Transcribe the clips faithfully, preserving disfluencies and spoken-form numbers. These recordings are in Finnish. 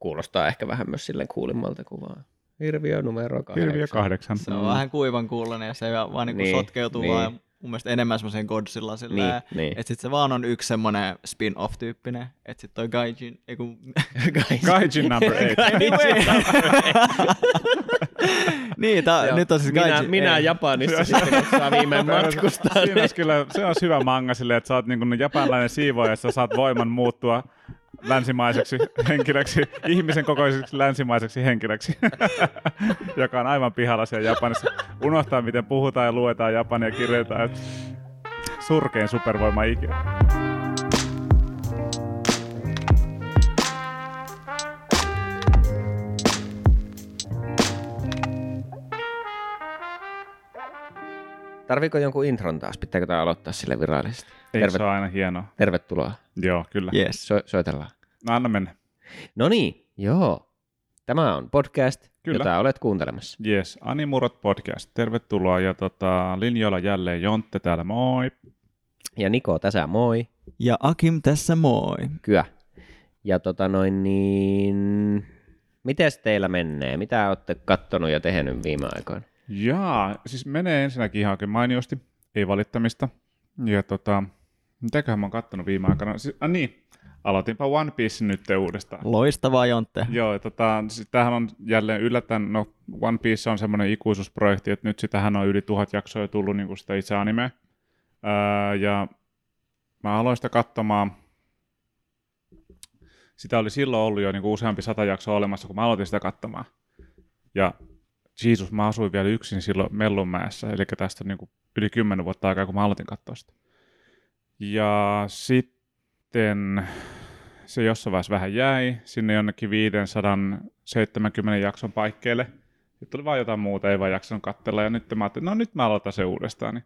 kuulostaa ehkä vähän myös silleen kuulimmalta kuvaa. Hirviö numero kahdeksan. Hirviö kahdeksan. Se on vähän kuivan kuulonen ja se vaan niin niin, sotkeutuu niin. Vaan mun mielestä enemmän semmoiseen Godzilla silleen, niin, niin. Että sit se vaan on yksi semmoinen spin-off-tyyppinen, että sit toi Gaijin, ei kun... Gaijin. Gaijin number eight. Niin, ta, nyt on siis Gaijin. Minä, minä Japanissa sitten saa viimein matkustaa. Siinä olisi kyllä, se olisi hyvä manga silleen, että sä oot niin japanilainen siivoja, ja sä saat voiman muuttua länsimaiseksi henkilöksi, ihmisen kokoiseksi länsimaiseksi henkilöksi, joka on aivan pihalla siellä Japanissa. Unohtaa, miten puhutaan ja luetaan japania ja kirjoitetaan. Surkein supervoima ikinä. Tarviiko jonkun intron taas? Pitääkö tämä aloittaa sille virallisesti? Ei, Tervet... se on aina hienoa. Tervetuloa. Joo, kyllä. Yes. So- soitellaan. No anna mennä. No niin, joo. Tämä on podcast, kyllä, jota olet kuuntelemassa. Yes, Animurot podcast. Tervetuloa ja tota, linjoilla jälleen Jontte täällä, moi. Ja Niko tässä, moi. Ja Akim tässä, moi. Kyllä. Ja tota noin niin... Mites teillä menee? Mitä olette kattonut ja tehnyt viime aikoina? Jaa, siis menee ensinnäkin ihan oikein mainiosti, ei valittamista. Ja tota, mitäköhän mä oon kattonut viime aikana? Siis, ah niin, aloitinpa One Piece nyt uudestaan. Loistavaa, Jontte. Joo, tota, siis tämähän on jälleen yllättäen, no One Piece on semmoinen ikuisuusprojekti, että nyt sitähän on yli tuhat jaksoa tullut niin kuin sitä itse animea. Öö, ja mä aloin sitä katsomaan, sitä oli silloin ollut jo niin kuin useampi sata jaksoa olemassa, kun mä aloitin sitä katsomaan. Ja Jeesus, mä asuin vielä yksin silloin Mellunmäessä, eli tästä on niin kuin yli kymmenen vuotta aikaa, kun mä aloitin katsoa sitä. Ja sitten se jossain vaiheessa vähän jäi sinne jonnekin viisisataaseitsemänkymmentä jakson paikkeelle. Sitten tuli vaan jotain muuta, ei vaan jaksanut katsella, ja nyt mä ajattelin, no nyt mä aloitan se uudestaan. Niin...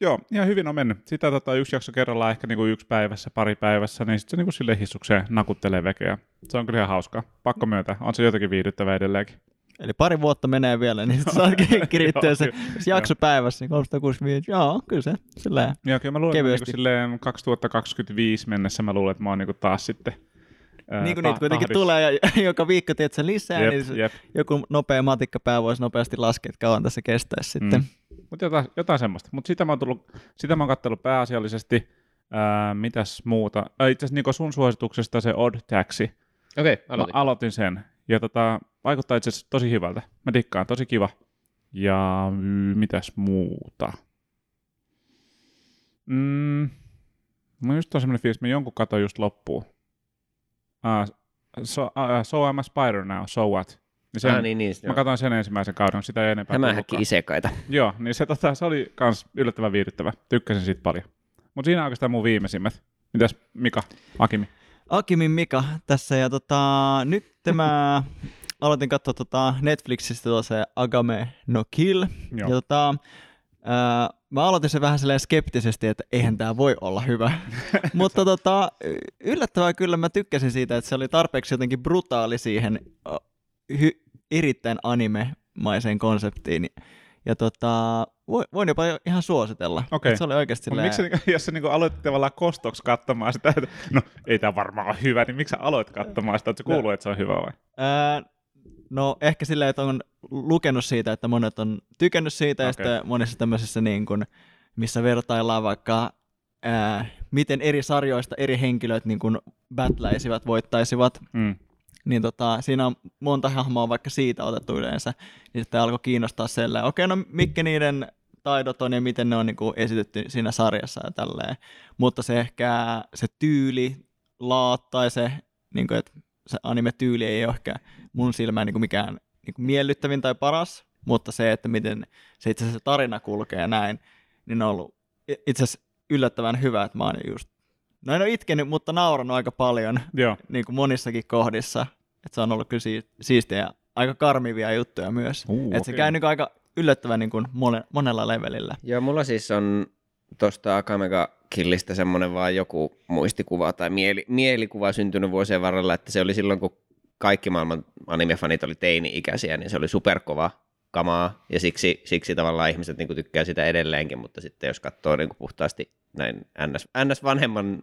Joo, ihan hyvin on mennyt. Sitä tota, yksi jakso kerrallaan ehkä niin kuin yksi päivässä, pari päivässä, niin sitten se niin kuin sille hissukseen nakuttelee vekeä. Se on kyllä ihan hauskaa. Pakko myöntää, on se jotenkin viihdyttävää edelleenkin. Eli pari vuotta menee vielä, niin sitten saat kirjoittua se jakso päivässä, niin kolmesataakuusikymmentäviisi, joo, kyllä se, silleen kevyesti. Joo, kyllä mä luulen, että niin silleen kaksituhattakaksikymmentäviisi mennessä mä luulen, että mä oon niin taas sitten ää, niin kuin ta- niitä kuitenkin tahdissa tulee, ja joka viikko teet sen lisää, jep, niin jep. Joku nopea matikkapää voisi nopeasti laskea, että kauan tässä kestäisi sitten. Mm. Mutta jotain, jotain semmoista. Mutta sitä mä oon tullut, sitä mä oon katsellut pääasiallisesti, ää, mitäs muuta. Itse asiassa Niko, sun suosituksesta se Odd Taxi. Okei, okay, aloitin. Mä aloitin sen. Ja tota, vaikuttaa itse asiassa tosi hyvältä. Mä tikkaan, tosi kiva. Ja mitäs muuta? Mm, mä just on semmoinen fiilis, mä jonkun katoin just loppuun. Uh, so, uh, so I'm a spider now, so what? Ja sen, ah, niin, niin, mä katoin sen ensimmäisen kauden, sitä ei enempää. Tämä häkki isekaita. Joo, niin se, tota, se oli kans yllättävän viihdyttävä. Tykkäsin siitä paljon. Mut siinä on oikeastaan mun viimeisimmät. Mitäs Mika, Akimi? Akimin Mika tässä, ja tota, nyt mä aloitin katsoa tota Netflixistä tota se Akame no Kill. Joo. Ja tota, ää, mä aloitin se vähän silleen skeptisesti, että eihän tää voi olla hyvä. Mutta tota, yllättävää kyllä mä tykkäsin siitä, että se oli tarpeeksi jotenkin brutaali siihen hy- erittäin anime-maiseen konseptiin. Ja tota, voin jopa ihan suositella. Okay. Se oli oikeasti silleen... Miksi, jos sä niinku aloit tavallaan kostoksi katsomaan sitä, että no ei tää varmaan ole hyvä, niin miksi sä aloit katsomaan sitä, että se kuuluu, no, että se on hyvä vai? Ää, no ehkä silleen, että on lukenut siitä, että monet on tykännyt siitä, okay, ja sitten monessa tämmöisessä, niin kun, missä vertaillaan vaikka, ää, miten eri sarjoista eri henkilöt niin kun battläisivät, voittaisivat. Mm. Niin tota, siinä on monta hahmoa vaikka siitä otettu yleensä, niin sitten alkoi kiinnostaa selleen, okei, okay, no mitkä niiden taidot on ja miten ne on niinku esitetty siinä sarjassa ja tälleen, mutta se ehkä se tyyli, laat tai se, niinku, että se anime-tyyli ei ole ehkä mun silmään niinku mikään niinku miellyttävin tai paras, mutta se, että miten se itse asiassa tarina kulkee ja näin, niin on ollut itse asiassa yllättävän hyvä, että mä oon just, no en ole itkenyt, mutta nauranut aika paljon, niin kuin monissakin kohdissa. Et se on ollut kyllä si- siistiä ja aika karmivia juttuja myös. Uh, että okay, se käy niin aika yllättävän niin kuin mole- monella levelillä. Joo, mulla siis on tuosta Akame ga Killistä semmoinen vaan joku muistikuva tai mieli- mielikuva syntynyt vuosien varrella, että se oli silloin, kun kaikki maailman animefanit oli teini-ikäisiä, niin se oli superkova kamaa. Ja siksi, siksi tavallaan ihmiset niin kuin tykkää sitä edelleenkin, mutta sitten jos katsoo niin kuin puhtaasti näin ns, ns vanhemman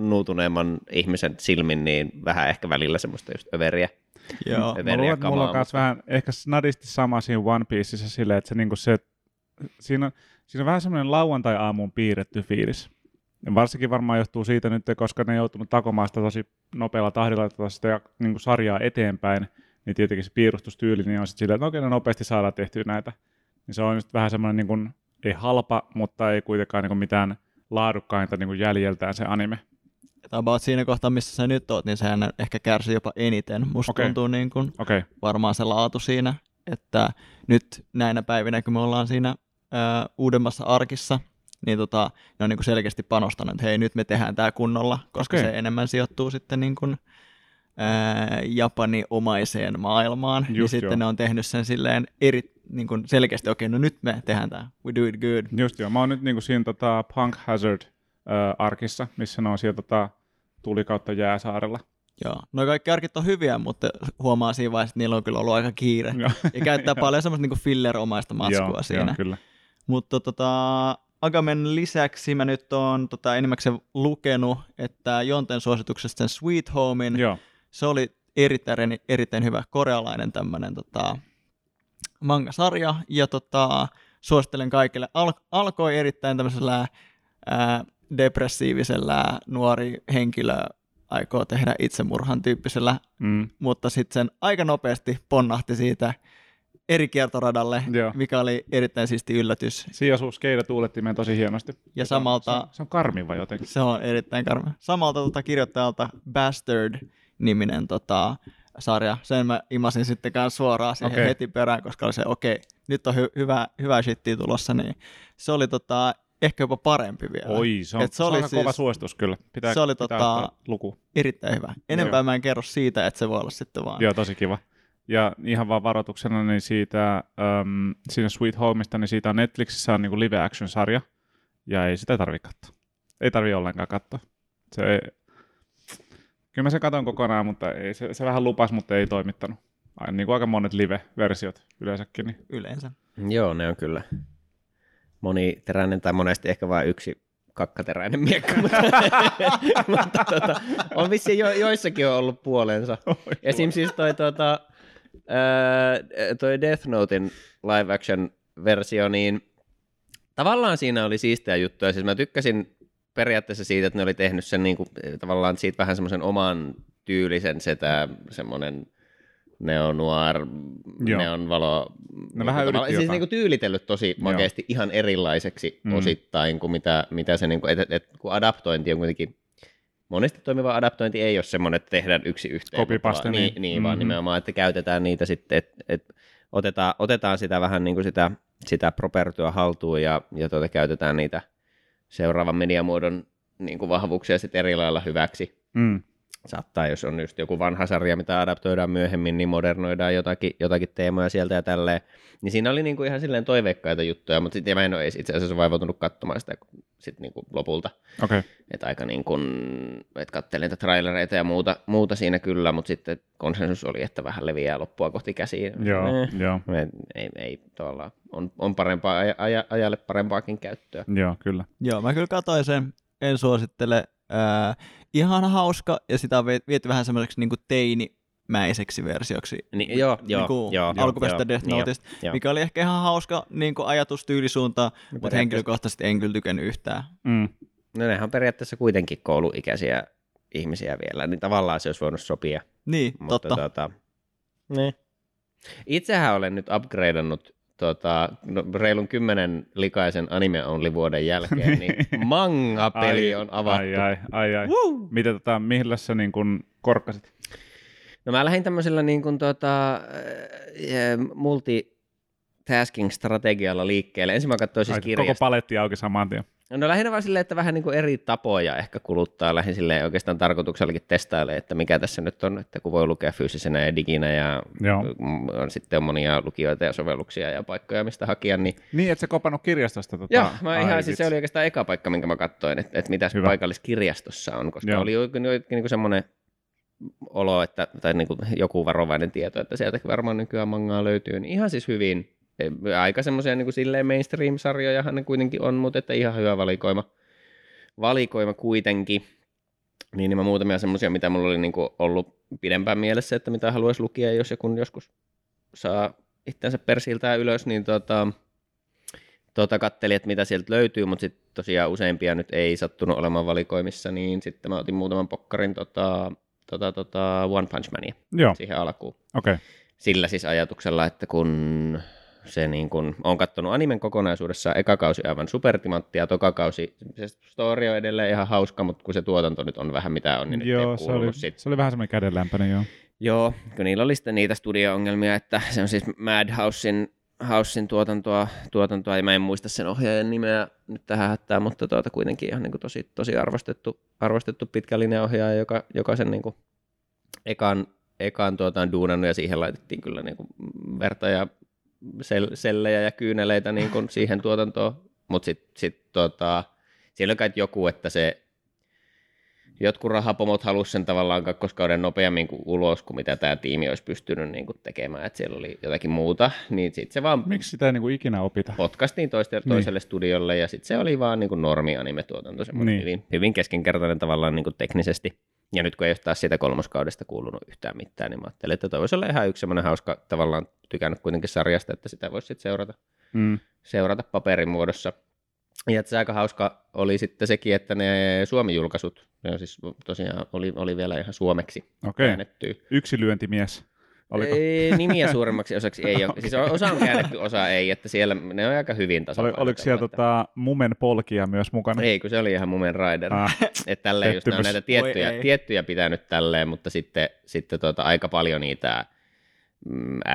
nuutuneemman ihmisen silmin, niin vähän ehkä välillä semmoista just överiä. Joo, överiä mä luulen, kamaa, mulla on vähän ehkä snadisti sama siinä One Pieceissä silleen, että se, niin se, siinä, on, siinä on vähän semmoinen lauantai-aamuun piirretty fiilis. Ja varsinkin varmaan johtuu siitä nyt, koska ne on joutunut takomaan sitä tosi nopealla tahdilla tota sitä niin kuin sarjaa eteenpäin, niin tietenkin se piirustustyyli niin on sitten silleen, että okei, no nopeasti saadaan tehtyä näitä. Niin se on just vähän semmoinen, niin kuin, ei halpa, mutta ei kuitenkaan niin kuin mitään laadukkainta niin kuin jäljeltään se anime. About siinä kohtaa, missä sä nyt oot, niin sehän ehkä kärsii jopa eniten. Musta okay. tuntuu niin kuin okay. varmaan se laatu siinä, että nyt näinä päivinä, kun me ollaan siinä ö, uudemmassa arkissa, niin tota, ne on niin kuin selkeästi panostanut, että hei, nyt me tehdään tää kunnolla, koska okay. se enemmän sijoittuu sitten niin kuin, ää, Japani-omaiseen maailmaan. Just ja sitten jo. Ne on tehnyt sen silleen eri, niin kuin selkeästi, okei, okay, no nyt me tehdään tää, we do it good. Just joo, mä oon nyt niin kuin siinä tota, Punk Hazard-arkissa, missä ne on siellä tota, tuli kautta jääsaarella. Joo, no kaikki arkit on hyviä, mutta huomaa siinä vaiheessa, että niillä on kyllä ollut aika kiire. ja käyttää paljon semmoista niin kuin filler-omaista matskua joo, siinä. Joo, kyllä. Mutta tota... Agamen lisäksi mä nyt oon tota, enimmäkseen lukenut, että Jonten suosituksesta sen Sweet Homein, joo. se oli erittäin, erittäin hyvä korealainen tämmönen tota, mangasarja, ja tota, suosittelen kaikille. Al- alkoi erittäin tämmöisellä ää, depressiivisellä nuori henkilö aikoo tehdä itsemurhan tyyppisellä, mm. mutta sitten sen aika nopeasti ponnahti siitä eri kiertoradalle, joo. mikä oli erittäin siisti yllätys. Sijaisuuskeida tuuletti meidän tosi hienosti. Ja samalta, se, on, se on karmiva jotenkin. Se on erittäin karmiva. Samalta tota, kirjoittajalta Bastard-niminen tota, sarja. Sen mä imasin sitten suoraan siihen okay. heti perään, koska oli se, okei, okay, nyt on hy- hyvä, hyvä shittia tulossa. Niin se oli tota, ehkä jopa parempi vielä. Oi, se on, se se on aika siis, kova suositus kyllä. Pitää, se oli pitää tota, luku. Erittäin hyvä. Enempää no, mä en kerro siitä, että se voi olla sitten vaan. Joo, tosi kiva. Ja ihan vaan varoituksena, niin siitä, äm, siinä Sweet Homeista, niin siitä Netflixissä on niin live action-sarja, ja ei sitä tarvitse katsoa. Ei tarvitse ollenkaan katsoa. Se ei... Kyllä mä sen katon kokonaan, mutta ei, se, se vähän lupasi, mutta ei toimittanut. Aina, niin kuin aika monet live-versiot yleensäkin. Niin. Yleensä. Joo, ne on kyllä moniteräinen tai monesti ehkä vain yksi kakkateräinen miekka, mutta, mutta tuota, on vissiin jo, joissakin on ollut puolensa. Esim. siis toi... Tuota, Öö, toi Death Notein live action versio, niin tavallaan siinä oli siistiä juttuja. Siis mä tykkäsin periaatteessa siitä, että ne oli tehnyt sen niinku, tavallaan siitä vähän semmoisen oman tyylisen setä, semmoinen neo-noir, neonvalo. No vähän yritti jotain. Siis niinku tyylitellyt tosi makeasti ihan erilaiseksi mm. osittain kuin mitä, mitä se, niinku, et, et, kun adaptointi on kuitenkin. Monesti toimiva adaptointi ei ole semmoinen, että tehdään yksi yhteen, vaan, niin, niin, mm-hmm. vaan nimenomaan, että käytetään niitä sitten, että et otetaan, otetaan sitä vähän niin kuin sitä, sitä propertyä haltuun ja, ja tuota, käytetään niitä seuraavan mediamuodon niin kuin vahvuuksia sitten eri lailla hyväksi. Mm. Saattaa, jos on just joku vanha sarja, mitä adaptoidaan myöhemmin, niin modernoidaan jotakin, jotakin teemoja sieltä ja tälleen. Niin siinä oli niin kuin ihan silleen toiveikkaita juttuja, mutta sitten mä en ole itse asiassa vaivautunut katsomaan sitä sit niin kuin lopulta. Okay. Että aika niin kuin, että kattelin trailereita ja muuta, muuta siinä kyllä, mutta sitten konsensus oli, että vähän leviää loppua kohti käsiin. Joo, eh, joo. Ei, ei tavallaan, on, on parempaa, aja, ajalle parempaakin käyttöä. Joo, kyllä. Joo, mä kyllä katsoin sen, en suosittele. Äh, ihan hauska, ja sitä on viety vähän semmoiseksi niin kuin teinimäiseksi versioksi niin, joo, niin kuin joo, alkuperäistä joo, Death Noteista, niin, mikä oli ehkä ihan hauska niin kuin ajatustyylisuuntaan, mutta henkilökohtaisesti en kyllä tykännyt yhtään. Mm. No nehän on periaatteessa kuitenkin kouluikäisiä ihmisiä vielä, niin tavallaan se olisi voinut sopia. Niin, mutta totta. Tuota, niin. Itsehän olen nyt upgradeannut Tota, no, reilun kymmenen likaisen anime-only vuoden jälkeen, niin manga-peli ai, on avattu. Ai, ai, ai, ai. Mitä tota, millä sä niin kun korkkasit? No mä lähdin tämmöisellä niin kun, tota, äh, multitasking-strategialla liikkeelle. Ensin mä katsoin siis ai, kirjasta. Koko paletti auki saman tien. No lähinnä vaan silleen, että vähän niin kuin eri tapoja ehkä kuluttaa. Lähdin silleen oikeastaan tarkoituksellakin testailemaan, että mikä tässä nyt on, että kun voi lukea fyysisenä ja diginä ja on, sitten on monia lukijoita ja sovelluksia ja paikkoja, mistä hakea. Niin, niin että sä kopannut kirjastosta? Tota... Joo, mä ihan, siis se oli oikeastaan eka paikka, minkä mä katsoin, että, että mitä paikalliskirjastossa on, koska joo. oli jokin, jokin niin kuin semmoinen olo, että, tai niin kuin joku varovainen tieto, että sieltäkin varmaan nykyään mangaa löytyy, niin ihan siis hyvin. Aika semmoisia niin kuin silleen mainstream-sarjojahan ne kuitenkin on, mutta että ihan hyvä valikoima. valikoima kuitenkin, niin, niin mä muutamia semmoisia, mitä mulla oli niin kuin ollut pidempään mielessä, että mitä haluaisi lukia, jos joku joskus saa itsensä persiltään ylös, niin tota, tota katselin, että mitä sieltä löytyy, mutta sitten tosiaan useimpia nyt ei sattunut olemaan valikoimissa, niin sitten mä otin muutaman pokkarin tota, tota, tota One Punch Mania. Joo. Siihen alkuun. Okay. Sillä siis ajatuksella, että kun se niin kun on katsonut animen kokonaisuudessaan, eka kausi aivan supertimanttia, toka kausi, se story on edelleen ihan hauska, mutta kun se tuotanto nyt on vähän mitä on, niin nyt joo, ei se oli, sit. Se oli vähän semmoinen kädenlämpöinen, joo. Joo, kun niillä oli sitten niitä studio-ongelmia, että se on siis Madhousen Housen tuotantoa, tuotantoa, ja mä en muista sen ohjaajan nimeä nyt tähän hättää, mutta tuota kuitenkin ihan niin kuin tosi, tosi arvostettu, arvostettu pitkä linjaohjaaja, joka, joka sen niin kuin ekan, ekan tuotaan duunannut, ja siihen laitettiin kyllä niin kuin verta ja sel, sellejä ja kyyneleitä niin kuin siihen tuotantoon, mutta sitten sit, tuota, siellä on kai joku, että se jotkut rahapomot halusivat sen tavallaan kakkoskauden nopeammin kuin ulos, kuin mitä tämä tiimi olisi pystynyt niin kuin tekemään, että siellä oli jotakin muuta, niin sitten se vaan... Miksi sitä ei niin kuin ikinä opita? Podcastiin toiste, toiselle niin. studiolle, ja sitten se oli vaan niin kuin normi-anime-tuotanto, semmoinen niin. hyvin, hyvin keskinkertainen tavallaan niin kuin teknisesti, ja nyt kun ei ole taas siitä kolmoskaudesta kuulunut yhtään mitään, niin mä ajattelin, että toivoisi olla ihan yksi semmoinen hauska, tavallaan tykännyt kuitenkin sarjasta, että sitä voisi sitten seurata, mm. seurata paperin muodossa. Ja se aika hauska oli sitten sekin, että ne Suomi-julkaisut, ne siis tosiaan oli, oli vielä ihan suomeksi käännetty. Yksi lyöntimies, oliko? E, nimiä suuremmaksi osaksi ei ole. Okay. Siis osa on käännetty, osa ei, että siellä ne on aika hyvin tasapainotettu. Oliko siellä että... tota, Mumen polkia myös mukana? Ei, kun se oli ihan Mumen Rider. Ah. Että tälleen just on näitä tiettyjä, tiettyjä pitää nyt tälleen, mutta sitten, sitten tuota, aika paljon niitä...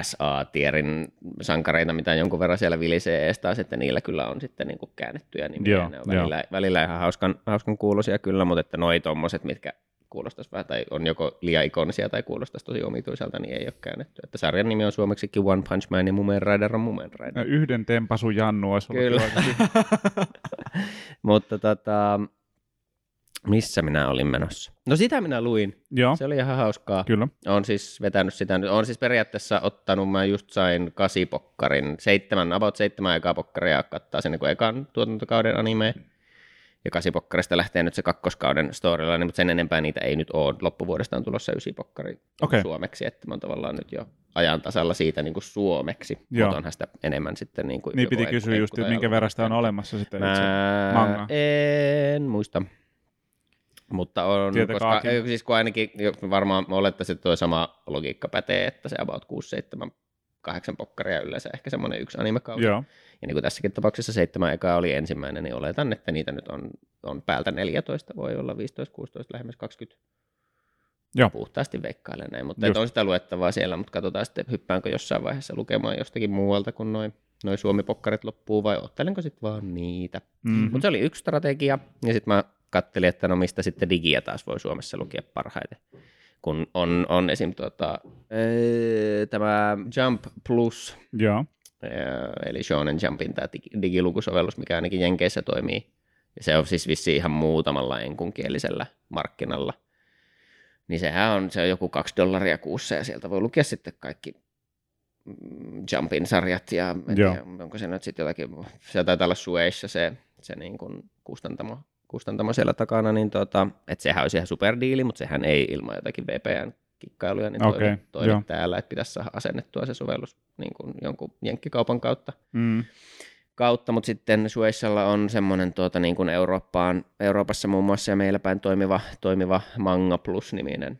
S A-tierin sankareita, mitä jonkun verran siellä vilisee ees taas, että niillä kyllä on sitten niinku käännettyjä nimiä. Joo, ne on välillä, välillä ihan hauskan, hauskan kuuloisia kyllä, mutta että noi tommoset, mitkä kuulostaisi vähän tai on joko liian ikonisia tai kuulostaisi tosi omituiselta, niin ei ole käännetty. Että sarjan nimi on suomeksikin One Punch Man ja Mumen Rider on Mumen Rider. No, yhden tempasu Jannu olisi kyllä. Mutta tota... Missä minä olin menossa? No sitä minä luin. Joo. Se oli ihan hauskaa. Kyllä. Olen siis vetänyt sitä nyt. Olen siis periaatteessa ottanut, mä just sain kasi pokkarin, seitsemän, about seitsemän ekaa pokkaria kattaa sen kuin ekan tuotantokauden anime. Ja kasi pokkarista lähtee nyt se kakkoskauden storyline, mutta sen enempää niitä ei nyt ole. Loppuvuodesta on tulossa ysi pokkari okay. suomeksi, että mä oon tavallaan nyt jo ajan tasalla siitä niin kuin suomeksi. Joo. Otonhan sitä enemmän sitten. Niin, kuin niin piti kysyä just, minkä ollut. verran sitä on olemassa sitten mä itse manga. En muista. Mutta on, koska, siis kun ainakin varmaan olettaisiin, että tuo sama logiikka pätee, että se about kuusi seitsemän kahdeksan pokkaria yleensä ehkä semmoinen yksi animekausi. Joo. Ja niin kuin tässäkin tapauksessa seitsemän ekaa oli ensimmäinen, niin oletan, että niitä nyt on, on päältä neljätoista, voi olla viisitoista kuusitoista, lähemmäs kaksikymmentä. Joo. Puhtaasti veikkailen näin, mutta on sitä luettavaa siellä, mutta katsotaan sitten, hyppäänkö jossain vaiheessa lukemaan jostakin muualta kuin noin. Noi suomipokkarit loppuu vai ottelenko sitten vaan niitä. Mm-hmm. Mutta se oli yksi strategia, ja sitten mä katselin, että no mistä sitten digiä taas voi Suomessa lukea parhaiten, kun on, on esim. Tuota, ee, tämä Jump Plus, ja. eli Shonen Jumpin tämä digilukusovellus, mikä ainakin Jenkeissä toimii. Ja se on siis vissiin ihan muutamalla enkunkielisellä markkinalla. Niin sehän on, se on joku kaksi dollaria kuussa, ja sieltä voi lukea sitten kaikki Jumpin sarjat, ja tiedä, onko se nyt sitten jotakin, se taitaa olla Sueissa se, se niin kuin kustantamo. kustantamo siellä takana, niin tuota, että sehän olisi ihan superdiili, mutta sehän ei ilman jotakin V P N-kikkailuja, niin toimi, okay, toimi täällä, että pitäisi saada asennettua se sovellus niin kuin jonkun jenkkikaupan kautta. Mm. kautta, mutta sitten Suessalla on semmoinen tuota, niin kuin Eurooppaan, Euroopassa muun muassa ja meillä päin toimiva, toimiva Manga Plus-niminen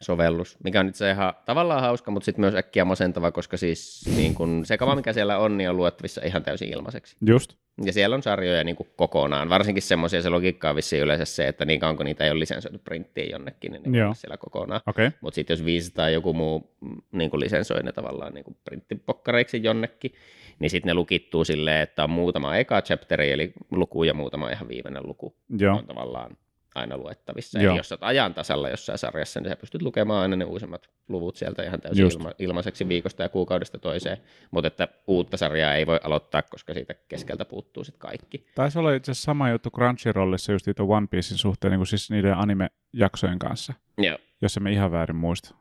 sovellus, mikä on itse ihan tavallaan hauska, mutta sitten myös äkkiä masentava, koska siis niin kun se kava, mikä siellä on, niin on luettavissa ihan täysin ilmaiseksi. Just. Ja siellä on sarjoja niin kuin kokonaan, varsinkin semmoisia, se logiikka on vissiin yleensä se, että niin kauan kun niitä ei ole lisensoitu printtiin jonnekin, niin ne on siellä kokonaan. Okay. Mutta sitten jos viisisataa joku muu niin kuin lisensoi ne tavallaan niin kuin printtipokkareiksi jonnekin, niin sitten ne lukittuu silleen, että on muutama eka chapteri, eli luku ja muutama ihan viimeinen luku. Joo. On tavallaan aina luettavissa. Joo. Eli jos olet ajan tasalla jossain sarjassa, niin sä pystyt lukemaan aina ne uusimmat luvut sieltä ihan täysin ilma- ilmaiseksi viikosta ja kuukaudesta toiseen, mutta että uutta sarjaa ei voi aloittaa, koska siitä keskeltä puuttuu sitten kaikki. Taisi olla itse asiassa sama juttu Crunchyrollissa just niitä One Piecein suhteen, niin kuin siis niiden anime-jaksojen kanssa, joo, jos emme ihan väärin muista.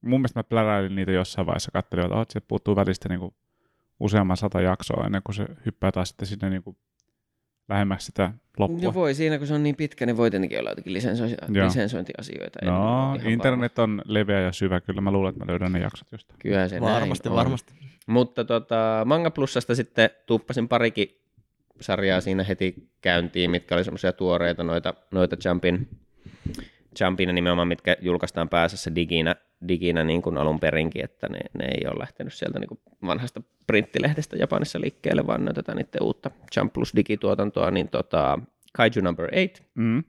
Mun mielestä mä pläräilin niitä jossain vaiheessa, katselin, että oh, sieltä puuttuu välistä niin kuin useamman sata jaksoa ennen kuin se hyppää taas sitten sinne niin kuin lähemmäksi sitä loppua. Ja voi siinä, kun se on niin pitkä, niin voi tietenkin olla jotakin lisenso- lisensointiasioita. No, internet varma. On leveä ja syvä. Kyllä mä luulen, että mä löydän ne jaksot jostain. Kyllä se varmasti, näin varmasti. On. Mutta tota, Manga Plusasta sitten tuuppasin parikin sarjaa siinä heti käyntiin, mitkä oli semmoisia tuoreita, noita, noita Jumpin, Jumpina nimenomaan, mitkä julkaistaan pääsessä diginä, diginä niin kuin alun perinkin, että ne, ne ei ole lähtenyt sieltä niin kuin vanhasta printtilehdestä Japanissa liikkeelle, vaan näytetään niiden uutta Jump Plus digituotantoa, niin tota, Kaiju numero kahdeksan. Mm.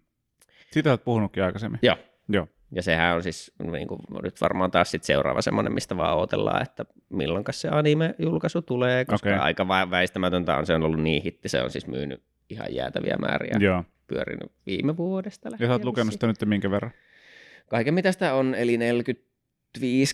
Sitä olet puhunutkin aikaisemmin. Joo. Joo. Ja sehän on siis niin kuin, nyt varmaan taas sit seuraava semmoinen, mistä vaan odotellaan, että milloinkas se anime-julkaisu tulee, koska okay. aika väistämätöntä on, se on ollut niin hitti, se on siis myynyt ihan jäätäviä määriä, Joo. pyörinyt viime vuodesta lähtien. Ja sä oot lukenut sitä nyt minkä verran? Kaiken mitä sitä on, eli neljäkymmentäviisi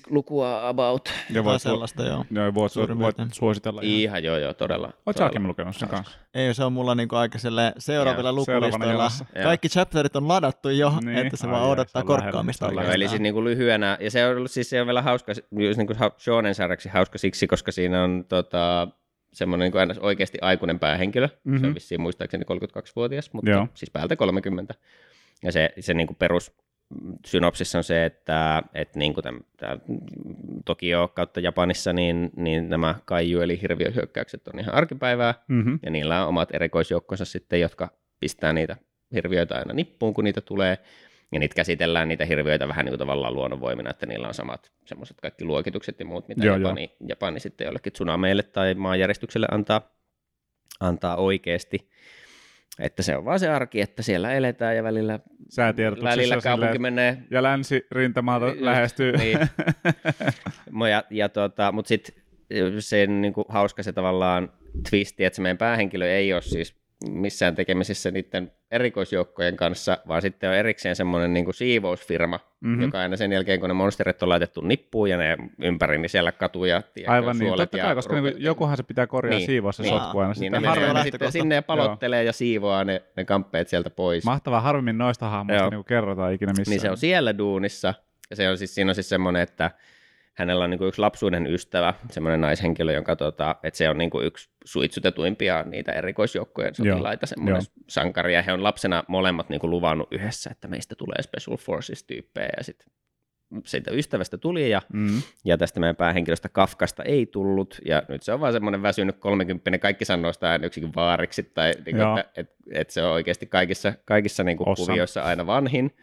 lukua about. Ja voit, sellaista, joo. Ja voit, voit suositella. Ihan, ihan joo, joo, todella. Oot saakin lukenut sen kanssa? Ei, se on mulla niinku aika seuraavilla lukulistoilla. Kaikki chapterit on ladattu jo, niin. että se ai vaan ai odottaa korkkaamista. Eli siis niinku lyhyenä, ja se on ollut siis se on vielä hauska, just niinku shonen-sarjaksi hauska siksi, koska siinä on tota... semmoinen niin kuin aina oikeasti aikuinen päähenkilö, mm-hmm. se on vissiin muistaakseni kolmekymmentäkaksivuotias, mutta Joo. siis päältä kolmekymmentä. Ja se, se niin kuin perussynopsissa on se, että, että niin kuin tämän, tämän Tokio kautta Japanissa niin, niin nämä kaiju eli hirviöhyökkäykset on ihan arkipäivää, mm-hmm. ja niillä on omat erikoisjoukkonsa sitten, jotka pistää niitä hirviöitä aina nippuun, kun niitä tulee. Ja niitä käsitellään niitä hirviöitä vähän niin kuin tavallaan luonnonvoimina, että niillä on samat semmoiset kaikki luokitukset ja muut, mitä joo, Japani, joo. Japani sitten jollekin tsunameille tai maanjäristykselle antaa, antaa oikeasti. Että se on vaan se arki, että siellä eletään ja välillä, välillä kaupunki sille, menee. Ja länsirintamalta lähestyy. Niin. ja, ja tota, mutta sitten se niin kuin hauska se tavallaan twisti, että se meidän päähenkilö ei ole siis missään tekemisissä niiden erikoisjoukkojen kanssa, vaan sitten on erikseen semmoinen niin kuin siivousfirma, mm-hmm. joka aina sen jälkeen, kun ne monsterit on laitettu nippuun ja ne ympäri, niin siellä katuja ja aivan niin, totta kai, koska rupe- jokuhan se pitää korjaa niin, siivoa se niin, sotku aina. Niin, ne sitten sinne ja palottelee Joo. ja siivoaa ne, ne kamppeet sieltä pois. Mahtavaa, harvemmin noista hahmoista niin kerrotaan ikinä missään. Niin se on siellä duunissa, ja se on siis, siinä on siis semmoinen, että hänellä on niin kuin yksi lapsuuden ystävä, semmoinen naishenkilö, jonka tota, että se on niin kuin yksi suitsutetuimpia niitä erikoisjoukkojen sotilaita, semmoinen sankari. Ja he on lapsena molemmat niin kuin luvannut yhdessä, että meistä tulee Special Forces-tyyppejä. Ja sitten siitä ystävästä tuli ja, mm. ja tästä meidän päähenkilöstä Kafkasta ei tullut. Ja nyt se on vaan semmoinen väsynyt kolmekymppinen, kaikki sanoo sitä aina yksikin vaariksi, tai niin kuin, että, että, että se on oikeasti kaikissa, kaikissa niin kuin kuvioissa aina vanhin.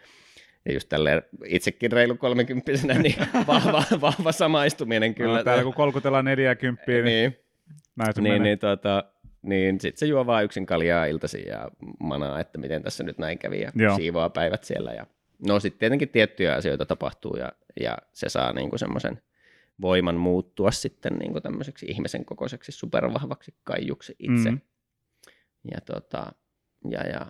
Ja just tälleen itsekin reilu kolmekymppisenä, niin vahva, vahva samaistuminen kyllä. No, täällä kun kolkutellaan neljäkymppiä, niin, niin, niin, niin, tota, niin sitten se juo vaan yksin kaljaa iltaisin ja manaa, että miten tässä nyt näin kävi ja Joo. siivoaa päivät siellä. Ja, no sitten tietenkin tiettyjä asioita tapahtuu ja, ja se saa niinku semmoisen voiman muuttua sitten niinku tämmöiseksi ihmisen kokoiseksi supervahvaksi kaijuksi itse. Mm-hmm. Ja tota, ja ja...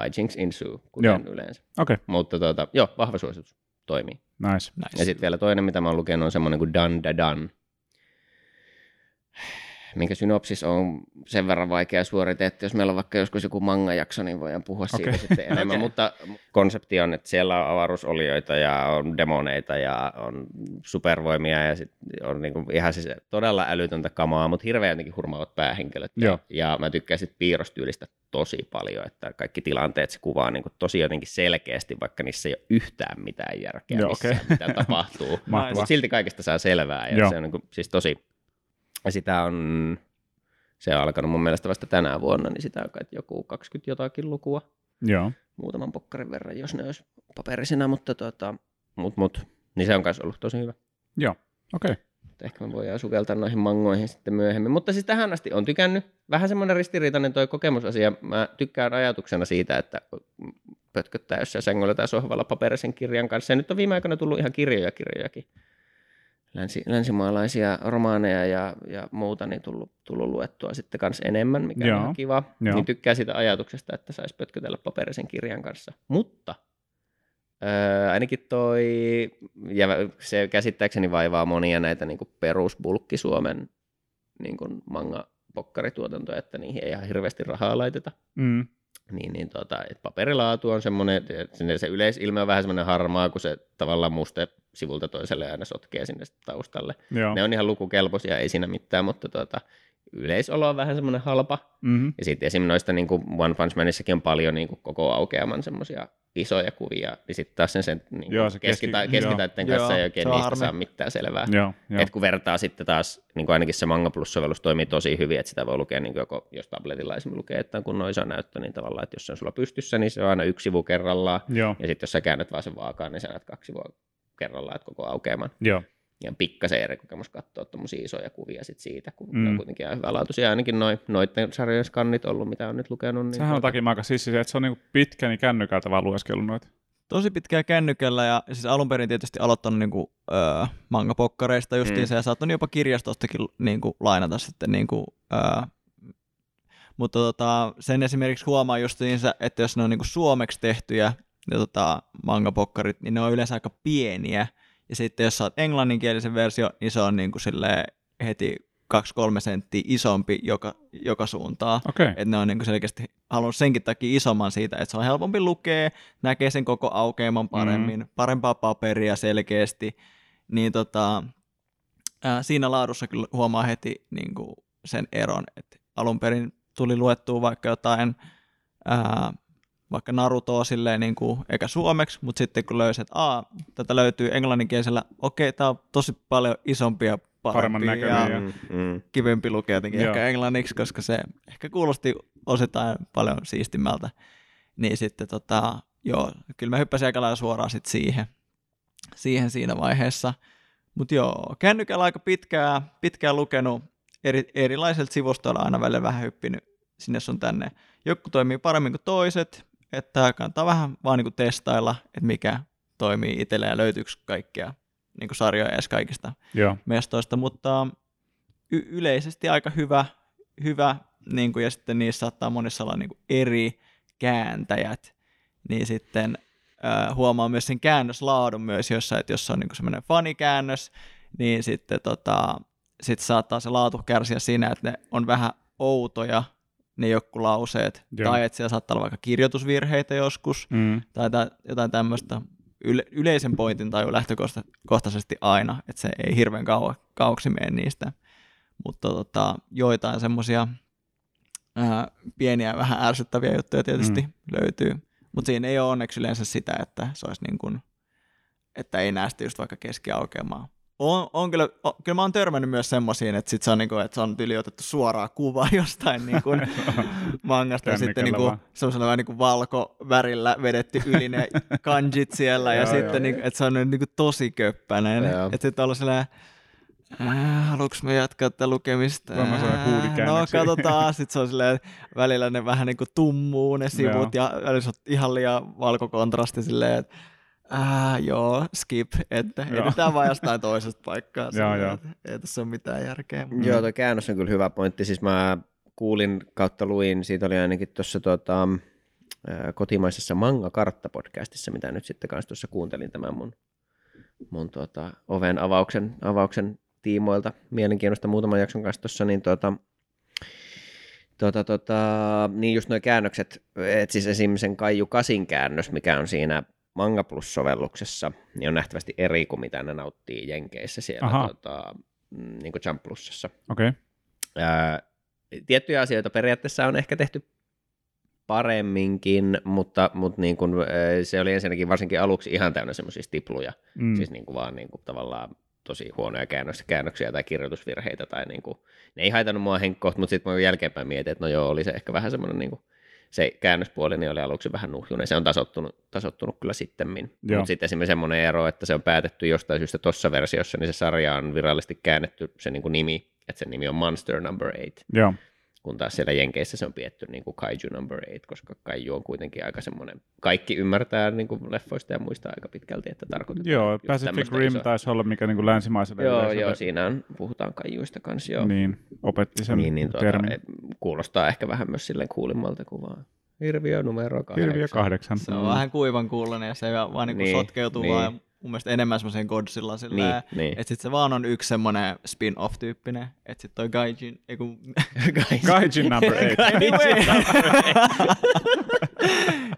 hijinks ensue, kuten joo. yleensä. Okay. Mutta tuota, joo, vahva suositus toimii. Nice. nice. Ja sitten vielä toinen, mitä mä oon lukenut, on semmoinen kuin Dandadan, minkä synopsis on sen verran vaikea suorite, että jos meillä on vaikka joskus joku manga-jakso, niin voidaan puhua okay. siitä sitten enemmän. okay. Mutta konsepti on, että siellä on avaruusolioita ja on demoneita ja on supervoimia ja sit on niinku ihan siis todella älytöntä kamaa, mutta hirveän jotenkin hurmaavat päähenkilöt. Joo. Ja mä tykkään sit piirrostyylistä tosi paljon, että kaikki tilanteet se kuvaa niinku tosi jotenkin selkeästi, vaikka niissä ei ole yhtään mitään järkeä, Joo, missä okay. mitä tapahtuu. Mutta silti kaikesta saa selvää ja Joo. se on niinku, siis tosi... Ja sitä on, se on alkanut mun mielestä vasta tänä vuonna, niin sitä on kai joku kaksikymmentä jotakin lukua. Joo. Muutaman pokkarin verran, jos ne olisi paperisena, mutta tota, mut, mut. Niin se on kanssa ollut tosi hyvä. Joo, okei. Okay. Ehkä me voidaan sukeltaa noihin mangoihin sitten myöhemmin. Mutta siis tähän asti on tykännyt. Vähän semmoinen ristiriitainen toi kokemusasia. Mä tykkään ajatuksena siitä, että pötköttää jossain sängyllä tai sohvalla paperisen kirjan kanssa. Ja nyt on viime aikoina tullut ihan kirjoja kirjojakin. Länsi, länsimaalaisia romaaneja ja, ja muuta niin tullut, tullut luettua sitten kanssa enemmän, mikä Joo, on kiva. Jo. Niin tykkää siitä ajatuksesta, että saisi pötkötellä paperisen kirjan kanssa. Mutta öö, ainakin toi, ja se käsittääkseni vaivaa monia näitä niin kuin perusbulkki Suomen niin kuin manga-pokkarituotantoja, että niihin ei ihan hirveästi rahaa laiteta. Mm. Niin, niin tuota, että paperilaatu on semmoinen, että se yleisilme on vähän semmoinen harmaa, kun se tavallaan muste sivulta toiselle aina sotkee sinne taustalle. Joo. Ne on ihan lukukelpoisia, ei siinä mitään, mutta tuota, yleisolo on vähän semmoinen halpa. Mm-hmm. Ja sitten esimerkiksi noista niin kuin One Punch Manissakin on paljon niin kuin koko aukeaman semmoisia isoja kuvia. Ja sitten taas sen, sen niin joo, se keski, keskita- keskitaiden joo, kanssa joo, ei oikein niistä harmi. Saa mitään selvää. Joo, joo. Et kun vertaa sitten taas, niin kuin ainakin se Manga Plus-sovellus toimii tosi hyvin, että sitä voi lukea, niin kuin joko, jos tabletilla esimerkiksi lukee, että on kunnon iso näyttö, niin tavallaan, että jos se on sulla pystyssä, niin se on aina yksi sivu kerrallaan. Joo. Ja sitten jos sä käännät vaan sen vaakaan, niin sä näet kaksi sivua kerrallaan, että koko aukeaman. Joo. Ja pikkasen eri kokemus katsoa tuommoisia isoja kuvia sit siitä, kun mm. on kuitenkin ihan hyvälaatuisia ainakin noi, noiden sarjojen skannit ollut, mitä on nyt lukenut. Niin sehän on takia aika sissi, että se on niinku pitkä, niin kännykältä vaan lueskellut noita. Tosi pitkää kännykällä ja siis alun perin tietysti aloittanut niinku, öö, mangapokkareista justiinsa mm. ja saattanut jopa kirjastostakin niinku, lainata sitten. Niinku, öö. Mutta tota, sen esimerkiksi huomaa justiinsa, että jos ne on niinku, suomeksi tehtyjä ne, tota, mangapokkarit, niin ne on yleensä aika pieniä. Ja sitten jos saat englanninkielisen versio, niin se on niin kuin heti kaksi kolme senttiä isompi joka, joka suuntaan. Okay. Että ne on niin kuin selkeästi halunnut senkin takia isomman siitä, että se on helpompi lukea, näkee sen koko aukeaman paremmin, mm. parempaa paperia selkeästi. Niin tota, ää, siinä laadussa kyllä huomaa heti niin kuin sen eron. Et alun perin tuli luettua vaikka jotain... Ää, vaikka Narutoa silleen niin kuin, eikä suomeksi, mutta sitten kun löysit, että aa, tätä löytyy englanninkielisellä, okei, tämä on tosi paljon isompi ja parempi ja, ja mm. kivempi lukea jotenkin joo. ehkä englanniksi, koska se ehkä kuulosti osittain paljon siistimmältä. Niin sitten tota, joo, kyllä mä hyppäsin aika lailla suoraan sitten siihen, siihen siinä vaiheessa. Mutta joo, kännykällä aika pitkään, pitkään lukenut, eri, erilaisilta sivustoilla aina välillä vähän hyppinyt sinne sun tänne. Joku toimii paremmin kuin toiset, että kannattaa vähän vaan niin testailla, että mikä toimii itsellä ja löytyykö kaikkia niin sarjoja edes kaikista joo. mestoista, mutta y- yleisesti aika hyvä, hyvä niin kuin, ja sitten niissä saattaa monissa olla niin kuin eri kääntäjät, niin sitten äh, huomaa myös sen käännöslaadun myös jossain, että jos on niin semmoinen fanikäännös, niin sitten tota, sit saattaa se laatu kärsiä siinä, että ne on vähän outoja, ne joku lauseet, joo. tai että siellä saattaa olla vaikka kirjoitusvirheitä joskus, mm. tai jotain tämmöistä yle- yleisen pointin tai lähtökohtaisesti aina, että se ei hirveän kau- kauaksi mene niistä, mutta tota, joitain semmoisia pieniä vähän ärsyttäviä juttuja tietysti mm. löytyy, mutta siinä ei ole onneksi yleensä sitä, että se olisi niin kuin, että ei näe sitä just vaikka keskiaukeamaa. On, on kyllä, on, kyllä mä oon törmännyt myös semmoisiin, että sit se on, niinku, että se on tyli otettu suoraa kuvaa jostain niinku, mangasta ja sitten niinku, semmoisella vähän niinku valkovärillä vedetty yli ne kanjit siellä ja, ja sitten niinku, että se on niinku, tosi köppäinen. Että sitten on ollut sellainen, äh, haluanko mä jatkaa tätä lukemista? Äh, no katsotaan, sitten se on silleen, välillä ne vähän niinku tummuu ne sivut ja, ja välillä se on ihan liian valkokontrasti silleen, että Ah, joo, skip, että edetään vaan jostain toisesta paikkaa. Joo, joo. Ei tässä ole mitään järkeä. Mm. Joo, tuo käännös on kyllä hyvä pointti. Siis mä kuulin kautta luin, siitä oli ainakin tuossa tota, kotimaisessa Manga-kartta-podcastissa, mitä nyt sitten kanssa tuossa kuuntelin tämän mun, mun tota, oven avauksen, avauksen tiimoilta. Mielenkiinnosta muutaman jakson kanssa tuossa, niin tuota... Tota, tota, niin just nuo käännökset, et siis esimerkiksi sen Kaiju Kasin käännös, mikä on siinä... Manga Plus-sovelluksessa niin on nähtävästi eri kuin mitä ne nauttii Jenkeissä siellä tota, niin kuin Jump Plusissa. Okay. Ää, tiettyjä asioita periaatteessa on ehkä tehty paremminkin, mutta, mutta niin kuin, se oli ensinnäkin varsinkin aluksi ihan täynnä semmoisia tipluja, mm. siis niin kuin vaan niin kuin tavallaan tosi huonoja käännöksiä, käännöksiä tai kirjoitusvirheitä. Tai niin kuin, ne ei haitannut mua henkkohta, mutta sitten mä jälkeenpäin mietin, että no joo, oli se ehkä vähän semmoinen... Niin kuin, se käännöspuoli niin oli aluksi vähän nuhjunen. Se on tasoittunut, tasoittunut kyllä sittemmin. Mutta sitten esimerkiksi semmoinen ero, että se on päätetty jostain syystä tuossa versiossa, niin se sarja on virallisesti käännetty se niin kuin nimi, että se nimi on Monster number eight. Joo. Kun taas siellä Jenkeissä se on pietty niin kuin Kaiju number eight, koska Kaiju on kuitenkin aika semmoinen, kaikki ymmärtää niin kuin leffoista ja muistaa aika pitkälti, että tarkoitetaan. Joo, Pacific Rim isoa. Taisi olla, mikä niin kuin länsimaisella. Joo, joo, siinä on, puhutaan Kaijuista kanssa. Joo. Niin, opetti sen niin, niin, tuota, kuulostaa ehkä vähän myös silleen kuulimmalta kuin vaan hirviö numero kahdeksan. Hirviö kahdeksan. Se on mm. vähän kuivan kuulonen ja se vaan niin kuin niin, sotkeutuu niin. vaan. Mun mielestä enemmän semmoiseen Godzillaan silleen, niin, niin. että sit se vaan on yksi semmoinen spin-off-tyyppinen, että sit toi Gaijin, ei kun... Gaijin number eight. Gaijin number eight.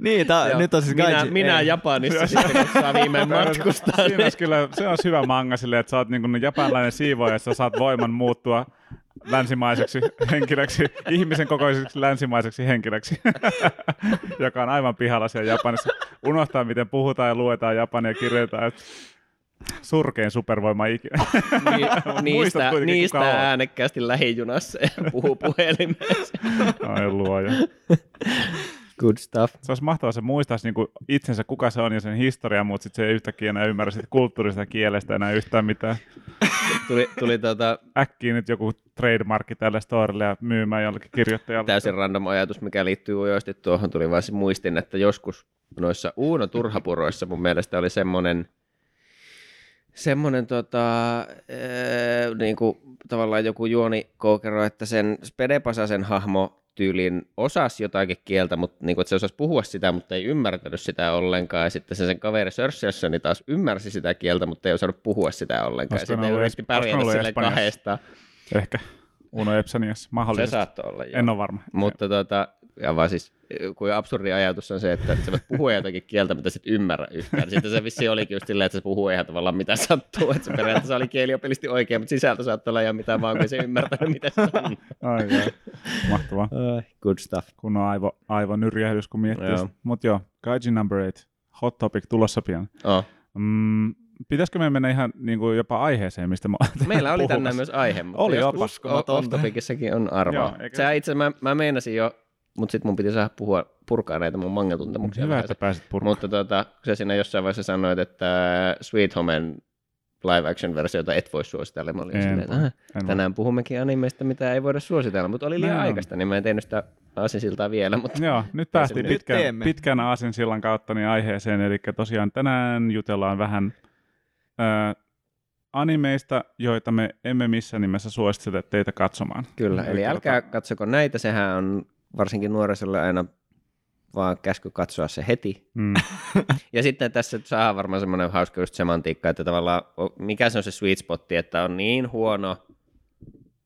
Niin, ta, nyt on siis Gaijin. Minä, minä Japanissa sitten saa viimein matkustaa. Siinä olisi kyllä, se olisi hyvä manga silleen, että sä oot niin kuin japanilainen siivoja, ja sä saat voiman muuttua länsimaiseksi henkilöksi, ihmisen kokoiseksi länsimaiseksi henkilöksi, joka on aivan pihalla siellä Japanissa. Unohtaa, miten puhutaan ja luetaan Japania ja kirjoitetaan. Surkein supervoima ikinä. Ni, niistä niistä äänekkäästi lähijunassa ja puhuu puhelimessa. Ai luoja. Good stuff. Se olisi mahtavaa, se muistaisi niin itsensä, kuka se on ja sen historia, mutta sitten se ei yhtäkkiä enää ymmärrä kulttuurista kielestä enää yhtään mitään. Tuli, tuli tuota... Äkkiä nyt joku trademarkki tälle storelle ja myymään jollekin kirjoittajalle. Täysin random ajatus, mikä liittyy ujosti tuohon, tuli vaan se muistin, että joskus noissa Uuno Turhapuroissa mun mielestä oli semmoinen, semmoinen tota, ee, niinku, tavallaan joku juonikoukero, että sen Spede Pasasen hahmo tyyliin osasi jotakin kieltä, mutta niin kuin, että se osasi puhua sitä, mutta ei ymmärtänyt sitä ollenkaan. Ja sitten se sen kaveri Sörssiössä niin taas ymmärsi sitä kieltä, mutta ei osannut puhua sitä ollenkaan. Sitten ne yritti pärjätä sille kahdesta. Ehkä Uno Epsaniassa, mahdollisesti. Se saattoi olla, joo. En ole varma. Mutta tota, ja vaan siis, kun absurdi ajatus on se, että sä voit puhua jotakin kieltä, mitä sit ymmärrä yhtään. Sitten se vissiin olikin just silleen, että se puhuu ihan tavallaan mitä sattuu. Että se periaatteessa oli kieliopillisesti oikein, mutta sisältö saattoi olla ihan mitään vaan, kun ei se ymmärtänyt, mitä se on. Aivan. Mahtavaa. Uh, good stuff. Kun on aivo, aivonyrjähdys, kun miettii. Joo. Mut joo, Gaijin number eight, hot topic, tulossa pian. Oh. Mm, pitäisikö me mennä ihan niin kuin jopa aiheeseen, mistä mä meillä oli tänään myös aihe, mutta oli hot topicissakin on arvoa. Sä itse, mä, mä meinasin jo, mutta sitten mun piti saada puhua, purkaa näitä mun mangatuntemuksia. Hyvä, että pääsit purkaan. Mutta tuota, kun sä siinä jossain vaiheessa sanoit, että Sweet Homen live action versiota et voi suositella. Mä olin en, silleen, että ah, tänään voi. Puhummekin animeista, mitä ei voida suositella, mutta oli liian no, aikaista, niin mä en tehnyt sitä aasinsiltaa vielä. Mutta joo, nyt päästiin pitkään, pitkän aasinsillan kautta niin aiheeseen, eli tosiaan tänään jutellaan vähän äh, animeista, joita me emme missään nimessä suositella teitä katsomaan. Kyllä, eli Yhtä älkää tota... katsoko näitä, sehän on varsinkin nuorisolle aina vaan käsky katsoa se heti. Mm. Ja sitten tässä saa varmaan semmoinen hauska just semantiikka, että tavallaan mikä se on se sweet spotti, että on niin huono,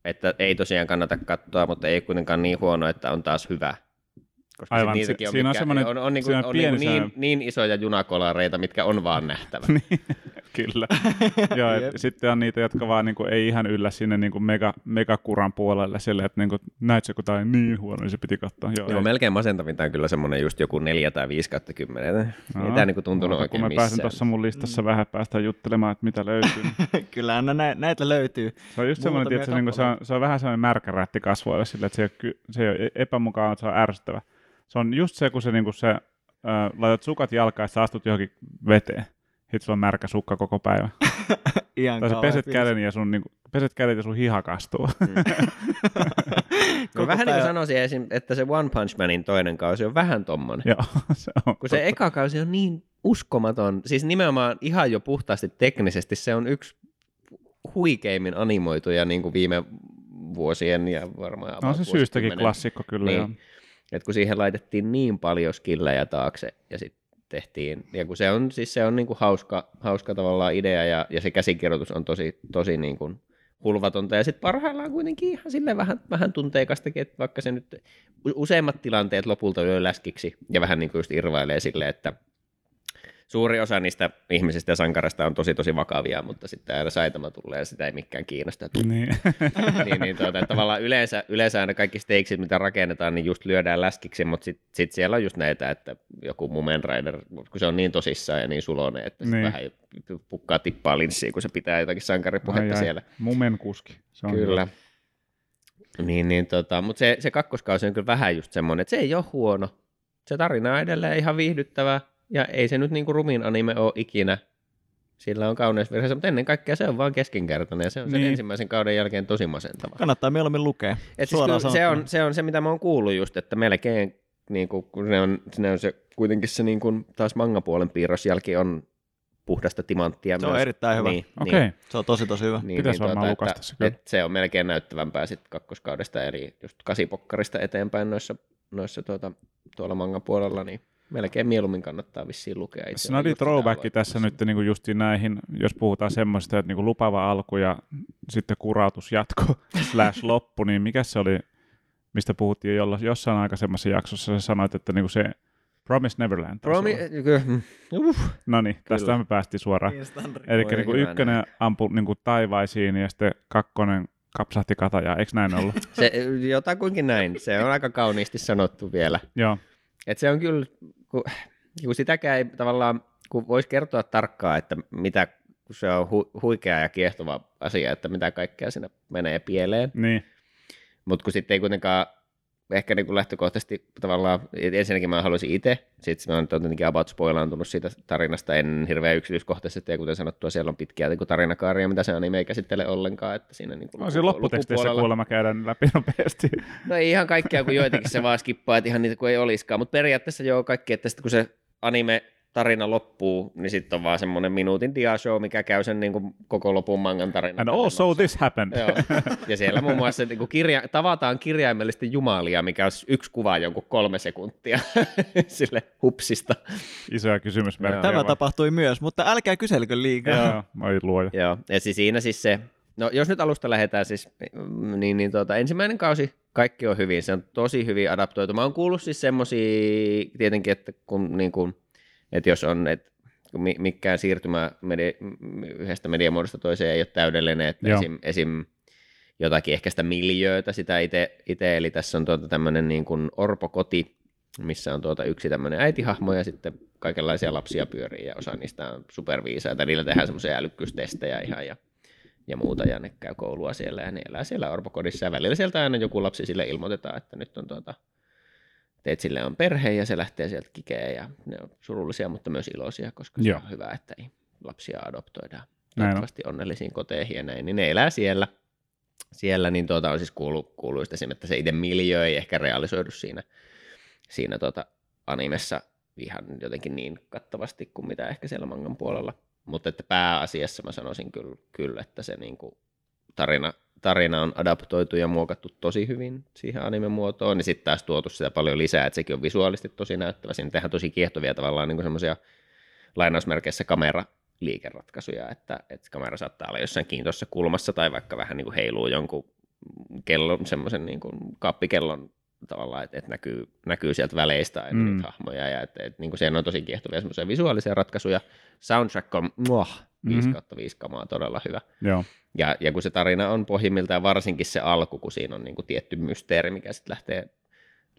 että ei tosiaan kannata katsoa, mutta ei kuitenkaan niin huono, että on taas hyvä. Koska aivan, si- on siinä mitkä, on, on, on, niinku, on pieni niinku niin, niin isoja junakolareita, mitkä on vaan nähtävä. Kyllä. Joo, sitten on niitä, jotka vaan niinku, ei ihan yllä sinne niinku mega, megakuran puolelle silleen, että niinku, näit se, kun tämä on niin huono, niin se piti katsoa. Joo, joo, melkein masentavinta on kyllä semmoinen just joku neljä tai viisi kautta kymmenen. Ei tämä niinku tuntunut oikein missään. Kun mä pääsen tuossa mun listassa mm. vähän päästään juttelemaan, että mitä löytyy. Kyllähän no nä- näitä löytyy. Se on just semmoinen, että niinku, se, se on vähän semmoinen märkärätti kasvoilla silleen, että se ei ole, se ei ole epämukaan, se on ärsyttävä. Se on just se, kun sä niinku se, äh, laitat sukat jalkaan ja sä astut johonkin veteen. Sitten sulla on märkä sukka koko päivä. Ihan tai sä peset käden, ja sun, niin kuin, peset käden ja sun hiha kastuu. Mm. No, vähän niin kuin sanoisin esim, että se One Punch Manin toinen kausi on vähän tommonen. Joo, se on. Kun se eka kausi on niin uskomaton. Siis nimenomaan ihan jo puhtaasti teknisesti se on yksi huikeimmin animoituja niin kuin viime vuosien ja varmaan no, se syystäkin klassikko kyllä. Niin. Että kun siihen laitettiin niin paljon skillejä taakse ja sitten tehtiin. Ja kun se on, siis se on niin kuin hauska, hauska tavallaan idea ja, ja se käsikirjoitus on tosi, tosi niin kuin hulvatonta. Ja sitten parhaillaan kuitenkin ihan silleen vähän, vähän tunteikastakin, että vaikka se nyt useimmat tilanteet lopulta lyö läskiksi ja vähän niin kuin just irvailee silleen, että suuri osa niistä ihmisistä ja sankarista on tosi tosi vakavia, mutta sitten aina Saitama tulee ja sitä ei mikään kiinnosta. Niin. niin, niin tuota, tavallaan yleensä, yleensä aina kaikki steiksit, mitä rakennetaan, niin just lyödään läskiksi, mutta sitten sit siellä on just näitä, että joku Mumen Rider, kun se on niin tosissaan ja niin suloinen, että niin. Vähän pukkaa tippaa linssiin, kun se pitää jotakin sankaripuhetta ai, siellä. Ai, Mumen kuski. Se on kyllä. Hyvä. Niin, niin, tota, mutta se, se kakkoskausi on kyllä vähän just semmoinen, että se ei ole huono. Se tarina on edelleen ihan viihdyttävää. Ja ei se nyt niinku rumin anime ole ikinä. Sillä on kauneusvirheensä, mutta ennen kaikkea se on vaan keskinkertainen ja se on sen niin. Ensimmäisen kauden jälkeen tosi masentava. Kannattaa mieluummin lukea. Et siis se, on, se on se, mitä mä oon kuullut just, että melkein, niinku, kun ne on, ne on se, kuitenkin se niinku, taas mangapuolen piirros jälki on puhdasta timanttia. Se myös. On erittäin hyvä. Niin, okei, niin. Se on tosi tosi hyvä. Niin, pitäisi niin, varmaan tuota, lukasta se kyllä. Se on melkein näyttävämpää sitten kakkoskaudesta, eli just kasipokkarista eteenpäin noissa, noissa tuota, tuolla mangapuolella, niin melkein mieluummin kannattaa vissiin lukea itse. Snadi throwbacki tässä nyt niinku justiin näihin, jos puhutaan semmoisesta, että niinku lupaava alku ja sitten kurautus jatko slash loppu, niin mikä se oli, mistä puhuttiin jo jossain aikaisemmassa jaksossa, sä sanoit, että niinku se Promised Neverland. Promi- uh. No niin, tästä me päästiin suoraan. Eli niinku ykkönen ampui niinku taivaisiin ja sitten kakkonen Kapsahti katajaa, eikö näin ollut? Se, jotakuinkin näin, se on aika kauniisti sanottu vielä. Joo. Et se on kyllä, kun, kun sitäkään ei tavallaan, kun voisi kertoa tarkkaan, että mitä, kun se on hu, huikea ja kiehtova asia, että mitä kaikkea siinä menee pieleen. Niin. Mutta kun sitten ei kuitenkaan, ehkä niin kuin lähtökohtaisesti tavallaan, ensinnäkin mä haluaisin itse, sitten mä oon tietenkin about spoilaantunut siitä tarinasta, en hirveän yksityiskohtaisesti, ja kuten sanottua, siellä on pitkiä niin tarinakaaria, mitä se anime ei käsittele ollenkaan. Että siinä niin kuin on siinä lopputeksteissä kuulemma käydään läpi nopeasti. No ei ihan kaikkea, kun joitakin se vaan skippaa, että ihan niitä kuin ei olisikaan, mutta periaatteessa joo kaikki, että sitten kun se anime tarina loppuu, niin sitten on vaan semmoinen minuutin diashow, mikä käy sen niin kuin koko lopun mangan tarina. And also massa. This happened. Joo. Ja siellä muun muassa niin kuin kirja, tavataan kirjaimellisesti jumalia, mikä on yksi kuva jonkun kolme sekuntia sille hupsista. Isoja kysymysmerkkejä. Tämä vai? Tapahtui myös, mutta älkää kyselkö liikaa. Joo, ai luoja. Joo, ja siis siinä siis se, no jos nyt alusta lähdetään siis, niin, niin tuota, ensimmäinen kausi, kaikki on hyvin, se on tosi hyvin adaptoitu. Mä oon kuullut siis semmosia, tietenkin, että kun niin kuin että jos on, että mikään siirtymä media, yhdestä mediamuodosta toiseen ei ole täydellinen, että esim, esim. jotakin ehkä sitä miljöötä, sitä itse, eli tässä on tuota tämmöinen niin kuin orpokoti, missä on tuota yksi tämmöinen äitihahmo ja sitten kaikenlaisia lapsia pyörii ja osa niistä on superviisaita, niillä tehdään semmoisia älykkyystestejä ihan ja, ja muuta ja ne käy koulua siellä ja ne elää siellä orpokodissa ja välillä sieltä aina joku lapsi sille ilmoitetaan, että nyt on tuota teet sille on perhe ja se lähtee sieltä kikeen ja ne on surullisia, mutta myös iloisia, koska se Joo. on hyvä, että lapsia adoptoidaan. Toivottavasti onnellisiin koteihin ja näin, niin ne elää siellä. Siellä niin tuota on siis kuullut, kuuluista sen, että se itse miljö ei ehkä realisoidu siinä, siinä tuota animessa ihan jotenkin niin kattavasti kuin mitä ehkä siellä mangan puolella. Mutta että pääasiassa mä sanoisin kyllä, kyllä että se niin kuin tarina tarina on adaptoitu ja muokattu tosi hyvin siihen anime-muotoon, niin sitten taas tuotu sitä paljon lisää, että sekin on visuaalisesti tosi näyttävä. Siinä tehdään tosi kiehtovia tavallaan niin kuin semmoisia lainausmerkeissä kameraliikeratkaisuja, että, että kamera saattaa olla jossain kiintoisessa kulmassa tai vaikka vähän niin kuin heiluu jonkun kellon, semmoisen niin kuin kaappikellon tavallaan, että, että näkyy, näkyy sieltä väleistä aina mm. niitä hahmoja ja että, että niin kuin siinä on tosi kiehtovia semmoisia visuaalisia ratkaisuja. Soundtrack on muah, mm-hmm. viisi kautta viisi kamaa todella hyvä. Joo. Ja, ja kun se tarina on pohjimmiltaan varsinkin se alku, kun siinä on niin kuin tietty mysteeri, mikä sitten lähtee,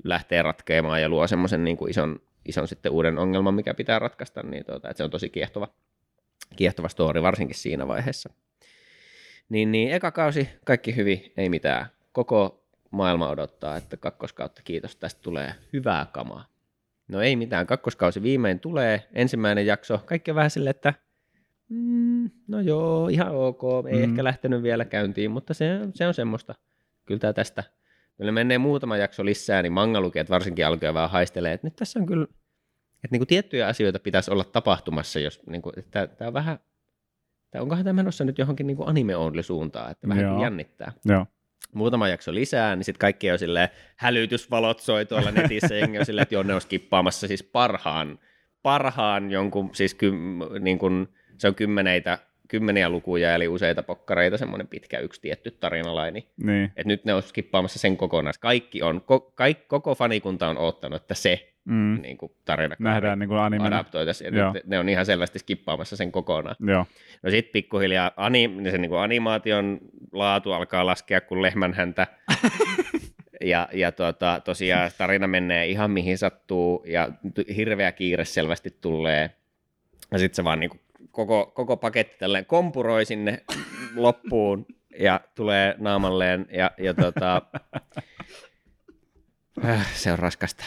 lähtee ratkeamaan ja luo semmoisen niin kuin ison, ison sitten uuden ongelman, mikä pitää ratkaista, niin tuota, että se on tosi kiehtova, kiehtova story varsinkin siinä vaiheessa. Niin, niin eka kausi, kaikki hyvin, ei mitään. Koko maailma odottaa, että kakkoskautta kiitos, tästä tulee hyvää kamaa. No ei mitään, kakkoskausi viimein tulee, ensimmäinen jakso, kaikki on vähän silleen, että Mm, no joo, ihan ok. Ei mm. ehkä lähtenyt vielä käyntiin, mutta se, se on semmoista. Kyllä tämä tästä. Kyllä menee muutama jakso lisää, niin mangalukijat varsinkin alkaa vähän haistelee, että nyt tässä on kyllä, että niinku tiettyjä asioita pitäisi olla tapahtumassa, jos niinku, että tämä on vähän, että onkohan tämä menossa nyt johonkin niinku anime-only suuntaan, että vähän joo. jännittää. Joo. Muutama jakso lisää, niin sitten kaikki on silleen, hälytysvalot soi tuolla netissä, jengi on silleen, että joo, ne on skippaamassa siis parhaan, parhaan jonkun, siis niin kuin, se on kymmeneitä, kymmeniä lukuja, eli useita pokkareita, semmoinen pitkä yksi tietty tarinalaini. Niin. Et nyt ne on skippaamassa sen kokonaan. Kaikki on, ko, kaikki, koko fanikunta on oottanut, että se mm. niin kuin tarina nähdään niin kuin animena adaptoitaisiin. Ne on ihan selvästi skippaamassa sen kokonaan. Joo. No sit pikkuhiljaa anim, sen niin kuin animaation laatu alkaa laskea kuin lehmän häntä. Ja, ja tuota, tosiaan tarina menee ihan mihin sattuu, ja hirveä kiire selvästi tulee. Ja sit se vaan niin kuin Koko, koko paketti tälleen kompuroi sinne loppuun ja tulee naamalleen ja, ja tota, se on raskasta.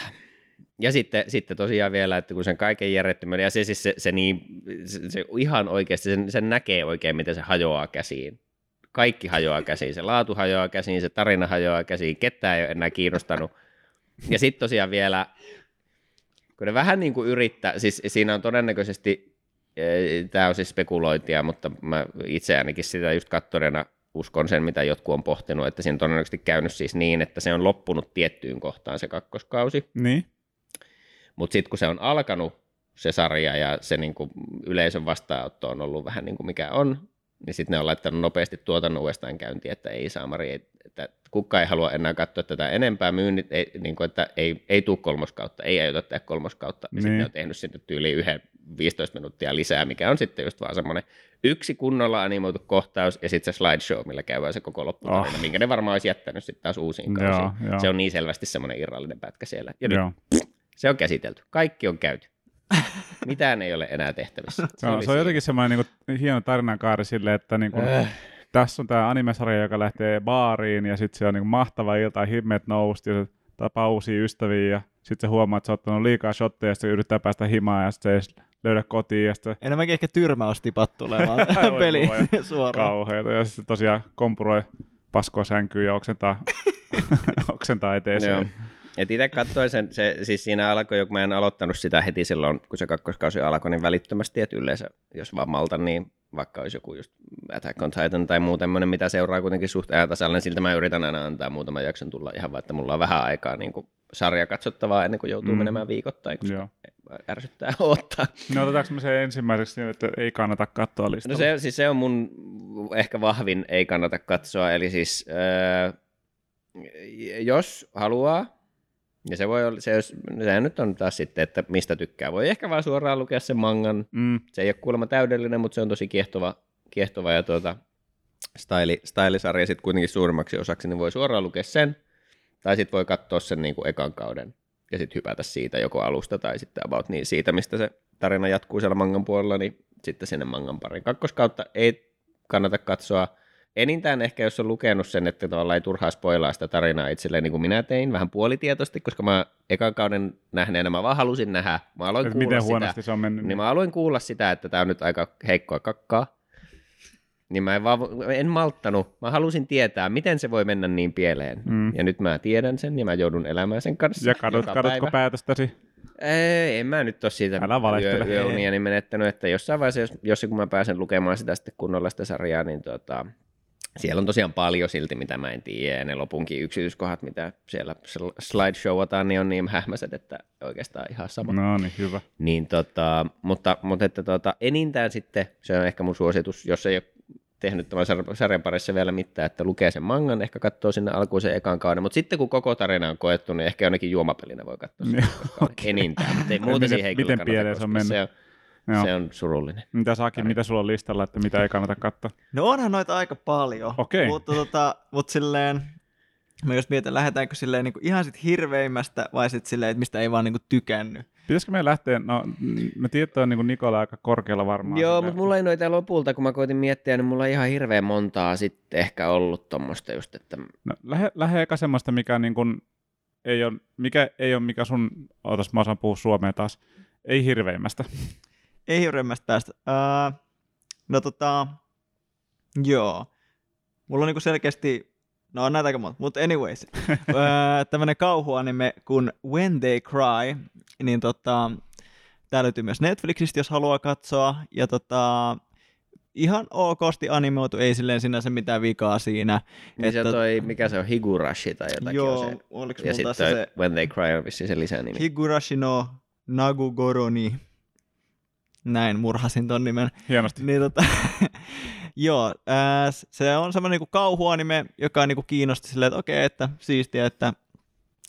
Ja sitten, sitten tosiaan vielä, että kun sen kaiken järjettömyyden, ja se siis se, se, niin, se, se ihan oikeasti, sen, sen näkee oikein, miten se hajoaa käsiin. Kaikki hajoaa käsiin, se laatu hajoaa käsiin, se tarina hajoaa käsiin, ketään ei ole enää kiinnostanut. Ja sitten tosiaan vielä, kun ne vähän niin kuin yrittää, siis siinä on todennäköisesti tämä on siis spekulointia, mutta mä itse ainakin sitä just kattorena uskon sen, mitä jotkut on pohtinut, että siinä on todennäköisesti käynyt siis niin, että se on loppunut tiettyyn kohtaan se kakkoskausi. Niin. Mutta sitten kun se on alkanut se sarja ja se niinku yleisön vastaanotto on ollut vähän niin kuin mikä on, niin sitten ne on laittanut nopeasti tuotannon uudestaan käyntiin, että ei saamari, että kukaan ei halua enää katsoa tätä enempää, myynnit, ei, niin kuin, että ei, ei tule kolmoskautta, ei aiota tehdä kolmoskautta, niin sitten ne on tehnyt sinne tyyliin yhden viisitoista minuuttia lisää, mikä on sitten just vaan semmoinen yksi kunnolla animoitu kohtaus ja sitten se slideshow, millä käydään se koko lopputarina, oh. minkä ne varmaan olisi jättänyt sitten taas uusiin kausiin. Se on niin selvästi semmoinen irrallinen pätkä siellä. Ja nyt, pff, se on käsitelty. Kaikki on käyty. Mitään ei ole enää tehtävissä. Se, no, se on jotenkin semmoinen niin hieno tarinankaari sille, että niin kuin, äh. tässä on tämä animesarja, joka lähtee baariin ja sitten se on niin mahtava ilta, himmet nousti ja tapaa uusia ystäviä ja sitten se huomaa, että se on ottanut liikaa shotteja ja sitten yrittää päästä himaan ja sitten se ei löydä kotiin. Sitten... Enemmänkin ehkä tyrmäys tipat tulemaan peliin suoraan. Kauheita ja sitten tosiaan kompuroi paskoa sänkyyn ja oksentaa, oksentaa eteeseen. Et itse katsoin sen, se, siis siinä alkoi, kun mä en aloittanut sitä heti silloin, kun se kakkoskausi alkoi, niin välittömästi, että yleensä jos vaan maltan, niin vaikka olisi joku just Attack on Titan tai muu tämmöinen, mitä seuraa kuitenkin suht ajantasalla, niin siltä mä yritän aina antaa muutaman jakson tulla ihan vaan, että mulla on vähän aikaa niin kuin sarja katsottavaa ennen kuin joutuu mm. menemään viikoittain, kun ärsyttää odottaa. No otetaanko me se ensimmäiseksi, että ei kannata katsoa listalla? No se, siis se on mun ehkä vahvin ei kannata katsoa, eli siis äh, jos haluaa, ja se voi olla, se jos, sehän nyt on taas sitten, että mistä tykkää. Voi ehkä vaan suoraan lukea sen mangan. Mm. Se ei ole kuulemma täydellinen, mutta se on tosi kiehtova, kiehtova ja tuota, styli, stylisarja sitten kuitenkin suurimmaksi osaksi, niin voi suoraan lukea sen. Tai sitten voi katsoa sen niin kuin ekan kauden ja sitten hypätä siitä joko alusta tai sitten about niin siitä, mistä se tarina jatkuu siellä mangan puolella, niin sitten sinne mangan pariin. Kakkoskautta ei kannata katsoa. Enintään ehkä, jos on lukenut sen, että tavallaan ei turhaa spoilaa sitä tarinaa itselleen, niin kuin minä tein, vähän puolitietoisesti, koska mä ekan kauden nähneenä mä vaan halusin nähdä. Mä aloin kuulla miten huonosti sitä, se on mennyt. Niin mä aloin kuulla sitä, että tää on nyt aika heikkoa kakkaa. Niin mä en, vaan, en malttanut. Mä halusin tietää, miten se voi mennä niin pieleen. Mm. Ja nyt mä tiedän sen ja mä joudun elämään sen kanssa. Ja kadut, kadutko päätöstäsi? Ei, en mä nyt ole siitä yöuniani niin menettänyt, että jossain vaiheessa, jos, jos kun mä pääsen lukemaan sitä sitten kunnolla sitä sarjaa, niin tota... Siellä on tosiaan paljon silti, mitä mä en tiedä, ja ne lopunkin yksityiskohdat, mitä siellä slideshowataan, niin on niin hähmäiset, että oikeastaan ihan sama. No niin, hyvä. Niin, tota, mutta mutta että, tota, enintään sitten, se on ehkä mun suositus, jos ei ole tehnyt tämän sarjan parissa vielä mitään, että lukee sen mangan, ehkä katsoo sinne alkuun sen ekan kauden, mutta sitten kun koko tarina on koettu, niin ehkä jonnekin juomapelinä voi katsoa sen okay. enintään, mutta ei muuten siihen miten, miten pieleen se on mennyt? Joo. Se on surullinen. Mitä Saki, mitä sulla on listalla, että mitä ei kannata katsoa? No onhan noita aika paljon, okay. mutta tota, mut silleen, mä jos mietin, lähdetäänkö silleen niinku ihan sit hirveimmästä vai sit silleen, että mistä ei vaan niinku tykännyt. Pitäisikö meidän lähteä, no mä tiedän, että on niin Nikola aika korkealla varmaan. Joo, mutta mulla ei noita lopulta, kun mä koitin miettiä, niin mulla ei ihan hirveän montaa sitten ehkä ollut tommoista just, että... No lähde, lähde eka semmoista, mikä niin kuin ei ole, mikä ei ole, mikä sun, ootas mä osaan puhua suomea taas, ei hirveimmästä. Ei hirveämmästä päästä. Uh, no tota, joo. Mulla on niinku selkeästi, no on näitä aika monta, mutta anyways. uh, tämmönen kauhuanime kun When They Cry, niin tota, tää löytyy myös Netflixistä, jos haluaa katsoa. Ja tota, ihan okosti animoitu, ei silleen sinänsä mitään vikaa siinä. Niin että, se toi, mikä se on, Higurashi tai jotakin joo, on se. Oliko ja sitten se, When They Cry on vissiin se lisänimi. Higurashi no Nagugoroni. Näin, murhasin ton nimen. Hienosti. Niin, tota, joo, ää, se on semmoinen niinku kauhuanime, joka niinku kiinnosti silleen, että okei, että siistiä, että...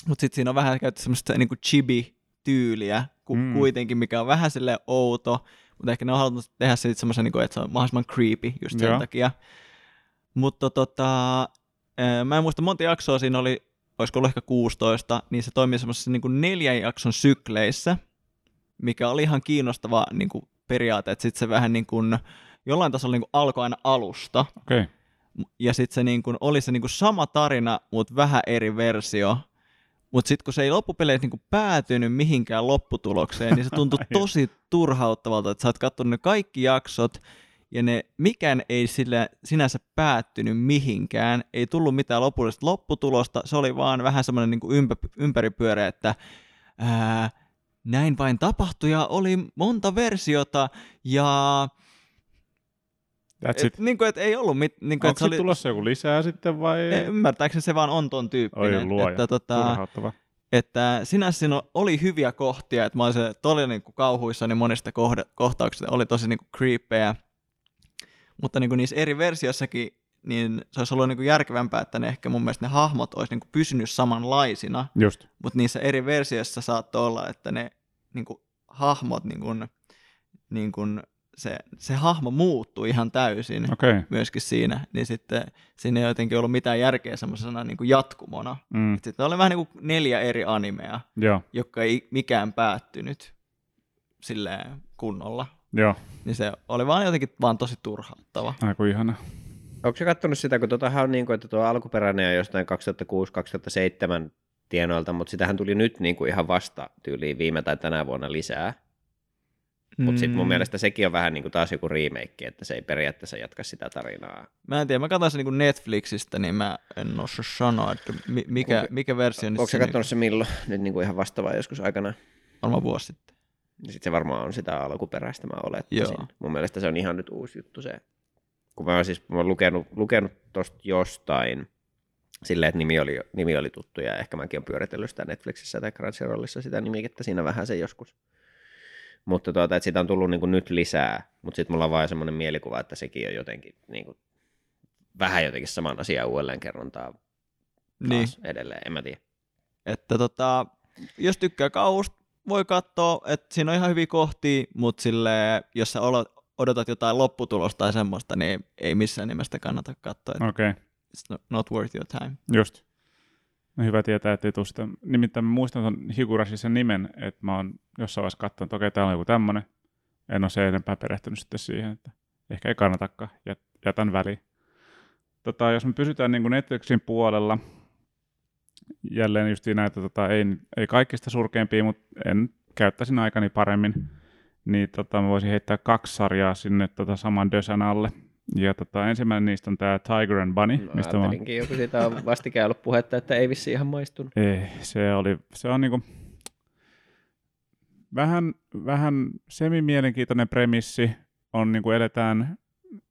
Mutta sitten siinä on vähän käytetty semmoista niinku chibi-tyyliä ku, mm. kuitenkin, mikä on vähän silleen outo, mutta ehkä ne on halunnut tehdä siitä semmoisen, niinku, että se on mahdollisimman creepy just sen joo. takia. Mutta tota, ää, mä en muista, monta jaksoa siinä oli, olisiko ollut ehkä kuusitoista, niin se toimii semmoisessa niinku neljän jakson sykleissä, mikä oli ihan kiinnostava niin kuin periaate, että sitten se vähän niin kuin, jollain tasolla niin kuin alkoi aina alusta. Okay. Ja sitten se niin kuin, oli se niin kuin sama tarina, mutta vähän eri versio. Mutta sitten kun se ei loppupeleissä niin kuin päätynyt mihinkään lopputulokseen, niin se tuntui tosi turhauttavalta, että sä oot katsonut ne kaikki jaksot, ja ne mikään ei sillä, sinänsä päättynyt mihinkään, ei tullut mitään lopullista lopputulosta, se oli vaan vähän semmoinen niin kuin ympä, ympäripyöreä, että... Ää, näin vain tapahtui ja oli monta versiota ja et, niin kuin, et ei ollut mit, niin kuin, onko se oli... tulossa joku lisää sitten vai? Ymmärtääkseni se vaan on ton tyyppinen. Oi luoja, että, tota, että sinänsä siinä oli hyviä kohtia, että mä olin se todella niin kuin kauhuissani monista kohda, kohtauksista, oli tosi niin kuin creepejä, mutta niin kuin niissä eri versioissakin niin se olisi ollut niin kuin järkevämpää, että ne ehkä mun mielestä ne hahmot olisi niin kuin pysynyt samanlaisina, just. Mutta niissä eri versioissa saattoi olla, että ne niin kuin hahmot niin kuin niin kun se, se hahmo muuttui ihan täysin okay. myöskin siinä, niin sitten siinä ei jotenkin ollut mitään järkeä semmoisena niin kuin jatkumona. Mm. Sitten oli vähän niin kuin neljä eri animea, joo. jotka ei mikään päättynyt silleen kunnolla. Joo. Niin se oli vaan jotenkin vaan tosi turhauttava. Aiku ihana. Onko se kattonut sitä, kun tuotahan on niin kuin, että tuo alkuperäinen on jostain kaksituhattakuusi kaksituhattaseitsemän tienoilta, mutta sitähän tuli nyt niin kuin ihan vasta tyyliin viime tai tänä vuonna lisää. Mm. Mutta sitten mun mielestä sekin on vähän niin kuin taas joku remake, että se ei periaatteessa jatka sitä tarinaa. Mä en tiedä, mä katsoin sen niin kuin Netflixistä, niin mä en osaa sanoa, että mikä, mikä versio. Onko sä katsonut se milloin? Nyt niin kuin ihan vastaavaa joskus aikana. Varmaan vuosi sitten. Sitten se varmaan on sitä alkuperäistä, mä olettaisin. Joo. Mun mielestä se on ihan nyt uusi juttu se. Kun mä oon siis mä oon lukenut, lukenut tosta jostain silleen, että nimi oli, nimi oli tuttu ja ehkä mäkin oon pyöritellyt sitä Netflixissä tai Crunchyrollissa sitä nimikettä siinä vähän se joskus. Mutta tuota, että siitä on tullut niin kuin nyt lisää, mutta sitten mulla on vaan semmoinen mielikuva, että sekin on jotenkin niin kuin, vähän jotenkin saman asian uudelleenkerrontaa taas niin. edelleen, en mä tiedä. Että tota, jos tykkää kauhusta, voi katsoa, että siinä on ihan hyviä kohtia, mutta silleen, jos sä odotat jotain lopputulosta tai semmoista, niin ei missään nimestä kannata katsoa. Okei. Okay. It's not worth your time. Just. No hyvä tietää, ettei tule sitä. Nimittäin mä muistan tuon Higurashisen nimen, että mä oon jossain vaiheessa katsonut, että okei, okay, täällä on joku tämmönen. En ole se enempää perehtynyt sitten siihen, että ehkä ei kannatakaan. Jätän väliin. Tota, jos me pysytään niin kuin Netflixin puolella, jälleen just siinä, että tota, ei, ei kaikista surkeimpia, mutta en käyttäisin aikani paremmin, niin tota, mä voisin heittää kaksi sarjaa sinne tota, saman dösän alle. Ja tota, ensimmäinen niistä on tämä Tiger and Bunny. No, mistä ajattelinkin mä... joku siitä on vastikään ollut puhetta, että ei vissiin ihan maistunut. Ei, se, oli, se on niinku vähän, vähän semi-mielenkiintoinen premissi. On niinku eletään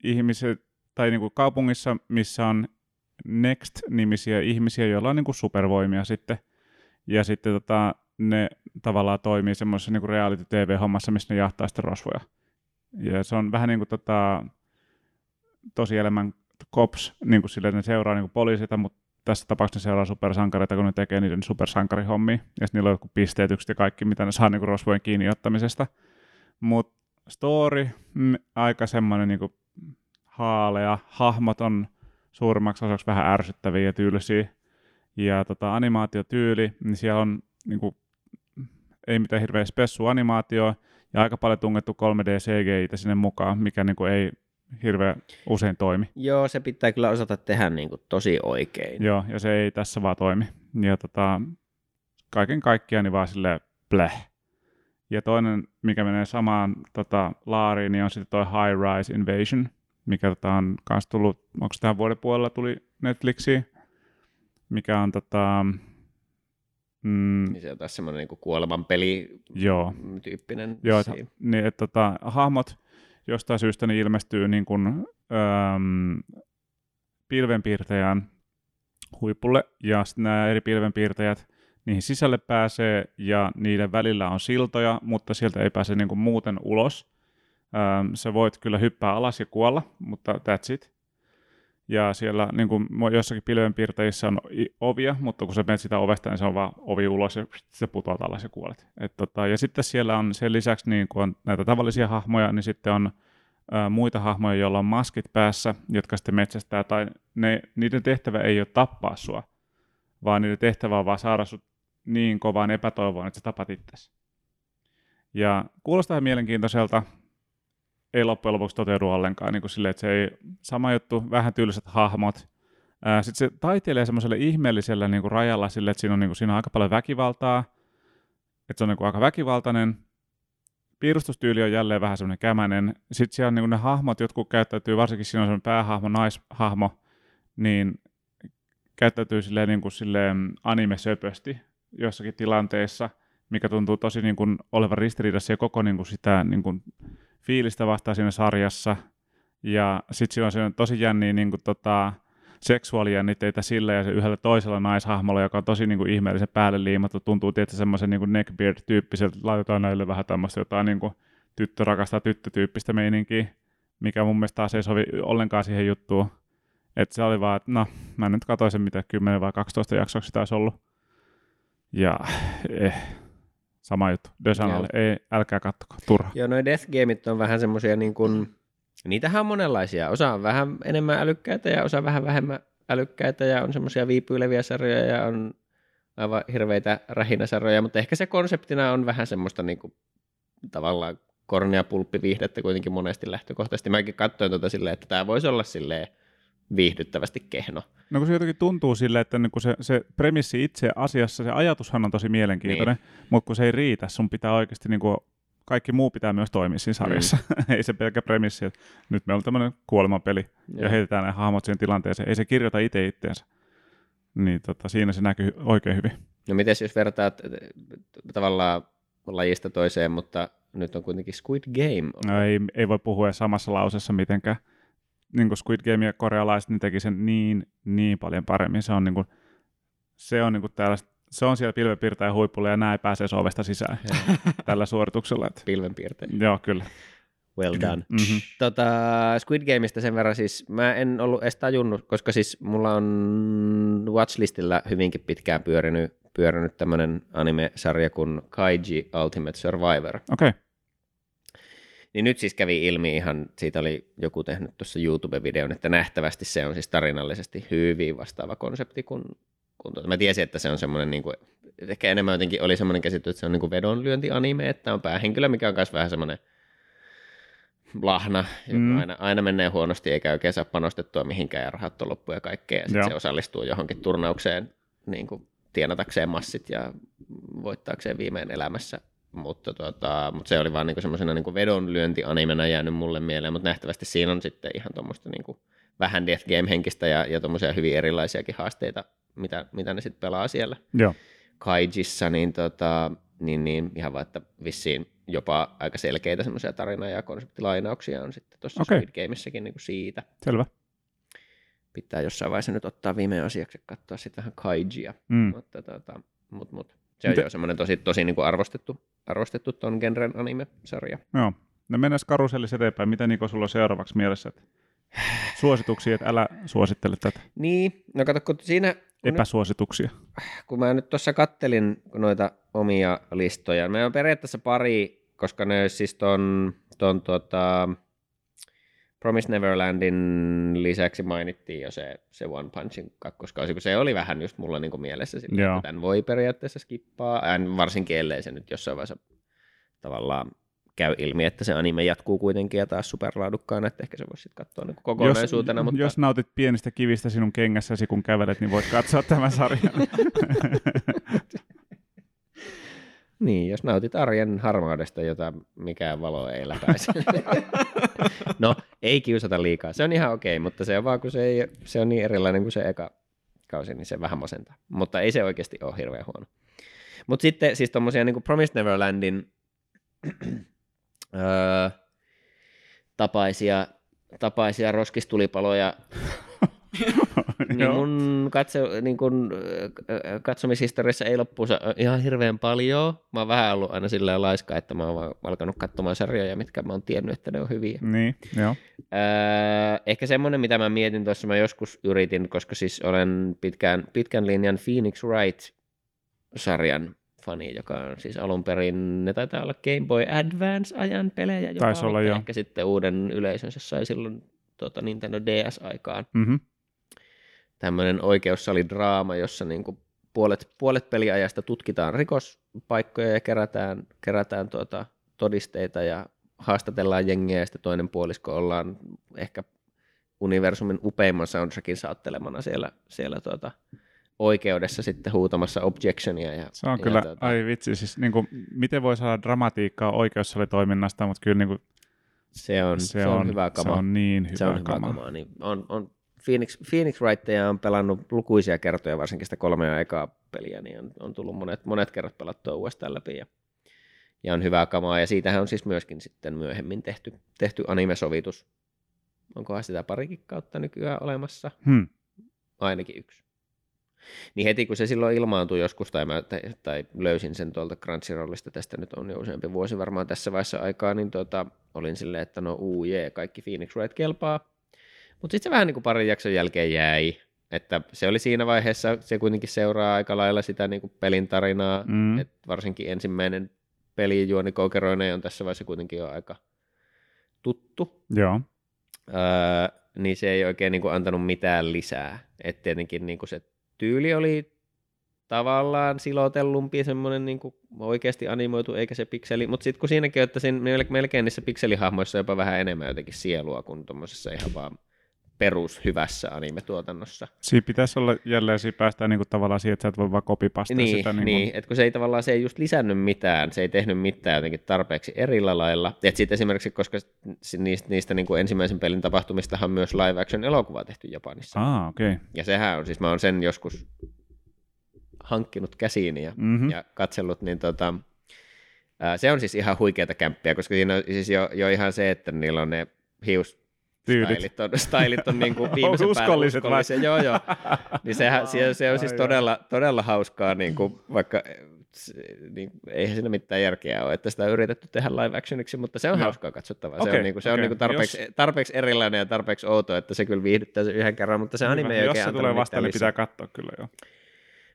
ihmiset, tai niinku kaupungissa, missä on Next-nimisiä ihmisiä, joilla on niinku supervoimia sitten. Ja sitten tota, ne tavallaan toimii semmoisessa niinku reality-tv-hommassa, missä ne jahtaa sitten rosvoja. Ja se on vähän niinku tota... tosielämän cops, niin kuin silleen ne seuraa niin kuin poliisita, mutta tässä tapauksessa ne seuraa supersankareita, kun ne tekee niiden supersankarihommia. Ja sitten niillä on joku pisteytykset ja kaikki, mitä ne saa niin kuin rosvojen kiinni ottamisesta. Mutta story, mm, aika semmoinen niin kuin haalea. Hahmot on suurimmaksi osaksi vähän ärsyttäviä ja tyylisiä. Ja tota, animaatiotyyli, niin siellä on niin kuin, ei mitään hirveä spessua animaatioa ja aika paljon tungettu kolme D C G I sinne mukaan, mikä niin kuin ei hirveän usein toimi. Joo, se pitää kyllä osata tehdä niin kuin tosi oikein. Joo, ja se ei tässä vaan toimi. Ja tota, kaiken kaikkiaan niin vaan silleen bläh. Ja toinen, mikä menee samaan tota, laariin, niin on sitten toi High Rise Invasion, mikä tota, on kanssa tullut, onko se tähän vuoden puolella tuli Netflixiin, mikä on tota... Mm, niin se on taas semmoinen niin kuin kuolemanpeli-tyyppinen. Joo, joo niin että tota, hahmot jostain syystä ne ilmestyy niin kuin, öö, pilvenpiirtäjän huipulle, ja sitten nämä eri pilvenpiirtäjät, niihin sisälle pääsee, ja niiden välillä on siltoja, mutta sieltä ei pääse niin kuin muuten ulos. Öö, sä voit kyllä hyppää alas ja kuolla, mutta that's it. Ja siellä niin kuin jossakin pilvenpiirtäjissä on ovia, mutta kun sä menet sitä ovesta, niin se on vaan ovi ulos, ja sä putoat alas ja kuolet. Et tota, ja sitten siellä on sen lisäksi, niin kun on näitä tavallisia hahmoja, niin sitten on ä, muita hahmoja, joilla on maskit päässä, jotka sitten metsästää, tai ne, niiden tehtävä ei ole tappaa sua, vaan niiden tehtävä on vaan saada sut niin kovaan epätoivoon, että sä tapat itsesi. Ja kuulostaa mielenkiintoiselta. Ei loppujen lopuksi toteudu ollenkaan, niin kuin silleen, että se ei, sama juttu, vähän tyyliset hahmot. Ää, sit se taiteilee semmoiselle ihmeellisellä niin kuin rajalla silleen, että siinä on, niin kuin, siinä on aika paljon väkivaltaa, että se on niin kuin, aika väkivaltainen. Piirustustyyli on jälleen vähän semmoinen kämänen. Sitten siellä on niin kuin, ne hahmot, jotkut käyttäytyy, varsinkin siinä on semmoinen päähahmo, naishahmo, niin käyttäytyy silleen, niin kuin, silleen anime-söpösti jossakin tilanteessa, mikä tuntuu tosi niin kuin, olevan ristiriidassa ja koko niin kuin, sitä... Niin kuin, fiilistä vastaan siinä sarjassa, ja sitten siinä on siinä tosi jänniä niin kuin, tota, seksuaalijännitteitä sillä ja se yhdellä toisella naishahmolla, joka on tosi niin kuin, ihmeellisen päälle liimattu, tuntuu tietysti semmoisen niin neckbeard-tyyppiseltä, laitetaan näille vähän tämmöistä jotain niin kuin, tyttö rakastaa tyttötyyppistä meininkiä, mikä mun mielestä taas ei sovi ollenkaan siihen juttuun, että se oli vaan, että no, mä nyt katsoin sen mitä kymmenen vai kaksitoista jaksoksi taisi ollut, ja eh. Sama juttu. Desanalle. Ei, älkää katsokaa. Turha. Joo, noi Death Gameit on vähän semmoisia niin kuin, niitähän on monenlaisia. Osa on vähän enemmän älykkäitä ja osa vähän vähemmän älykkäitä ja on semmoisia viipyileviä sarjoja ja on aivan hirveitä rähinäsarjoja, mutta ehkä se konseptina on vähän semmoista niin kuin, tavallaan kornia pulppiviihdettä kuitenkin monesti lähtökohtaisesti. Mäkin katsoin tuota silleen, että tämä voisi olla silleen viihdyttävästi kehno. No kun se jotenkin tuntuu silleen, että niin kun se, se premissi itse asiassa, se ajatushan on tosi mielenkiintoinen, niin. Mutta kun se ei riitä, sun pitää oikeasti, niin kun kaikki muu pitää myös toimia siinä sarjassa. Mm. Ei se pelkä premissi, että nyt meillä on tämmöinen kuolemapeli ja, ja heitetään nämä hahmot siihen tilanteeseen. Ei se kirjoita itse itseensä. Niin tota, siinä se näkyy oikein hyvin. No mites jos vertaat tavallaan lajista toiseen, mutta nyt on kuitenkin Squid Game. No ei, ei voi puhua samassa lausessa mitenkään. Niin kuin Squid Game ja korealaiset niin teki sen niin, niin paljon paremmin. Se on, niin kuin, se on, niin kuin tällaista, se on siellä pilvenpiirtäjän huipulla ja nämä ei pääse ovesta sisään tällä suorituksella. Että... Pilvenpiirtäjä. Joo, kyllä. Well done. Mm-hmm. Tota, Squid Gameista sen verran siis, mä en ollut edes tajunnut, koska siis mulla on watchlistillä hyvinkin pitkään pyörinyt, pyörinyt tämmönen anime-sarja kuin Kaiji Ultimate Survivor. Okei. Okay. Niin nyt siis kävi ilmi ihan, siitä oli joku tehnyt tuossa YouTube-videon, että nähtävästi se on siis tarinallisesti hyvin vastaava konsepti, kun, kun tuota. Mä tiesin, että se on semmoinen, niin kuin, ehkä enemmän jotenkin oli semmoinen käsitys, että se on niin kuin vedonlyöntianime, että on päähenkilö, mikä on myös vähän semmoinen lahna, joka mm. aina, aina menee huonosti, eikä oikein saa panostettua mihinkään ja rahat on loppu ja kaikkea, ja sitten se osallistuu johonkin turnaukseen niin kuin tienatakseen massit ja voittaakseen viimein elämässä. Mutta, tota, mutta se oli vaan niinku semmoisena niinku vedonlyöntianimena jäänyt mulle mieleen, mutta nähtävästi siinä on sitten ihan tuommoista niinku vähän Death Game-henkistä ja, ja tuommoisia hyvin erilaisiakin haasteita, mitä, mitä ne sitten pelaa siellä. Joo. Kaijissa, niin, tota, niin, niin ihan vaan, että vissiin jopa aika selkeitä semmoisia tarina- ja konseptilainauksia on sitten tuossa okay. Squid Gameissäkin niinku siitä. Selvä. Pitää jossain vaiheessa nyt ottaa viimein asiaksi katsoa sitten vähän Kaijia, mm. mutta tota, mut, mut. Se on Miten? jo semmoinen tosi, tosi niinku arvostettu, arvostettu ton genren anime-sarja. Joo. No mennään karusellissa eteenpäin. Mitä Niko sulla on seuraavaksi mielessä? Että suosituksia, että älä suosittele tätä. Niin, no kato, kun siinä... Epäsuosituksia. Nyt, kun mä nyt tuossa kattelin noita omia listoja. Mä on periaatteessa pari, koska ne on siis ton, ton tota, Promised Neverlandin lisäksi mainittiin jo se, se One Punchin kakkoskausi, kun se oli vähän just mulla niin kuin mielessä, sitten, että tämän voi periaatteessa skippaa, en varsinkin ellei se nyt jossain vaiheessa tavallaan käy ilmi, että se anime jatkuu kuitenkin ja taas superlaadukkaana, että ehkä se voisi sitten katsoa niin kokonaisuutena. Jos, mutta... jos nautit pienistä kivistä sinun kengässäsi, kun kävelet, niin voit katsoa tämän sarjan. Niin, jos nautit arjen harmaudesta, jota mikään valo ei läpäise. No, ei kiusata liikaa. Se on ihan okei, mutta se on vaan, kun se, ei, se on niin erilainen kuin se eka kausi, niin se vähän masentaa. Mutta ei se oikeasti ole hirveän huono. Mutta sitten siis tommosia niin kuin Promised Neverlandin öö, tapaisia, tapaisia roskistulipaloja... Niin mun katse, niin kun, katsomishistoriassa ei loppuunsa ihan hirveän paljon. Mä oon vähän ollut aina silleen laiska, että mä oon alkanut katsomaan sarjoja, mitkä mä oon tiennyt, että ne on hyviä. Niin, joo. Öö, ehkä semmoinen, mitä mä mietin tuossa, mä joskus yritin, koska siis olen pitkän, pitkän linjan Phoenix Wright-sarjan fani, joka on siis alun perin, ne taitaa olla Game Boy Advance-ajan pelejä, joka taisi olla, ehkä sitten uuden yleisönsä sai silloin tuota, Nintendo D S-aikaan. Mm-hmm. Tämmöinen oikeussalidraama, jossa niinku puolet, puolet peliajasta tutkitaan rikospaikkoja ja kerätään, kerätään tuota todisteita ja haastatellaan jengiä ja sitten toinen puolisko ollaan ehkä universumin upeimman soundtrackin saattelemana siellä, siellä tuota oikeudessa sitten huutamassa objectionia. Ja, se on ja kyllä, tuota... ai vitsi, siis niinku, miten voi saada dramatiikkaa oikeussalitoiminnasta, mutta kyllä niinku, se, on, se, se on, on hyvä kama. Se on niin hyvä, se on hyvä kama. kama niin on, on, Phoenix, Phoenix Wrightia on pelannut lukuisia kertoja, varsinkin sitä kolmea ekaa peliä, niin on, on tullut monet, monet kerrat pelattua uudestaan läpi ja, ja on hyvää kamaa. Ja siitähän on siis myöskin sitten myöhemmin tehty, tehty anime-sovitus. Onkohan sitä parikin kautta nykyään olemassa? Hmm. Ainakin yksi. Niin heti kun se silloin ilmaantui joskus, tai, mä, tai, tai löysin sen tuolta Crunchyrollista, tästä nyt on jo useampi vuosi varmaan tässä vaiheessa aikaa, niin tota, olin silleen, että no uu jee, kaikki Phoenix Wright kelpaa. Mutta sitten se vähän niin kuin parin jakson jälkeen jäi, että se oli siinä vaiheessa, se kuitenkin seuraa aika lailla sitä niin kuin pelin tarinaa, mm. että varsinkin ensimmäinen pelin juoni koukeroineen on tässä vaiheessa kuitenkin jo aika tuttu. Joo. Öö, niin se ei oikein niin kuin antanut mitään lisää. Et tietenkin niin kuin se tyyli oli tavallaan silotellumpi, semmoinen niin kuin oikeasti animoitu, eikä se pikseli. Mutta sitten kun siinäkin, että sen melkein niissä pikselihahmoissa jopa vähän enemmän jotenkin sielua kuin tuommoisessa ihan vaan perushyvässä anime-tuotannossa. Siinä pitäisi olla jälleen, siinä päästään niin kuin tavallaan siihen, että sä et voi vaan kopipastaa niin, sitä. Niin, niin kuin... että kun se ei tavallaan, se ei just lisännyt mitään, se ei tehnyt mitään jotenkin tarpeeksi erillä lailla. Että sitten esimerkiksi, koska niistä, niistä niin kuin ensimmäisen pelin tapahtumistahan on myös live action elokuvaa tehty Japanissa. Ah, okei. Okay. Ja sehän on, siis mä oon sen joskus hankkinut käsiin ja, mm-hmm. ja katsellut, niin tota, ää, se on siis ihan huikeata kämppiä, koska siinä on siis jo, jo ihan se, että niillä on ne hius Stylit on, stylit on niin kuin viimeisen uskolliset päälle uskolliset. Joo, joo. Niin sehän, se, se on siis todella, todella hauskaa, niin kuin, vaikka niin, eihän siinä mitään järkeä ole, että sitä on yritetty tehdä live actioniksi, mutta se on no. hauskaa katsottavaa. Okay, se on, niin kuin, se okay. on niin kuin tarpeeksi, Jos... tarpeeksi erilainen ja tarpeeksi outo, että se kyllä viihdyttää sen yhden kerran, mutta se anime ei Jos oikein se tulee vastaan, niin pitää katsoa kyllä jo.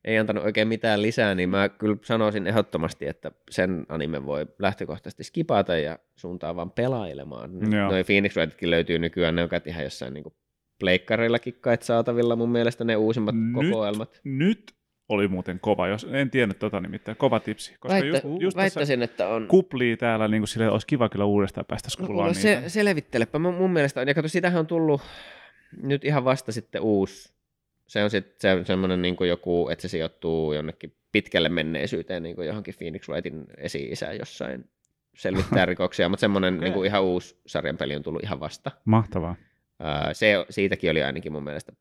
Ei antanut oikein mitään lisää, niin mä kyllä sanoisin ehdottomasti, että sen anime voi lähtökohtaisesti skipata ja suuntaa vaan pelailemaan. Joo. Noi Phoenix Wrightkin löytyy nykyään, ne on kai ihan jossain niin kuin pleikkarillakin kai saatavilla mun mielestä ne uusimmat nyt, kokoelmat. Nyt oli muuten kova, jos en tiennyt tota nimittäin, kova tipsi. Koska Väittä, just, just väittäisin, että on. Kuplii täällä, niin kuin sille olisi kiva kyllä uudestaan päästä skulaan no, niitä. Se, selvittelepä, mun mielestä on. Ja kato, sitähän on tullut nyt ihan vasta sitten uusi. Se on sitten semmoinen niin joku, että se sijoittuu jonnekin pitkälle menneisyyteen, niin kuin johonkin Phoenix Wrightin esi-isä jossain selvittää rikoksia, mutta semmoinen okay. niin ihan uusi sarjanpeli on tullut ihan vasta. Mahtavaa. Se, siitäkin oli ainakin mun mielestä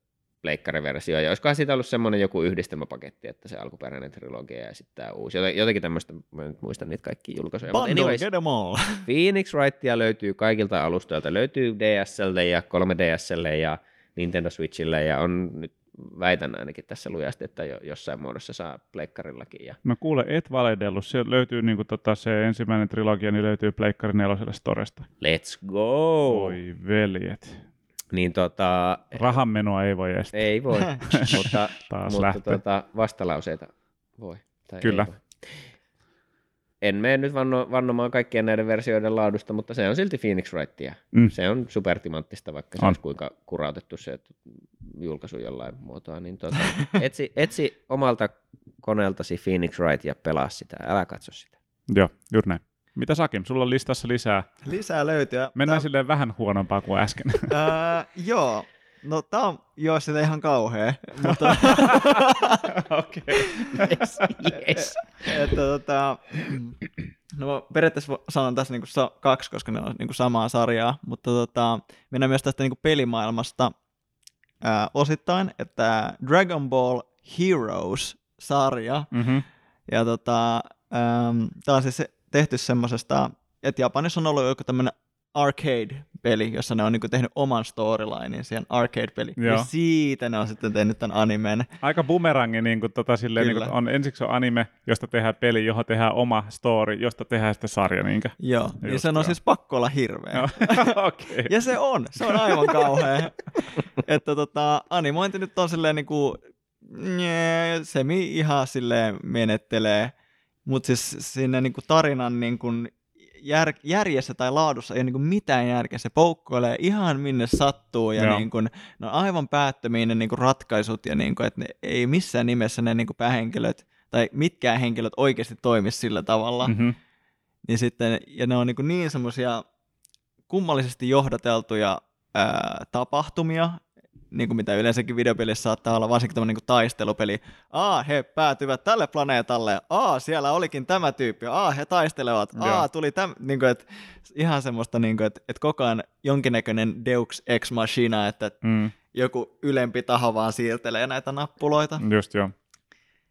pleikkariversio, ja olisikohan siitä ollut semmoinen joku yhdistelmäpaketti, että se alkuperäinen trilogia ja sitten tämä uusi. Jotakin tämmöistä, mä en muista niitä kaikkia julkaisuja. Bundle, anyways, get them all. Phoenix Wrightia löytyy kaikilta alustoilta, löytyy D S L ja kolme D S L ja Nintendo Switchille, ja on nyt väitän ainakin tässä lujasti, että jossain muodossa saa pleikkarillakin. Ja... No kuule, et valedellut. Se löytyy niin kuin tota, se ensimmäinen trilogia, niin löytyy pleikkari neloselle storesta. Let's go! Voi veljet. Niin tota... Rahanmenoa ei voi estää. Ei voi, mutta, mutta tota, vastalauseita voi. Tai kyllä. Voi. En mene nyt vanno, vannomaan kaikkien näiden versioiden laadusta, mutta se on silti Phoenix Wrightia. Mm. Se on supertimanttista, vaikka se on kuinka kurautettu se julkaisu jollain muotoa. Niin tuota, etsi, etsi omalta koneeltasi Phoenix Wright ja pelaa sitä, älä katso sitä. Joo, juuri näin. Mitä Sakim, sulla on listassa lisää? Lisää löytyy. Mennään Tää... silleen vähän huonompaa kuin äsken. Ää, joo. No tää on joo sitä ihan kauhea, mutta okei. Yes, yes. Että tota no periaatteessa sanon tässä niinku kaksi, koska ne on niinku samaa sarjaa, mutta tota mennään myös tästä niinku pelimaailmasta ää, osittain, että Dragon Ball Heroes sarja. Mm-hmm. Ja tota ähm, tää on siis tehty semmosesta, että Japanissa on ollut joku tämmönen arcade-peli, jossa ne on niinku tehnyt oman storylinein siihen arcade-peliin. Joo. Ja siitä ne on sitten tehnyt tämän animen. Aika bumerangi, niinku, tota, silleen, niinku, on, ensiksi on anime, josta tehdään peli, johon tehdään oma story, josta tehdään sitten sarja. Niinkä. Joo, ja niin sen on siis pakko olla hirveä. No. Okay. Ja se on, se on aivan kauhea. Että tota, animointi nyt on silleen niinku, nye, semi ihan silleen menettelee, mutta siis siinä niinku tarinan niinku Jär, järjessä tai laadussa ei ole niin kuin mitään järkeä. Se poukkoilee ihan minne sattuu ja niin kuin, ne on aivan päättömiä ne niin kuin ratkaisut ja niin kuin, että ne ei missään nimessä ne niin kuin päähenkilöt tai mitkään henkilöt oikeasti toimisi sillä tavalla. Mm-hmm. Niin sitten, ja ne on niin, niin semmoisia kummallisesti johdateltuja ää, tapahtumia, niin kuin mitä yleensäkin videopelissä saattaa olla, varsinkin tämmöinen niin taistelupeli. Aa, he päätyvät tälle planeetalle. Aa, siellä olikin tämä tyyppi. Aa, he taistelevat. Aa, tuli tämä. Niin kuin, et, ihan semmoista, niin kuin, et, et koko ajan jonkinnäköinen Deux Ex Machina, että mm. joku ylempi taho vaan siirtelee näitä nappuloita. Just joo.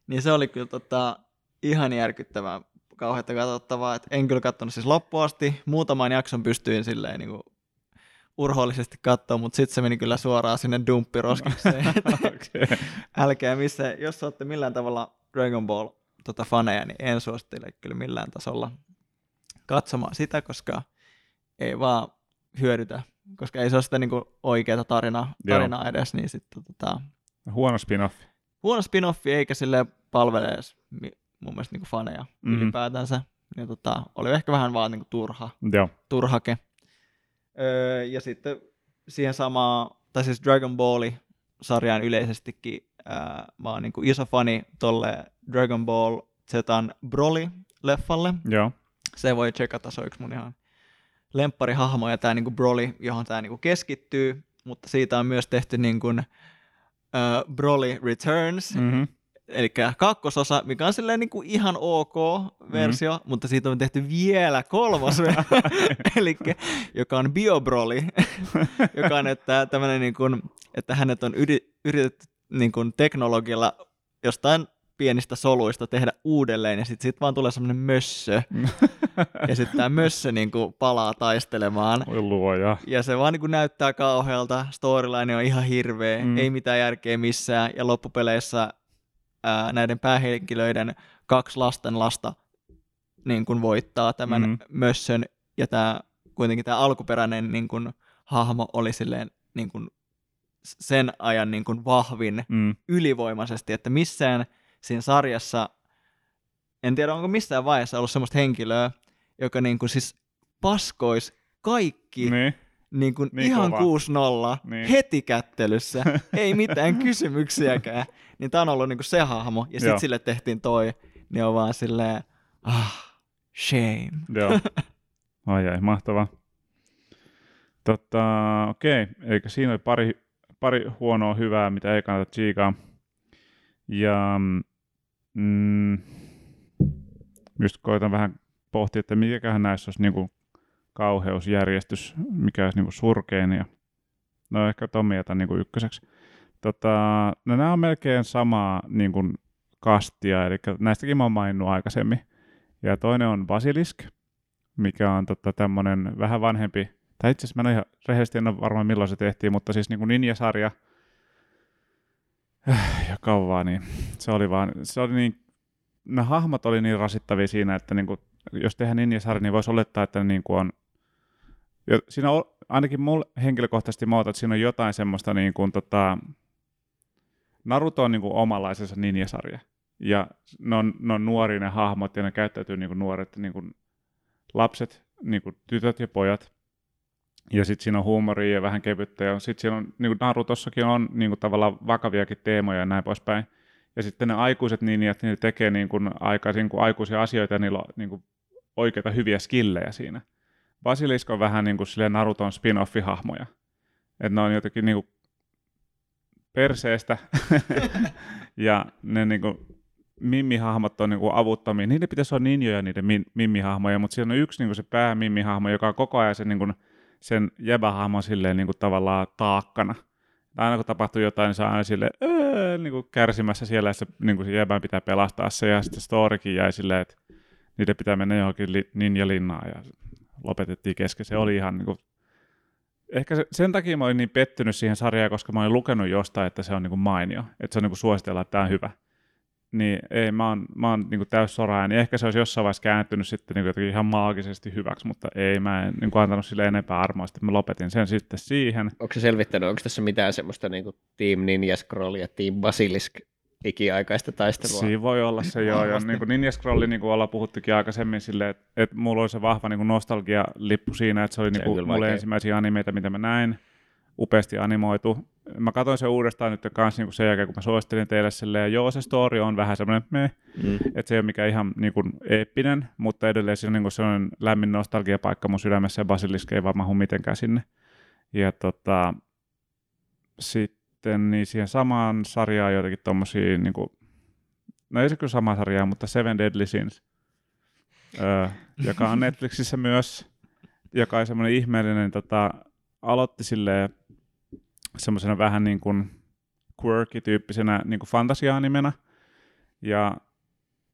Niin se oli kyllä tota, ihan järkyttävää, kauheutta katsottavaa. Et en kyllä katsonut siis loppuun asti. Muutaman jakson pystyin silleen niin kuin urhoollisesti katsoa, mutta sitten se meni kyllä suoraan sinne dumppiroskikseen. Okay. Älkää missä, jos olette millään tavalla Dragon Ball tota, faneja, niin en suosittele kyllä millään tasolla katsomaan sitä, koska ei vaan hyödytä, koska ei se ole sitä niinku oikeaa tarinaa, tarinaa edes. Niin sit, tota, huono spin-offi. Huono spin-offi, eikä silleen palvele edes mun mielestä niinku faneja mm-hmm. ylipäätänsä. niin tota, oli ehkä vähän vaan niin kuin turha, Joo. turhake. Öö, ja sitten siihen samaan, tai siis Dragon Ball-sarjaan yleisestikin, ää, mä oon niin kuin iso fani tolle Dragon Ball Zetan Broly-leffalle. Joo. Se voi tsekata, se on yksi mun ihan lempparihahmoja, tää niin kuin Broly, johon tää niin kuin keskittyy, mutta siitä on myös tehty niin kuin, ää, Broly Returns, mm-hmm. eli kakkososa, mikä on silleen niin kuin ihan ok versio, mm-hmm. mutta siitä on tehty vielä kolmas eli joka on BioBroly, joka on, että, tämmönen niin kuin, että hänet on yri, yritetty niin kuin teknologialla jostain pienistä soluista tehdä uudelleen, ja sitten sit vaan tulee semmoinen mössö, ja sitten tämä mössö niin kuin palaa taistelemaan. Oi luoja. Ja se vaan niin kuin näyttää kauhealta, storyline on ihan hirveä, mm. ei mitään järkeä missään, ja loppupeleissä Ää, näiden päähenkilöiden kaksi lasten lasta niin kun voittaa tämän mm-hmm. mössön, ja tää, kuitenkin tämä alkuperäinen niin kun, hahmo oli silleen, niin kun, sen ajan niin kun, vahvin mm. ylivoimaisesti, että missään siinä sarjassa, en tiedä onko missään vaiheessa ollut semmoista henkilöä, joka niin kun, siis paskoisi kaikki niin. Niin kuin niin ihan kuusi nolla niin. heti kättelyssä, ei mitään kysymyksiäkään. Niin tää on ollut niinku se hahmo, ja sitten sille tehtiin toi, niin on vaan silleen, ah, shame. Joo. Ai ai, mahtavaa. Totta, okei, okay. Eli siinä oli pari, pari huonoa hyvää, mitä ei kannata tsiikaa. Ja mm, just koitan vähän pohtia, että mikäköhän näissä olisi niinku kauheusjärjestys, mikä olisi niinku surkein. Ja no ehkä Tomi jätän niinku ykköseksi. Tota, no nämä on melkein samaa niinku kastia, eli näistäkin mä oon maininnut aikaisemmin. Ja toinen on Basilisk, mikä on tota, tämmönen vähän vanhempi, tai itse asiassa mä en ihan rehellisesti en ole varmaan milloin se tehtiin, mutta siis niinku ninjasarja, ja kauan niin, se oli vaan, se oli niin, nämä hahmot oli niin rasittavia siinä, että niinku, jos tehdään ninjasarja, niin voisi olettaa, että niinku on, ja siinä on, ainakin mulle henkilökohtaisesti mä otan, että siinä on jotain semmoista niin kuin tota, Naruto on niin kuin omanlaisensa ninjasarja. Ja ne on, ne on nuori ne hahmot ja ne käyttäytyy niin kuin nuoret niin kuin lapset, niin kuin tytöt ja pojat. Ja sitten siinä on huumoria ja vähän kevyttä. Ja sitten siinä on, niin kuin Narutossakin on niin kuin tavallaan vakaviakin teemoja ja näin poispäin. Ja sitten ne aikuiset ninjat, niin ne tekee niin kuin aika, niin kuin aikuisia asioita ja niillä on niin kuin oikeita hyviä skillejä siinä. Basilisk on vähän niin kuin silleen Naruton spin-off-hahmoja. Että ne on jotenkin niin kuin perseestä. Ja ne niin kuin mimmihahmot on niin kuin avuttomia. Niiden pitäisi olla ninjoja niiden mimmihahmoja, mutta siellä on yksi niin kuin se päämimmihahmo, joka on koko ajan sen, niin kuin, sen jäbähahmon silleen niin kuin tavallaan taakkana. Aina kun tapahtuu jotain, niin se on aina silleen öö, niin kuin kärsimässä siellä, ja se, niin kuin se jäbän pitää pelastaa se. Ja sitten storykin jäi silleen, että niiden pitää mennä johonkin li- ninjalinnaan ja lopetettiin kesken. Se oli ihan niinku, ehkä se, sen takia mä olin niin pettynyt siihen sarjaan, koska mä olin lukenut jostain, että se on niinku mainio, että se on niinku suositella, että tää on hyvä. Niin ei, mä oon, mä oon niinku täys soraääni, niin ehkä se olisi jossain vaiheessa kääntynyt sitten niinku jotenkin ihan maagisesti hyväksi, mutta ei, mä en niinku antanut sille enempää armoa, sitten mä lopetin sen sitten siihen. Onko se selvittänyt, onko tässä mitään semmoista niinku Team Ninja Scroll ja Team Basilisk ikiaikaista taistelua? Siinä voi olla se, joo. Ja niin kuin Ninja Scrolli, niin kuin ollaan puhuttukin aikaisemmin silleen, että, että mulla oli se vahva niin kuin nostalgialippu siinä, että se oli se niin kuin mulle vaikea. Ensimmäisiä animeita, mitä mä näin, upeasti animoitu. Mä katsoin sen uudestaan nyt kanssa niin sen jälkeen, kun mä suosittelin teille silleen, joo, se story on vähän semmoinen meh, mm. että se ei ole mikään ihan niin kuin eeppinen, mutta edelleen siinä on niin kuin sellainen lämmin nostalgiapaikka mun sydämessä, ja Basilisk ei vaan mahu mitenkään sinne. Ja tota, sitten Sitten, niin siihen samaan sarjaan jotenkin tommosia, niin kuin, no ei se kyllä samaa sarjaa, mutta Seven Deadly Sins, öö, joka on Netflixissä myös, joka on semmoinen ihmeellinen, tota, aloitti silleen semmoisena vähän niin kuin quirky-tyyppisenä niin kuin fantasia-animena, ja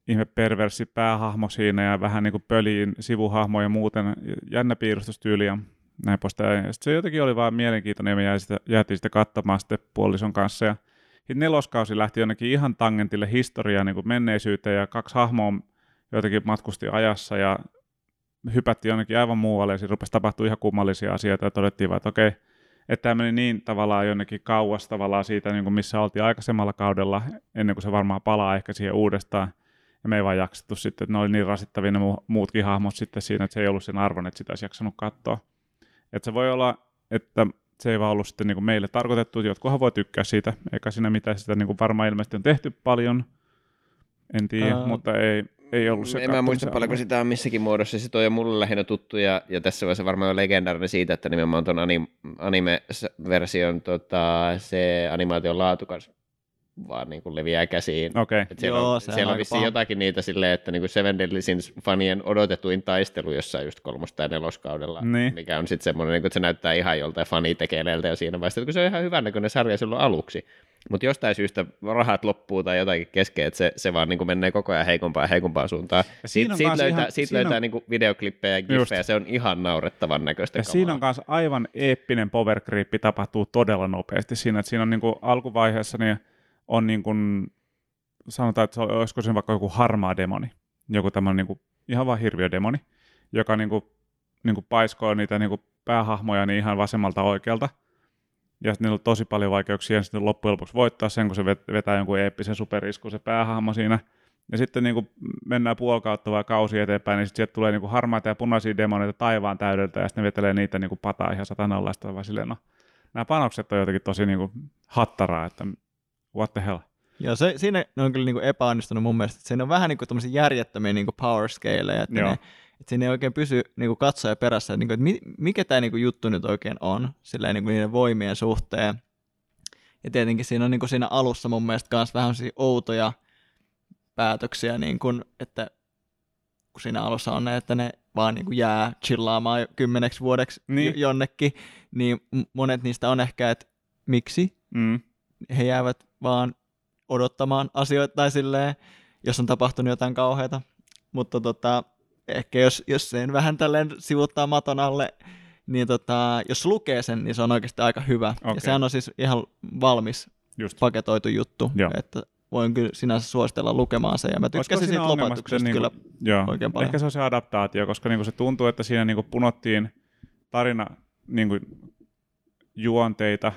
ihme perversi päähahmo siinä, ja vähän niin kuin pöliin sivuhahmo ja muuten, jännä piirustustyyliä. Näin poistain. Sitten se jotenkin oli vaan mielenkiintoinen, ja me jäi sitä, jäätiin sitä katsomaan sitten puolison kanssa. Ja neloskausi lähti jonnekin ihan tangentille historiaa, niin kuin menneisyyteen, ja kaksi hahmoa jotenkin matkusti ajassa, ja hypättiin jonnekin aivan muualle, ja siinä rupesi tapahtumaan ihan kummallisia asioita, ja todettiin vaan, että okei, että tämä meni niin tavallaan jonnekin kauas tavallaan siitä, niin kuin missä oltiin aikaisemmalla kaudella, ennen kuin se varmaan palaa ehkä siihen uudestaan. Ja me ei vaan jaksettu sitten, että ne oli niin rasittavia ne muutkin hahmot sitten siinä, että se ei ollut sen arvon, että sitä olisi jaksanut katsoa. Että se voi olla, että se ei vaan ollut sitten niin kuin meille tarkoitettu, jotkuhan voi tykkää siitä, eikä siinä mitään sitä niin kuin varmaan ilmeisesti on tehty paljon, en tiedä, uh, mutta ei, ei ollut se. En mä muista paljonko sitä on missäkin muodossa, se toi on mulle lähinnä tuttu, ja, ja tässä vaiheessa varmaan on legendaarinen siitä, että nimenomaan tuon anim, anime-version tota, se animaation laatu kanssa vaan niin kuin leviää käsiin. Okay. Siellä, joo, on, siellä on vissiin jotakin niitä silleen, että niin kuin Seven Deadly Sins fanien odotetuin taistelu jossain just kolmos- tai neloskaudella, niin. Mikä on sitten semmoinen, niin kuin, että se näyttää ihan joltain fanitekeleiltä jo siinä vaiheessa, kun se on ihan hyvän näköinen sarja silloin aluksi. Mutta jostain syystä rahat loppuu tai jotakin kesken, että se, se vaan niin kuin menee koko ajan heikompaan ja heikompaan suuntaan. Siitä, siitä löytää, ihan, siitä löytää on... niin kuin videoklippejä ja giffejä, se on ihan naurettavan näköistä. Ja kamaa. Siinä on myös aivan eeppinen power creep tapahtuu todella nopeasti siinä, että siinä on niin kuin alkuvaiheessa niin on niin kuin, sanotaan, että olisiko se vaikka joku harmaa demoni, joku tämmöinen niin kuin, ihan vaan hirviödemoni, joka niin kuin, niin kuin paiskoo niitä niin kuin päähahmoja niin ihan vasemmalta oikealta. Ja niillä on tosi paljon vaikeuksia, ja sitten loppujen lopuksi voittaa sen, kun se vetää jonkun eeppisen superiskun se päähahmo siinä. Ja sitten niin kuin mennään puolikautta vai kausi eteenpäin, niin sitten sieltä tulee niin kuin harmaita ja punaisia demoneita taivaan täydeltä, ja sitten ne vetelee niitä niin kuin pataa ihan satanallaista, vai silleen, no. Nämä panokset on jotenkin tosi niin kuin hattaraa, että what the hell. Joo, se, siinä ne on kyllä niinku epäonnistunut mun mielestä. Siinä on vähän niinku tämmöisiä järjettömiä niinku power scaleja, että, ne, että siinä ei oikein pysy niinku katsoja perässä, että, niinku, että mi, mikä tämä niinku juttu nyt oikein on silleen, niinku niiden voimien suhteen. Ja tietenkin siinä on niinku siinä alussa mun mielestä myös vähän outoja päätöksiä, niinku, että kun siinä alussa on ne, että ne vaan niinku jää chillaamaan kymmeneksi vuodeksi niin. jonnekin, niin monet niistä on ehkä, että miksi? Mm. He jäävät vaan odottamaan asioita tai silleen, jos on tapahtunut jotain kauheata. Mutta tota, ehkä jos, jos sen vähän tälleen sivuttaa maton alle, niin tota, jos lukee sen, niin se on oikeasti aika hyvä. Okay. Ja sehän on siis ihan valmis just. Paketoitu juttu. Joo. Että voin kyllä sinänsä suositella lukemaan sen. Ja mä tykkäsin siitä lopatuksesta niinku, kyllä joo. oikein paljon. Ehkä se on se adaptaatio, koska niinku se tuntuu, että siinä niinku punottiin tarina niinku juonteita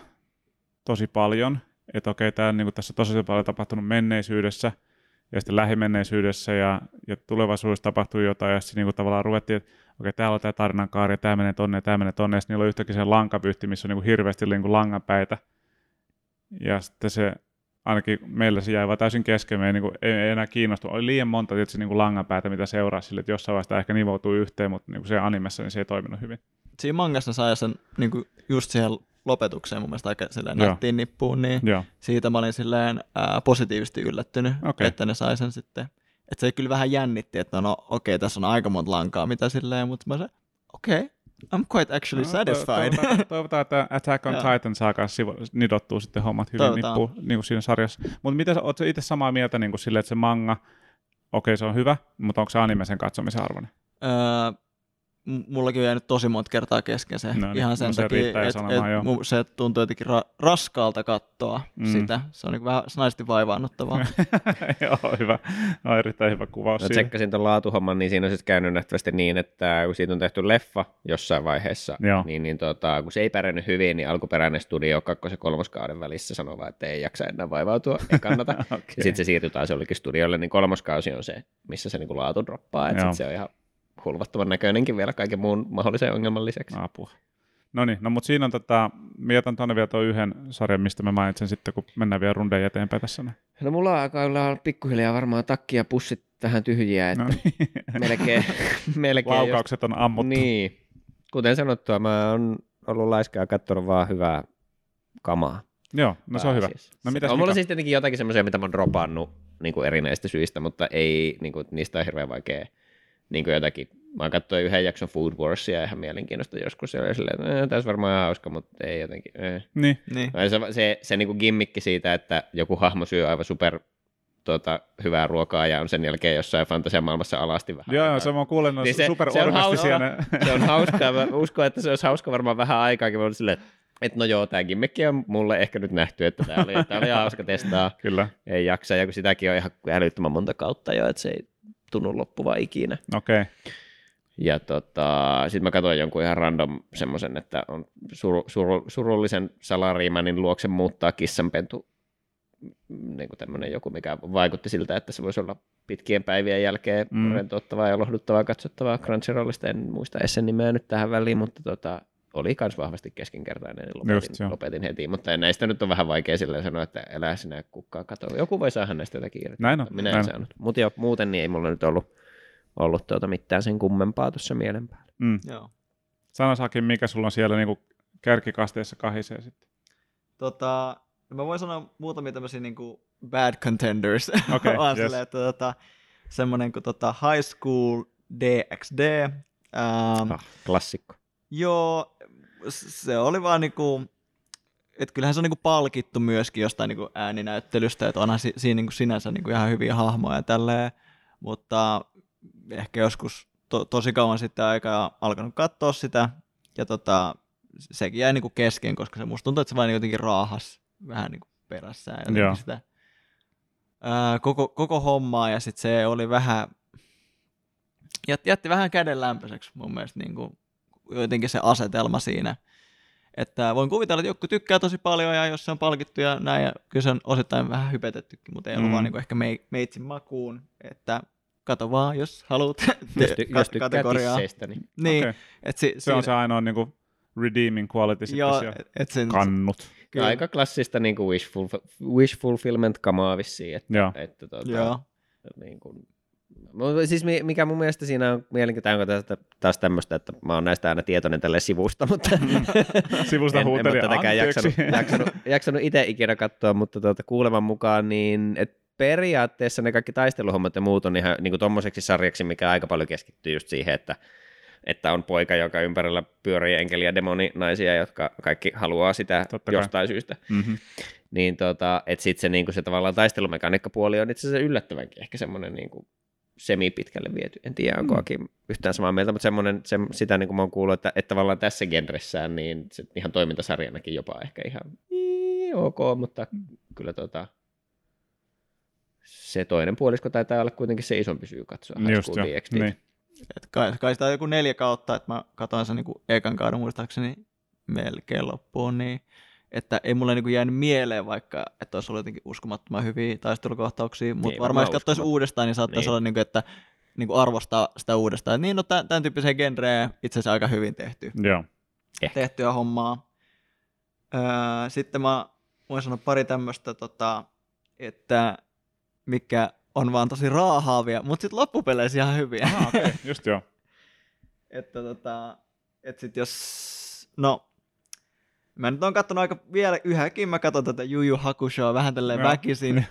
tosi paljon. Että okei, tää, niin tässä on tosi paljon tapahtunut menneisyydessä ja sitten lähimenneisyydessä ja, ja tulevaisuudessa tapahtuu jotain ja sitten niin tavallaan ruvettiin, että okei, täällä on tämä tarinankaari ja tämä menee tonne ja tämä menee tonne ja sitten niillä on yhtäkkiä se lankapyhti, missä on niin hirveästi niin langanpäitä ja sitten se ainakin meillä se jäi vaan täysin kesken, me ei, niin ei, ei enää kiinnostu. Oli liian monta tietysti niin langanpäätä, mitä seuraa sille, että jossain vaiheessa ehkä nivoutuu yhteen, mutta niin se animessa niin se ei toiminut hyvin. Siinä mangassa sai sen niin just siihen lopetukseen mun mielestä aika nättiin nippuun, niin joo. siitä mä olin silleen, ää, positiivisesti yllättynyt, okay. että ne sai sen sitten. Että se kyllä vähän jännitti, että no okei, okay, tässä on aika monta lankaa, mitä silleen, mutta mä sanoin, okei, okay, I'm quite actually no, satisfied. To- toivotaan, toivotaan, että Attack on Titan saa kanssa nidottua sitten hommat hyvin nippuun niin siinä sarjassa. Mutta mitä sä, ootko itse samaa mieltä niin kuin silleen, että se manga, okei okay, se on hyvä, mutta onko se anime sen katsomisen arvoinen? Öö, Mullakin on jäänyt tosi monta kertaa kesken se. No niin, ihan sen se takia, että et, se tuntuu jotenkin ra- raskaalta katsoa mm. sitä. Se on niin vähän snaisesti vaivaannuttavaa. Joo, hyvä. No, erittäin hyvä kuvaus. No, tsekkasin tuon laatuhomman, niin siinä on siis käynyt nähtävästi niin, että kun siitä on tehty leffa jossain vaiheessa, joo. niin, niin tota, kun se ei pärjännyt hyvin, niin alkuperäinen studio kakkos- ja kolmoskauden välissä sanoi vaan, että ei jaksa enää vaivautua, ei kannata. Okay. Sitten se siirtyy taas jollekin studiolle, niin kolmoskausi on se, missä se niin laatu droppaa. Sitten se on ihan hulvattavan näköinenkin vielä kaiken muun mahdollisen ongelman lisäksi. Apua. No niin, no mutta siinä on tätä, mä jätän tuonne vielä tuon yhden sarjan, mistä mä mainitsen sitten, kun mennään vielä rundeja eteenpäin tässä. No mulla on aika yllä pikkuhiljaa varmaan takki ja pussit tähän tyhjiä, että no niin. melkein, melkein... Laukaukset just... on ammuttu. Niin, kuten sanottua, mä oon ollut laiskaa katsonut vaan hyvää kamaa. Joo, no se on hyvä. Siis. No, mitäs, on mulla siis tietenkin jotakin semmoisia, mitä mä oon dropannut niin erinäistä syistä, mutta ei, niin kuin, niistä on hirveän vaikea... Niin kuin jotakin. Mä katsoin yhden jakson Food Warsia ihan mielenkiinnosta joskus. Se oli silleen, että tässä varmaan ihan hauska, mutta ei jotenkin. Eh. Niin, niin. Se, se, se niin kuin gimmikki siitä, että joku hahmo syö aivan super tuota, hyvää ruokaa ja on sen jälkeen jossain fantasiamaailmassa alasti vähän. Joo, aikaa. Se mä kuulen noin niin superorgastisia. Se, se on hauskaa. Mä uskon, että se olisi hauska varmaan vähän aikaa. Mä olin silleen, että no joo, tämä gimmikki on mulle ehkä nyt nähty, että tämä oli, oli ihan hauska testaa. Kyllä. Ei jaksa. Ja kun sitäkin on ihan älyttömän monta kautta jo, että se ei tunnu loppuva ikinä. Okei. Okay. Ja tota, sit mä katsoin jonkun ihan random semmosen, että on suru, suru, surullisen salariimanin luokse muuttaa kissanpentu. Niinku tämmönen joku, mikä vaikutti siltä, että se voisi olla pitkien päivien jälkeen mm. rentouttavaa ja lohduttavaa katsottavaa Crunchyrollista. En muista sen nimeä nyt tähän väliin, mutta tota, oli myös vahvasti keskinkertainen, niin lopetin, lopetin heti. Mutta näistä nyt on vähän vaikea silleen sanoa, että elää sinä kukkaa katoa. Joku voi saada näistä jotakin irti. Näin on. Minä en saanut. Mutta jo, muuten niin ei mulla nyt ollut, ollut tuota mitään sen kummempaa tuossa mielen päällä. Mm. Joo. Sano Sakin, mikä sulla on siellä niinku kärkikasteessa kahisee sitten? Tota, mä voin sanoa muutamia tämmöisiä niinku bad contenders. Okay, vaan yes. Silleen, että tota, semmoinen kuin tota High School D X D. Ähm, ah, klassikko. Joo, se oli vaan niinku, että kyllähän se on niinku palkittu myöskin jostain niinku ääninäyttelystä, että onhan si- siinä niinku sinänsä niinku ihan hyviä hahmoja ja tälleen, mutta ehkä joskus to- tosi kauan sitten aikaa alkanut katsoa sitä, ja tota, sekin jäi niinku kesken, koska se musta tuntuu, että se vain jotenkin raahas vähän niinku perässään jotenkin Joo. sitä ää, koko, koko hommaa, ja sitten se oli vähän, jät- jätti vähän käden lämpöiseksi mun mielestä niinku, jotenkin se asetelma siinä, että voin kuvitella, että joku tykkää tosi paljon ja jos se on palkittu ja näin, ja kyllä se on osittain vähän hypetettykin, mutta ei mm. ole vaan niin ehkä me- meitsin makuun, että kato vaan, jos haluat kat- kategoriaa. Niin, niin okay. Et si- se on siinä... se ainoa niin kuin redeeming quality sitten Joo, siellä et sen... kannut. Kyllä. Aika klassista niin kuin wish, fulf- wish fulfillment kamaa vissiin, että, että, että tuota, niin kuin siis mikä mun mielestä siinä on mielenkiintoista, onko taas tämmöistä, että mä oon näistä aina tietoinen tälle sivusta, mutta sivusta huutelija, anteeksi. En jaksanut, jaksanut itse ikinä katsoa, mutta tuota, kuuleman mukaan, niin että periaatteessa ne kaikki taisteluhommat ja muut on ihan niin kuin tommoseksi sarjaksi, mikä aika paljon keskittyy just siihen, että, että on poika, joka ympärillä pyörii enkeli- ja demoninaisia, jotka kaikki haluaa sitä Totta jostain kai. syystä. Mm-hmm. Niin tota, että sitten se, niin kuin se tavallaan taistelumekaniikkapuoli on itse asiassa yllättävänkin ehkä semmoinen niin kuin semi pitkälle viety. En tiedä, onko Aki yhtään samaa mieltä, mutta semmoinen, se, sitä niin kuin mä oon kuullut, että, että tavallaan tässä genressään niin se ihan toimintasarjanakin jopa ehkä ihan ok, mutta kyllä tota, se toinen puolisko taitaa olla kuitenkin se isompi syy katsoa. Just jo, niin. Et kai, kai sitä on joku neljä kautta, että mä katsoin sen niin ekan kauden muistaakseni melkein loppuun, niin että ei mulle niinku jäänyt mieleen, vaikka että olisi ollut jotenkin uskomattoman hyviä taistelukohtauksia, mutta varmaan jos katsoisi uudestaan, niin saattaisi niin olla, niinku, että niinku arvostaa sitä uudestaan. Et niin, no tämän, tämän tyyppiseen genreen itse asiassa aika hyvin tehty. Joo. Eh. Tehtyä hommaa. Öö, sitten mä voin sanoa pari tämmöistä, tota, että mikä on vaan tosi raahaavia, mutta sitten loppupeleissä ihan hyviä. Ah, okei, okay. Just joo. Että tota, et sit jos, no... Mä nyt oon katsonut aika vielä yhäkin, mä katson tätä Yu Yu Hakushoa vähän tälleen no. väkisin.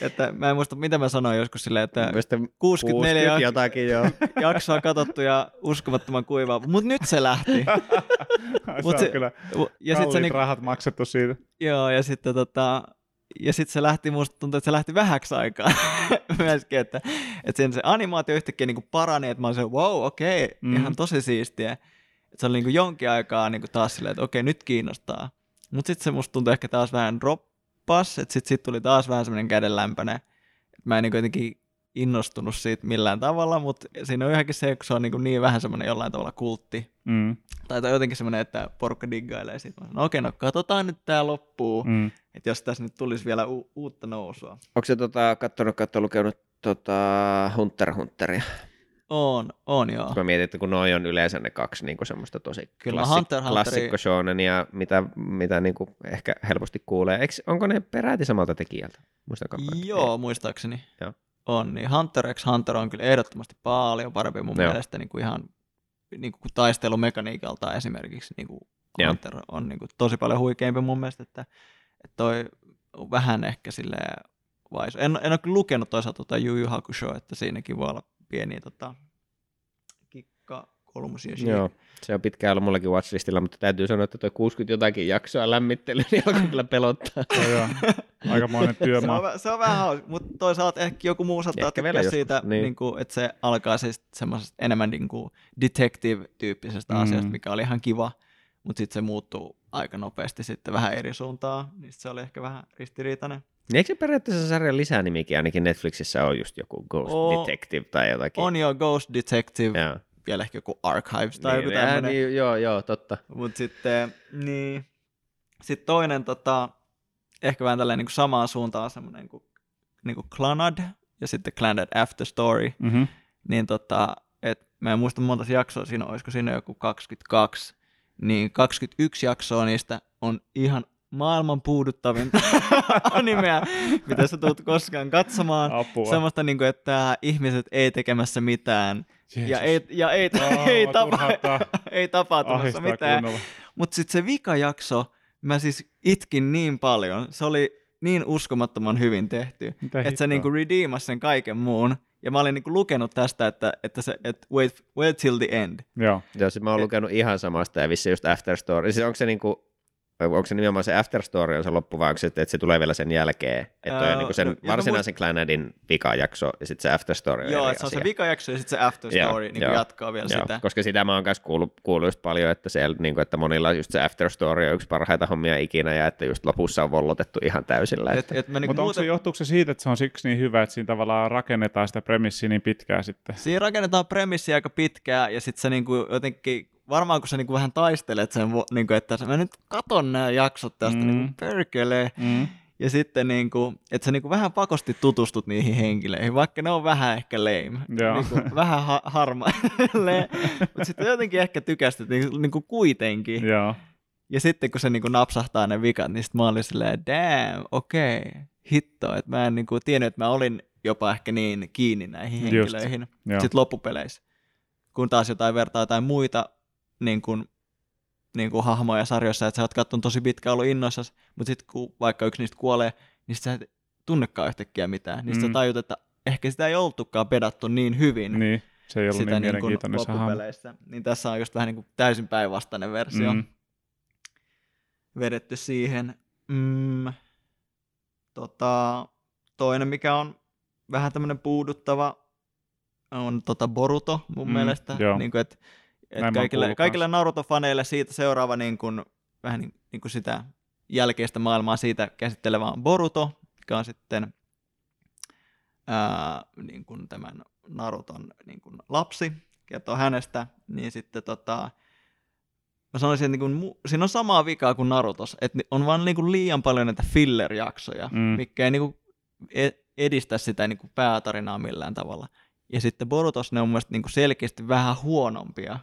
Että mä en muista, mitä mä sanoin joskus silleen, että kuusikymmentäneljä jotakin jo. jaksoa katsottu ja uskomattoman kuivaa. Mut nyt se lähti. Mut se on kyllä ja kalliit se, rahat maksettu siitä. Joo, ja sitten tota... Ja sitten se lähti, musta tuntuu, että se lähti vähäksi aikaa myöskin, että, että sen se animaatio yhtäkkiä niinku parani, että mä oon se, wow, okei, okay, mm. ihan tosi siistiä. Se oli niinku jonkin aikaa niinku taas silleen, että okei, nyt kiinnostaa. Mutta sitten se musta tuntui ehkä taas vähän droppas, että sitten sit tuli taas vähän semmoinen kädenlämpöinen. Mä en niinku jotenkin innostunut siitä millään tavalla, mutta siinä on yhäkin se, kun se on niinku niin vähän semmoinen jollain tavalla kultti. Mm. Tai jotenkin semmoinen, että porukka diggailee siitä. Mä sanoin, okei, no katsotaan nyt tää loppuu, mm. että jos tässä nyt tulisi vielä u- uutta nousua. Onko se tota, kattonut, katso lukenut tota Hunter Hunteria? On, on joo. Mä mietin, että kun noi on yleensä ne kaksi niin semmoista tosi klassik- klassikko shonenia, mitä, mitä niin ehkä helposti kuulee. Eikö, onko ne peräti samalta tekijältä? Muistakaa. Joo, ei. muistaakseni. Joo. On, niin Hunter x Hunter on kyllä ehdottomasti paljon parempi mun joo. mielestä niin kuin ihan niin kuin taistelumekaniikalta esimerkiksi. Niin kuin Hunter joo. on niin kuin tosi paljon huikeampi mun mielestä, että, että toi on vähän ehkä silleen vaisu. En, en ole kyllä lukenut toisaalta tuota Yu Yu Hakusho, että siinäkin voi olla pieniä tota, kikkakolmusia. Joo, se on pitkään ollut mullakin watchlistilla, mutta täytyy sanoa, että tuo kuusikymmentä jotakin jaksoa lämmittelyä, niin alkoi kyllä pelottaa. Joo, aikamoinen työmaa. Se on, se on vähän hauska, mutta toisaalta ehkä joku muu saattaa tykkää siitä, niin. Niin kuin, että se alkaa siis semmoisesta enemmän niin kuin detective-tyyppisestä mm. asiasta, mikä oli ihan kiva, mutta sitten se muuttuu aika nopeasti sitten vähän eri suuntaan, niin se oli ehkä vähän ristiriitainen. Eikö se periaatteessa sarjan lisänimikin ainakin Netflixissä on just joku Ghost oh, Detective tai jotakin? On jo Ghost Detective, ja vielä ehkä joku Archives tai niin, joku tämmöinen. Äh, niin, joo, joo, totta. Mut sitten, niin, sitten toinen, tota, ehkä vähän tälleen niin kuin samaan suuntaan semmoinen niin kuin, niin kuin Clannad ja sitten Clannad After Story, mm-hmm. niin tota, et mä en muista monta jaksoa siinä, olisiko siinä joku kaksikymmentäkaksi, niin kaksikymmentäyksi jaksoa niistä on ihan maailman puuduttavinta animea, mitä sä tulet koskaan katsomaan. Apua. Semmoista, niin kuin, että ihmiset ei tekemässä mitään. Jeesus. Ja ei, ja ei, oh, ei, tapa- ei tapahtumassa mitään. Mutta sitten se vikajakso, mä siis itkin niin paljon. Se oli niin uskomattoman hyvin tehty, että se niinku redeemasi sen kaiken muun. Ja mä olin niinku lukenut tästä, että, että, se, että wait, wait till the end. Joo, Joo sit mä oon Et... lukenut ihan samasta ja vissiin just After Story. Siis onko se niinku... Onko se nimenomaan se After Story on se loppuvauks, että se tulee vielä sen jälkeen? Että öö, on niinku sen varsinaisen no, Clannadin vikajakso ja sitten se After Story on. Joo, että se on se vikajakso ja sitten se After Story joo, niin joo, jatkaa vielä joo, sitä. Koska sitä mä oon kanssa kuullut, kuullut just paljon, että, siellä, niin että monilla just se After Story on yksi parhaita hommia ikinä ja että just lopussa on vollotettu ihan täysillä. Et, et niin mutta muuten... johtuuko se siitä, että se on siksi niin hyvä, että siinä tavallaan rakennetaan sitä premissiä niin pitkään sitten? Siinä rakennetaan premissiä aika pitkään ja sitten se niinku jotenkin... Varmaan kun sä niinku vähän taistelet sen, niinku, että mä nyt katon nämä jaksot tästä, mm. niinku, perkelee. Mm. Ja sitten, niinku, että sä niinku vähän pakosti tutustut niihin henkilöihin, vaikka ne on vähän ehkä lame. Niinku, vähän ha- harmaa. Mutta sitten jotenkin ehkä tykästyt niinku kuitenkin. Joo. Ja sitten kun se niinku napsahtaa ne vikat, niin sitten mä olin silleen, damn, okei, okay, hitto. Että mä en niinku tiennyt, että mä olin jopa ehkä niin kiinni näihin henkilöihin. Sitten loppupeleissä. Kun taas jotain vertaa tai muita... Niin kuin, niin kuin hahmoja sarjoissa, että sä oot kattonut tosi pitkään ollut innoissasi, mutta sitten kun vaikka yksi niistä kuolee, niin sä et tunnekaan yhtäkkiä mitään. Niin mm. sä tajut, että ehkä sitä ei oltukaan pedattu niin hyvin. Niin, se ei ollut sitä niin mielenkiintoinen niin loppupeleissä. Niin tässä on just vähän niin kuin täysin päinvastainen versio mm. vedetty siihen. Mm, tota, toinen, mikä on vähän tämmöinen puuduttava, on tota Boruto mun mm, mielestä. Niin kuin, että kaikille, kaikille Naruto-faneille siitä seuraava niin kuin, vähän niin, niin kuin sitä jälkeistä maailmaa siitä käsittelevä on Boruto, joka on sitten ää, niin kuin tämän Naruton niin kuin lapsi, kertoo hänestä, niin sitten tota, mä sanoisin, että niin kuin, siinä on samaa vikaa kuin Narutos, että on vaan niin kuin liian paljon näitä filler-jaksoja, mm. mitkä ei niin kuin edistä sitä niin kuin päätarinaa millään tavalla. Ja sitten Borutos, ne on mun mielestä niinku selkeästi vähän huonompia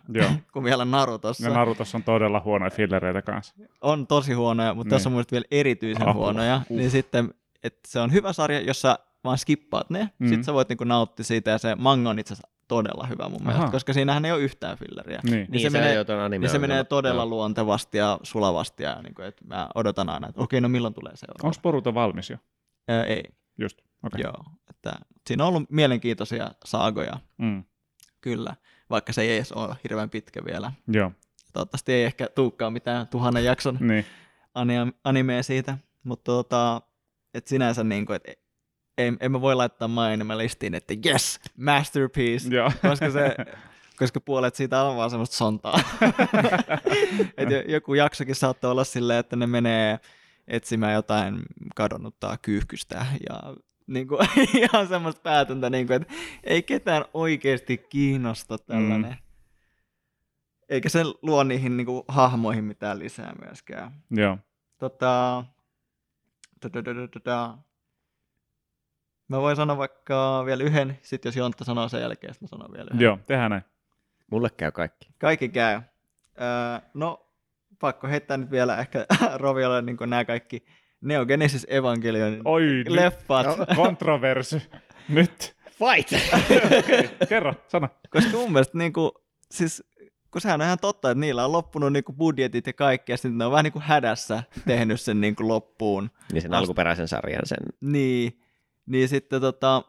kuin vielä Narutossa. Ja Narutossa on todella huonoja fillereitä kanssa. On tosi huonoja, mutta niin. Tässä on mun mielestä vielä erityisen oh, huonoja. Uh. Niin sitten, että se on hyvä sarja, jossa vaan skippaat ne. Mm-hmm. Sitten sä voit niinku nauttia siitä ja se manga on itse asiassa todella hyvä mun mielestä, Aha. koska siinähän ei ole yhtään filleriä. Niin, niin, niin se, se, menee, niin se menee todella no. luontevasti ja sulavasti. Ja niinku, et mä odotan aina, että okei, okay, no milloin tulee seuraava. Onko Boruto valmis jo? Ää, ei. Just. Okay. Joo, että siinä on ollut mielenkiintoisia saagoja, mm. kyllä, vaikka se ei edes ole hirveän pitkä vielä. Joo. Toivottavasti ei ehkä tulekaan mitään tuhannen jakson niin. animea siitä, mutta tota, et sinänsä niin kuin, että ei, ei mä voi laittaa mainima listiin, että yes, masterpiece, koska, se, koska puolet siitä on vaan semmoista sontaa. Et joku jaksokin saattaa olla silleen, että ne menee etsimään jotain kadonnuttaa kyyhkystä ja niin kuin, ihan semmoista päätöntä, niin kuin, että ei ketään oikeasti kiinnosta tällainen. Mm. Eikä se luo niihin niin kuin, hahmoihin mitään lisää myöskään. Joo. Tota, mä voin sanoa vaikka vielä yhden, sitten jos Jontta sanoo sen jälkeen, mä sanon vielä yhden. Joo, tehdään näin. Mulle käy kaikki. Kaikki käy. Öö, no, pakko heittää nyt vielä ehkä Roviolle niin kuin nämä kaikki Neo Genesis Evangelion leffat. Kontroversy. Nyt. Fight! Okay. Kerro, sano. Koska mun mielestä, niin kuin, siis, kun sehän on ihan totta, että niillä on loppunut niin kuin budjetit ja kaikki, ja sitten ne on vähän niin kuin hädässä tehnyt sen niin kuin loppuun. Niin sen alkuperäisen sarjan sen. Niin, niin sitten tota,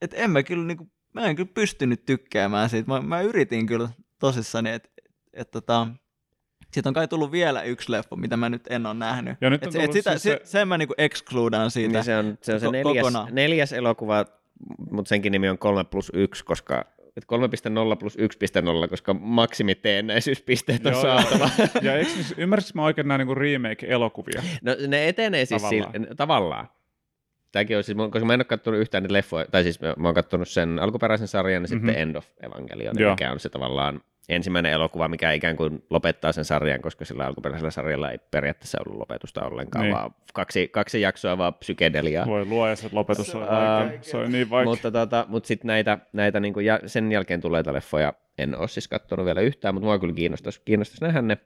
että en mä kyllä, niin kuin, mä en kyllä pystynyt tykkäämään siitä. Mä, mä yritin kyllä tosissani, että et, tota... Siitä on kai tullut vielä yksi leffa, mitä mä nyt en ole nähnyt. Ja nyt on et, et sitä, siis se... Sen mä niinku ekskluudaan siitä niin se on se, on se neljäs, neljäs elokuva, mutta senkin nimi on kolme plus yksi, koska... kolme piste nolla plus yksi piste nolla, koska maksimiteennäisyyspisteet on joo, saatava. Ja eikö, ymmärsinkö mä oikein nämä niinku remake-elokuvia? No ne etenee siis tavallaan. Sille, tavallaan. Tämäkin on siis, koska mä en ole kattonut yhtään niitä leffoja, tai siis mä, mä oon kattonut sen alkuperäisen sarjan ja mm-hmm. sitten End of Evangelion, mikä on se tavallaan ensimmäinen elokuva, mikä ikään kuin lopettaa sen sarjan, koska sillä alkuperäisellä sarjalla ei periaatteessa ollut lopetusta ollenkaan, niin. vaan kaksi, kaksi jaksoa vaan psykedeliaa. Voi luoja, se lopetus on vaikea. Se on niin vaikea. Mutta, tota, mutta sitten näitä, näitä niin kuin, ja sen jälkeen tulee leffoja, en ole siis katsonut vielä yhtään, mutta mua kyllä kiinnostaisi, kiinnostaisi nähdä ne.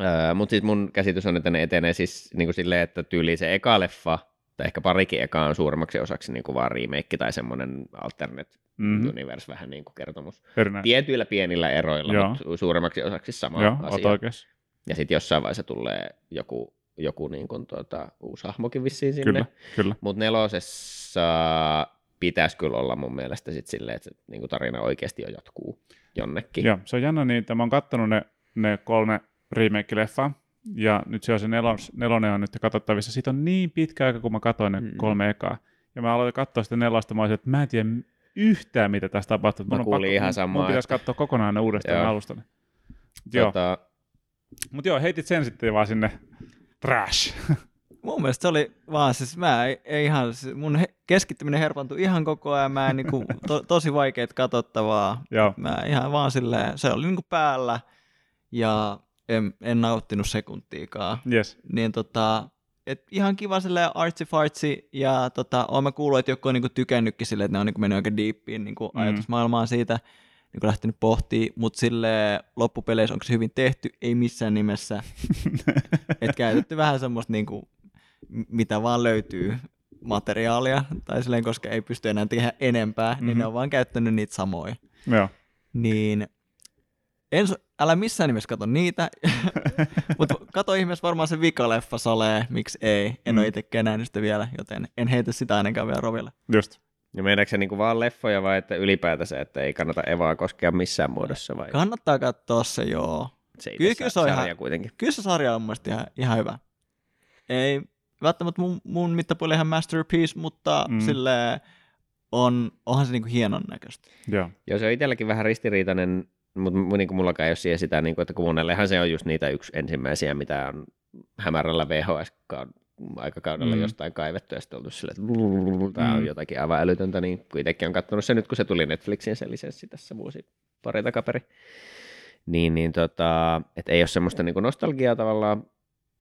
Öö, mutta siis mun käsitys on, että ne etenee siis niin kuin silleen, että tyyliin se eka leffa, tai ehkä parikin ekaa on suurimmaksi osaksi niin kuin vaan remake tai semmoinen alternate mm-hmm. universe vähän niin kuin kertomus. Erinä. Tietyillä pienillä eroilla, Joo. mutta suurimmaksi osaksi sama Joo, asia. Ja sitten jossain vaiheessa tulee joku, joku niin kuin tuota, uusi hahmokin vissiin sinne. Mutta nelosessa pitäisi kyllä olla mun mielestä sit silleen, että niin kuin tarina oikeasti jo jatkuu jonnekin. Joo, se on jännä, niin mä oon kattonut ne, ne kolme remake-leffaa. Ja nyt se on se nelos, nelonen on nyt katsottavissa. Siitä on niin pitkä aika, kun mä katsoin ne mm. kolme ekaa. Ja mä aloin katsoa sitä nelosta, mä olisin, että mä en tiedä yhtään, mitä tässä tapahtuu. Mä kuulin pakko, ihan samaa. Mun pitäisi että... katsoa kokonaan ne uudestaan joo. alusta. Tota... Mutta joo, heitit sen sitten vaan sinne trash. Mun mielestä se oli vaan, siis mä ei, ei ihan, mun he, keskittyminen herpantui ihan koko ajan. Mä en niinku, to, tosi vaikeet katsottavaa. Joo. Mä ihan vaan silleen, se oli niinku päällä. Ja... En, en nauttinut sekuntiikaan. Yes. Niin tota, et ihan kiva silleen artsy-fartsi, ja tota, oon mä kuullut, että joku on niinku tykännytkin silleen, että ne on niinku mennyt oikein deepiin niinku mm. ajatusmaailmaan siitä, niinku lähtenyt pohtimaan, mutta silleen loppupeleissä onko se hyvin tehty, ei missään nimessä. Et käytetty vähän semmoista niinku, mitä vaan löytyy materiaalia, tai silleen, koska ei pysty enää tehdä enempää, mm-hmm. niin ne on vaan käyttänyt niitä samoja. Joo. Niin... En, älä missään nimessä kato niitä, mutta kato ihmeessä varmaan se vikaleffa salee, miksi ei. En mm. ole itsekään nähnyt sitä vielä, joten en heitä sitä ainakaan vielä roville. Just. Ja meidätkö se niinku vaan leffoja vai että ylipäätänsä, että ei kannata Evaa koskea missään muodossa? Vai? Kannattaa katsoa se, joo. Se kyllä, kyllä, se on sarja ihan, kyllä se sarja on mun mielestä ihan, ihan hyvä. Ei välttämättä mun, mun mittapuolella ihan masterpiece, mutta mm. silleen on, onhan se niinku hienon näköistä. Joo. Joo, se on itselläkin vähän ristiriitainen. Mutta niin mullakaan ei ole siihen sitä, niin kuin, että kun monellehan se on just niitä yksi ensimmäisiä, mitä on hämärällä V H S-aikakaudella mm. jostain kaivettu ja sitten oltu silleen, että tämä on jotakin aivan älytöntä, niin kun itsekin on katsonut se nyt, kun se tuli Netflixiin se lisenssi tässä vuosi pari takaperi, niin, niin tota, et ei ole semmoista niin kuin nostalgiaa tavallaan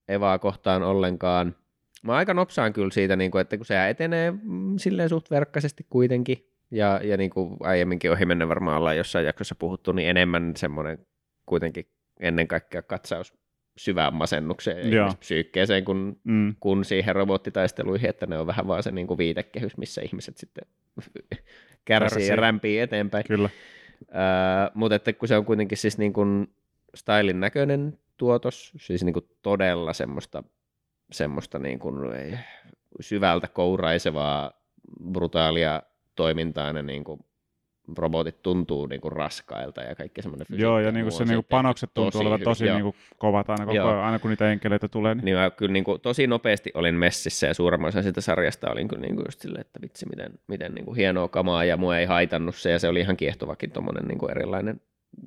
Evaa kohtaan ollenkaan. Mä aika nopsaan kyllä siitä, niin kuin, että kun se etenee silleen suht verkkaisesti kuitenkin, Ja, ja niin kuin aiemminkin ohi mennä varmaan ollaan jossain jaksossa puhuttu, niin enemmän semmoinen kuitenkin ennen kaikkea katsaus syvään masennukseen ja psyykkeeseen kuin, mm. kuin siihen robottitaisteluihin, että ne on vähän vaan se niin kuin viitekehys, missä ihmiset sitten kärsii, kärsii. ja rämpii eteenpäin. Kyllä. Äh, mutta että kun se on kuitenkin siis niin kuin stylin näköinen tuotos, siis niin kuin todella semmoista, semmoista niin kuin syvältä kouraisevaa, brutaalia toimintaan ja niin kuin robotit tuntuu niin kuin raskailta ja kaikki semmoinen fysiikka. Joo, ja niin kuin se niin kuin panokset tuntuu olevan tosi niin kuin kovat aina koko ajan, aina kun niitä enkeleitä tulee. Niin, niin mä kyllä niin kuin tosi nopeasti olin messissä ja suurimman osan sitä sarjasta olin kyllä niin kuin just silleen, että vitsi, miten, miten niin kuin hienoa kamaa ja mua ei haitannut se ja se oli ihan kiehtovakin tommoinen niin kuin erilainen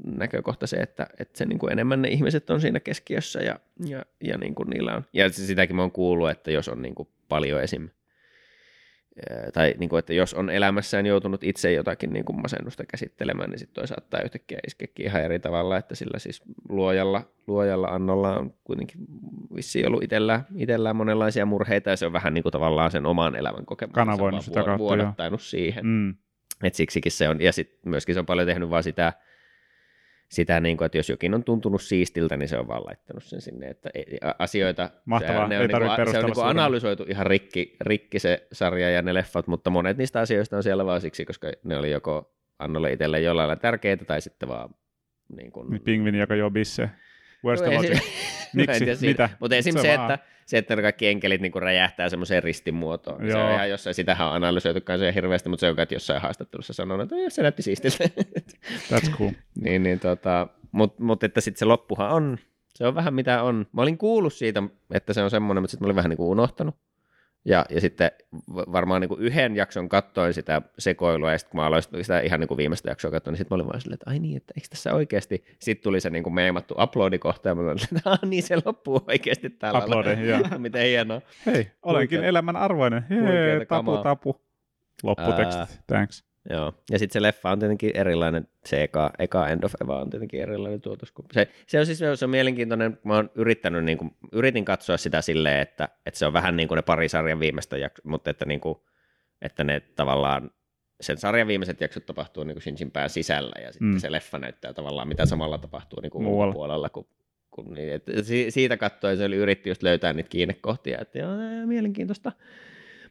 näkökohta se, että, että se niin kuin enemmän ne ihmiset on siinä keskiössä ja, ja, ja niin kuin niillä on. Ja sitäkin mä oon kuullut, että jos on niin kuin paljon esim. Tai niin kuin, että jos on elämässään joutunut itse jotakin niin kuin masennusta käsittelemään, niin sitten toi saattaa yhtäkkiä iskekin ihan eri tavalla, että sillä siis luojalla, luojalla annolla on kuitenkin vissiin ollut itsellään, itsellään monenlaisia murheita, ja se on vähän niin kuin tavallaan sen oman elämän kokemus, vaan vuodattanut siihen. Mm. Et siksikin se on, ja sitten myöskin se on paljon tehnyt vaan sitä, sitä niin kuin, että jos jokin on tuntunut siistiltä, niin se on vaan laittanut sen sinne, että asioita, Mahtavaa. Ne on, niin kuin, se on niin analysoitu ihan rikki, rikki se sarja ja ne leffat, mutta monet niistä asioista on siellä vaan siksi, koska ne oli joko Annolle itselle jollain lailla tärkeitä, tai sitten vaan niin kuin... Pingvini, joka joo bisse. Where's the logic? Miksi? Mitä? Mutta esimerkiksi se, se, että, se, että kaikki enkelit niin kuin räjähtää semmoiseen ristimuotoon. Niin se on ihan jossain, sitähän on analysoitu kanssa hirveästi, mutta se on kai jossain haastattelussa sanonut, että se näytti siistiltä. That's cool. niin, niin, tota, mutta mut, että sitten se loppuhan on, se on vähän mitä on. Mä olin kuullut siitä, että se on semmoinen, mutta sitten mä olin vähän niin kuin unohtanut. Ja, ja sitten varmaan niin kuin yhden jakson katsoin sitä sekoilua, ja sitten kun mä aloin sitä ihan niin kuin viimeistä jaksoa katsoin, niin sitten mä olin vaan silleen, että ai niin, että eikö tässä oikeasti? Sitten tuli se niin kuin meimattu uploadikohta, ja mä olin, että ah, niin se loppuu oikeasti täällä. Uploadin, joo. Miten hienoa. Hei, olenkin elämän arvoinen. Hei, tapu, kamaa. tapu. Lopputeksti, uh, thanks. Joo, ja sitten se leffa on tietenkin erilainen, se eka, eka End of Eva on tietenkin erilainen tuotos. Se, se on siis se on mielenkiintoinen, mä oon yrittänyt, niin kuin, yritin katsoa sitä silleen, että, että se on vähän niin kuin ne pari sarjan viimeistä jaksoa, mutta että, niin kuin, että ne tavallaan sen sarjan viimeiset jaksot tapahtuu niin kuin Shinjin pään sisällä, ja sitten mm. se leffa näyttää tavallaan, mitä samalla tapahtuu niin kuin ulkopuolella. Kun, kun, niin, että siitä katsoen se oli yritti just löytää niitä kiinnekohtia, että joo, mielenkiintoista.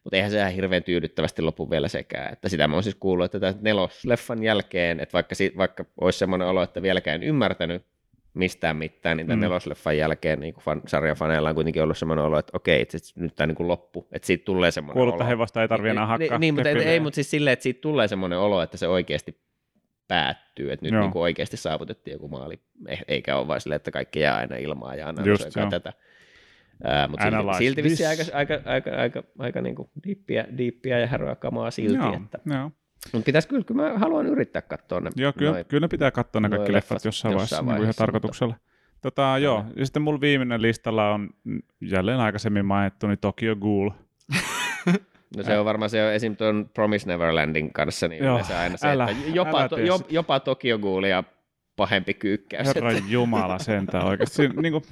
Mutta eihän se ihan hirveän tyydyttävästi lopu vielä sekään. Että sitä mä oon siis kuullut, että nelosleffan jälkeen, että vaikka, si- vaikka olisi semmoinen olo, että vieläkään ymmärtänyt mistään mitään, niin tämän mm. nelosleffan jälkeen niin fan, sarjan faneilla on kuitenkin ollut semmoinen olo, että okei, itse nyt tämä niin loppu. Että siitä tulee semmoinen olo. Kuulutta he vasta ei tarvitse enää hakkaa. Niin, niin mutta ei, mutta siis silleen, että siitä tulee semmoinen olo, että se oikeasti päättyy, että nyt niin oikeasti saavutettiin joku maali. Eikä ole vaan silleen, että kaikki jää aina ilmaa ja analysoikaa tätä. Ää, mutta Analyze silti vissi aika, aika, aika, aika, aika niinku diippiä, diippiä ja häröä kamaa silti. Joo, että. Jo. Mutta pitäisi kyllä, kyllä mä haluan yrittää katsoa ne. Joo, kyllä, noi, kyllä ne pitää katsoa ne kaikki leffat jossain vaiheessa, vaiheessa niin ihan tarkoituksella. Tota, joo, ja sitten mulla viimeinen listalla on jälleen aikaisemmin mainittu niin Tokyo Ghoul. No se on varmaan se on esimerkiksi tuon Promised Neverlandin kanssa, niin joo, se aina se, älä, että jopa, to, jopa, jopa Tokyo Ghoulia pahempi kyykkäys. Herra jumala sentään oikeasti. Niin kuin,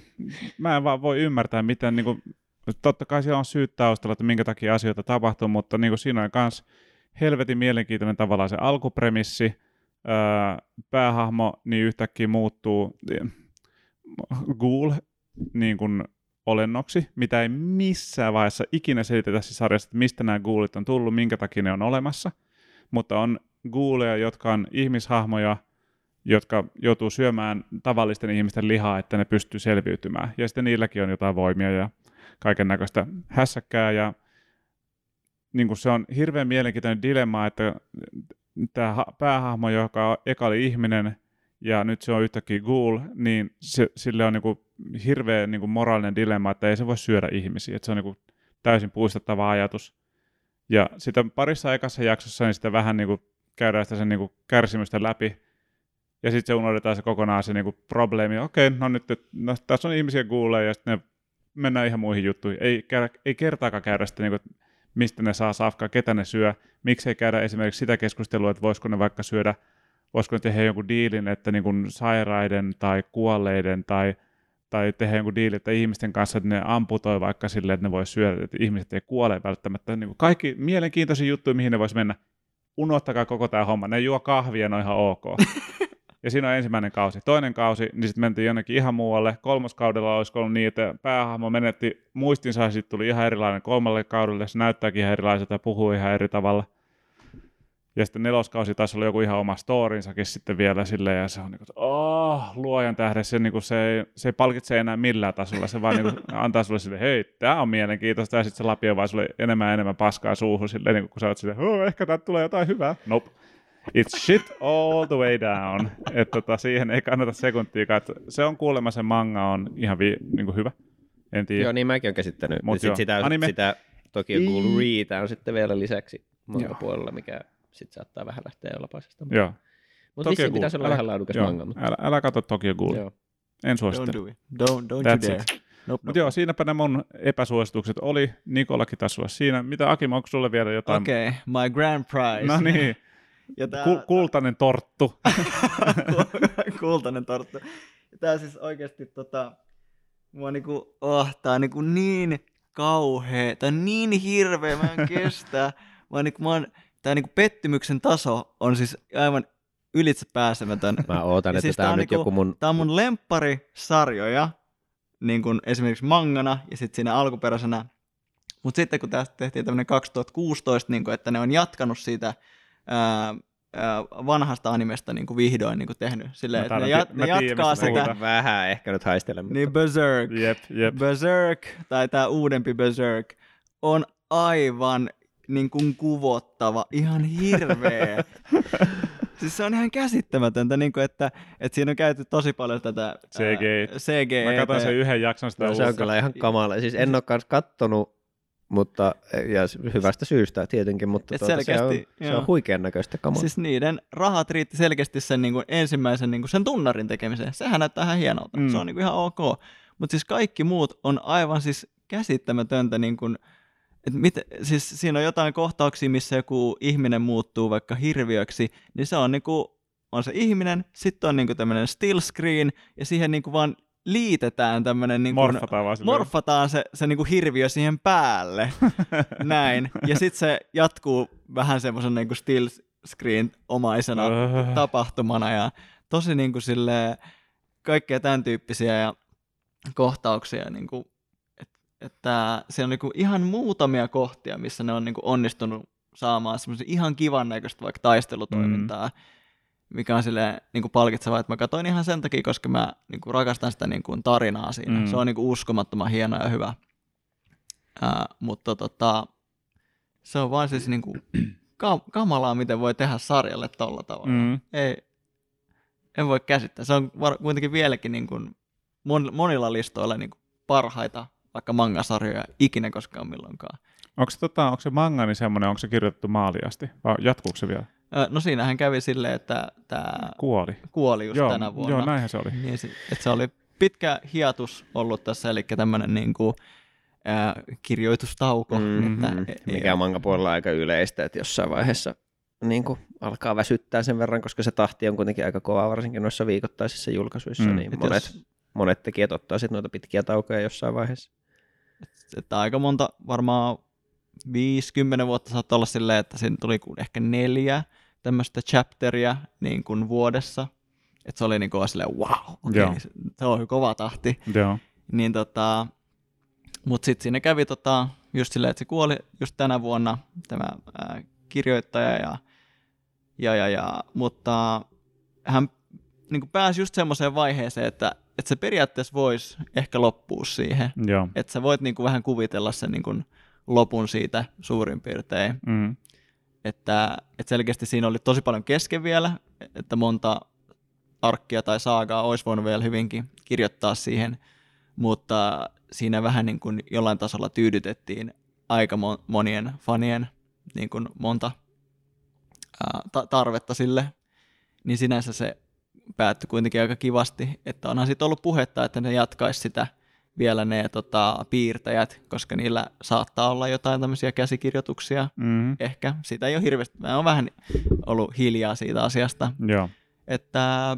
mä en vaan voi ymmärtää, miten, niin kuin, totta kai siellä on syyt taustalla, että minkä takia asioita tapahtuu, mutta niin kuin, siinä on myös helvetin mielenkiintoinen tavallaan se alkupremissi, öö, päähahmo niin yhtäkkiä muuttuu ghoul niin kuin olennoksi, mitä ei missään vaiheessa ikinä selitetä siis sarjassa, että mistä nämä ghoulit on tullut, minkä takia ne on olemassa, mutta on ghouleja, jotka on ihmishahmoja, jotka joutuu syömään tavallisten ihmisten lihaa, että ne pystyy selviytymään. Ja sitten niilläkin on jotain voimia ja kaiken näköistä hässäkkää. Ja niin kuin se on hirveän mielenkiintoinen dilemma, että tämä päähahmo, joka eka oli ihminen ja nyt se on yhtäkkiä ghoul, niin se, sille on niin kuin hirveä niin kuin moraalinen dilemma, että ei se voi syödä ihmisiä. Että se on niin kuin täysin puistettava ajatus. Ja sitten parissa ekassa jaksossa niin sitä vähän niin kuin käydään sitä sen niin kuin kärsimystä läpi. Ja sitten se unohdetaan se kokonaan se niinku probleemi. Okei, no nyt no, tässä on ihmisiä kuulee ja sitten mennään ihan muihin juttuihin. Ei, käydä, ei kertaakaan käydä sitä, niinku, mistä ne saa safkaa, ketä ne syö. Miksei käydä esimerkiksi sitä keskustelua, että voisiko ne vaikka syödä, voisiko ne tehdä jonkun diilin, että niinku sairaiden tai kuolleiden tai, tai tehdä jonkun diilin, että ihmisten kanssa että ne amputoi vaikka silleen, että ne voi syödä, että ihmiset ei kuole välttämättä. Niinku kaikki mielenkiintoisia juttuja, mihin ne vois mennä. Unohtakaa koko tämä homma. Ne juo kahvia, ne on ihan ok. Ja siinä on ensimmäinen kausi. Toinen kausi, niin sitten mentiin jonnekin ihan muualle. Kolmoskaudella olisi ollut niin, että päähahmo menetti muistinsa, ja sitten tuli ihan erilainen kolmalle kaudelle. Se näyttääkin ihan erilaiselta ja puhuu ihan eri tavalla. Ja sitten neloskausi taisi olla joku ihan oma storinsakin sitten vielä silleen. Ja se on niin kuin, oh, luojan tähden. Se, niin kuin, se, se ei palkitse enää millään tasolla. Se vaan niin kuin, antaa sulle silleen, hei, tää on mielenkiintoista. Ja sitten se lapio vaan sulle enemmän ja enemmän paskaa suuhun silleen, niin kuin, kun sä oot silleen, oh, ehkä täältä tulee jotain hyvää. Nope. It's shit all the way down. Että tota, siihen ei kannata sekuntiikaan. Se on kuulemma se manga on ihan vi- niinku hyvä. En tiedä. Joo, niin mäkin olen käsittänyt. Sitten sitä, sitä Tokyo Ghoul Reitä on sitten vielä lisäksi monta joo. puolella, mikä sitten saattaa vähän lähteä jollapaisesta. Joo. Mutta vissiin pitäisi olla älä, vähän laadukas joo, manga. Mutta... Älä, älä kato Tokyo Ghoul. Joo. En suosittele. Don't do it. Don't, don't you dare. It. Nope, Mutta nope. joo, siinäpä nämä mun epäsuositukset oli. Nikolakin taisi sulla siinä. Mitä Akimo, onko sulle vielä jotain? Okei, okay, my grand prize. No niin. Tää, Kul- kultainen torttu. Kultainen torttu. Tää siis oikeesti tota, mua niinku, oh, tää on niinku niin kauhea, tää on niin hirveä, mä en kestä. Mä niinku, mä oon, tää niinku pettymyksen taso on siis aivan ylitse pääsemätön. Mä ootan, että siis tää on nyt joku mun... Tää on mun lempparisarjoja, niin kuin esimerkiksi mangana ja sit siinä alkuperäisenä. Mut sitten kun tästä tehtiin tämmönen kaksituhattakuusitoista, niin kun, että ne on jatkanut siitä... Ää, ää, vanhasta animesta niin kuin vihdoin niin kuin tehnyt. Silleen, että ne, jat- ne jatkaa sitä. Vähän ehkä nyt haistelemme. Niin Berserk. Jep, jep. Berserk tai tämä uudempi Berserk on aivan niin kuin kuvottava. Ihan hirveä. Siis se on ihan käsittämätöntä, niin kuin, että, että siinä on käyty tosi paljon tätä C G. Mä katson sen yhden jakson sitä no, se on kyllä ihan kamala. Siis en ole kanssa kattonut mutta, ja hyvästä syystä tietenkin, mutta tuota, se on, se on huikean näköistä kamaa. Siis niiden rahat riitti selkeästi sen niin kuin ensimmäisen niin kuin sen tunnarin tekemiseen. Sehän näyttää ihan hienolta, mm. se on niin kuin ihan ok. Mutta siis kaikki muut on aivan siis käsittämätöntä niin kuin Et mit, siis siinä on jotain kohtauksia, missä joku ihminen muuttuu vaikka hirviöksi, niin se on, niinku, on se ihminen, sitten on niinku tämmöinen still screen, ja siihen niinku vaan liitetään tämmöinen... Niinku, morfataan vaan morfataan se, se niinku hirviö siihen päälle, näin. Ja sitten se jatkuu vähän semmoisen niinku still screen-omaisena tapahtumana, ja tosi niinku silleen kaikkea tämän tyyppisiä ja kohtauksia niinku... Että siellä on niinku ihan muutamia kohtia, missä ne on niinku onnistunut saamaan semmoisen ihan kivan näköistä vaikka taistelutoimintaa, mm. mikä on silleen niinku palkitsevaa, että mä katsoin ihan sen takia, koska mä niinku rakastan sitä niinku tarinaa siinä. Mm. Se on niinku uskomattoman hieno ja hyvä. Ää, mutta tota, se on vaan siis niinku kam- kamalaa, miten voi tehdä sarjalle tolla tavalla. Mm. Ei, en voi käsittää. Se on var- kuitenkin vieläkin niinku mon- monilla listoilla niinku parhaita vaikka mangasarjoja ikinä koskaan milloinkaan. Onko se, tota, onko se manga niin semmoinen, onko se kirjoitettu maaliin asti? Vai jatkuuko se vielä? No siinähän kävi silleen, että tämä kuoli. kuoli just joo, tänä vuonna. Joo, näinhän se oli. Niin, että se oli pitkä hiatus ollut tässä, eli tämmöinen niinku, äh, kirjoitustauko. Mm-hmm. Että, e- Mikä manga puolella on aika yleistä, että jossain vaiheessa niin kuin alkaa väsyttää sen verran, koska se tahti on kuitenkin aika kova, varsinkin noissa viikoittaisissa julkaisuissa. Mm. Niin monet, jos... monet tekijät ottaa sitten noita pitkiä taukoja jossain vaiheessa. Että aika monta, varmaan viisikymmentä vuotta saattaa olla silleen, että siinä tuli ehkä neljä tämmöistä chapteria niin kuin vuodessa. Että se oli niin kuin silleen, wow, okei, okay, se on kova tahti. Niin tota, mutta sitten siinä kävi tota, just silleen, että se kuoli just tänä vuonna tämä ää, kirjoittaja. Ja, ja, ja, ja, mutta hän niin kuin pääsi just semmoiseen vaiheeseen, että että se periaatteessa voisi ehkä loppua siihen. Joo. Että sä voit niinku vähän kuvitella sen niinku lopun siitä suurin piirtein. Mm. Että, että selkeästi siinä oli tosi paljon kesken vielä, että monta arkkia tai saagaa olisi voinut vielä hyvinkin kirjoittaa siihen, mutta siinä vähän niinku jollain tasolla tyydytettiin aika monien fanien niinku monta ää, ta- tarvetta sille, niin sinänsä se päättyi kuitenkin aika kivasti, että onhan siitä ollut puhetta, että ne jatkaisi sitä vielä ne tota, piirtäjät, koska niillä saattaa olla jotain tämmöisiä käsikirjoituksia, mm-hmm. ehkä. Siitä ei ole hirveästi, mä oon vähän ollut hiljaa siitä asiasta, joo. Että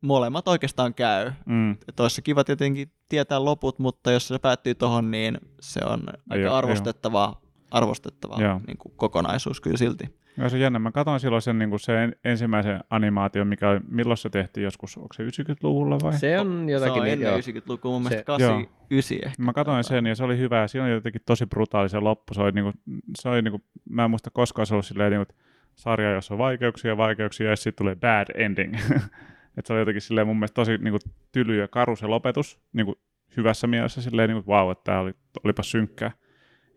molemmat oikeastaan käy. Mm. Toissa kiva tietenkin tietää loput, mutta jos se päättyy tohon, niin se on aika joo, arvostettavaa, jo. arvostettavaa niin kuin kokonaisuus kyllä silti. Ja se on jännä. Mä katsoin silloin sen, niin sen ensimmäisen animaation, mikä milloin se tehtiin joskus, onko se yhdeksänkymmentäluvulla vai? Se on jotakin. Se on ennen yhdeksänkymmentälukua, mun mielestä kahdeksankymmentäyhdeksän ehkä. Mä katsoin sen ja se oli hyvä. Siinä oli jotenkin tosi brutaali se loppu. Se oli, niin kuin, se oli, niin kuin, mä en muista koskaan se ollut silleen, niin kuin, sarja, jossa on vaikeuksia ja vaikeuksia ja sitten tulee bad ending. Et se oli jotenkin silleen, mun mielestä tosi niin kuin, tyly ja karu se lopetus, niin kuin, hyvässä mielessä silleen, niin kuin, wow, että tää oli, olipa synkkää.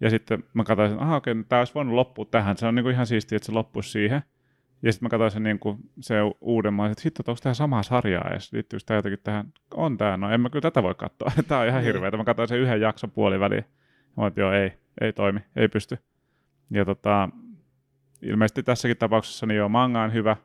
Ja sitten mä katsoin, että aha, okei, tämä olisi voinut loppua tähän. Se on niin kuin ihan siistiä, että se loppuisi siihen. Ja sitten mä katsoin sen, niin kuin, se uudemman, että hitto, onko tämä samaa sarjaa edes? Liittyykö tämä jotenkin tähän? On tämä, no en mä kyllä tätä voi katsoa. Tämä on ihan hirveä. Mä katsoin sen yhden jakson puoliväliin. Mä olin, joo, ei, ei toimi, ei pysty. Ja tota, ilmeisesti tässäkin tapauksessa niin joo, manga on hyvä.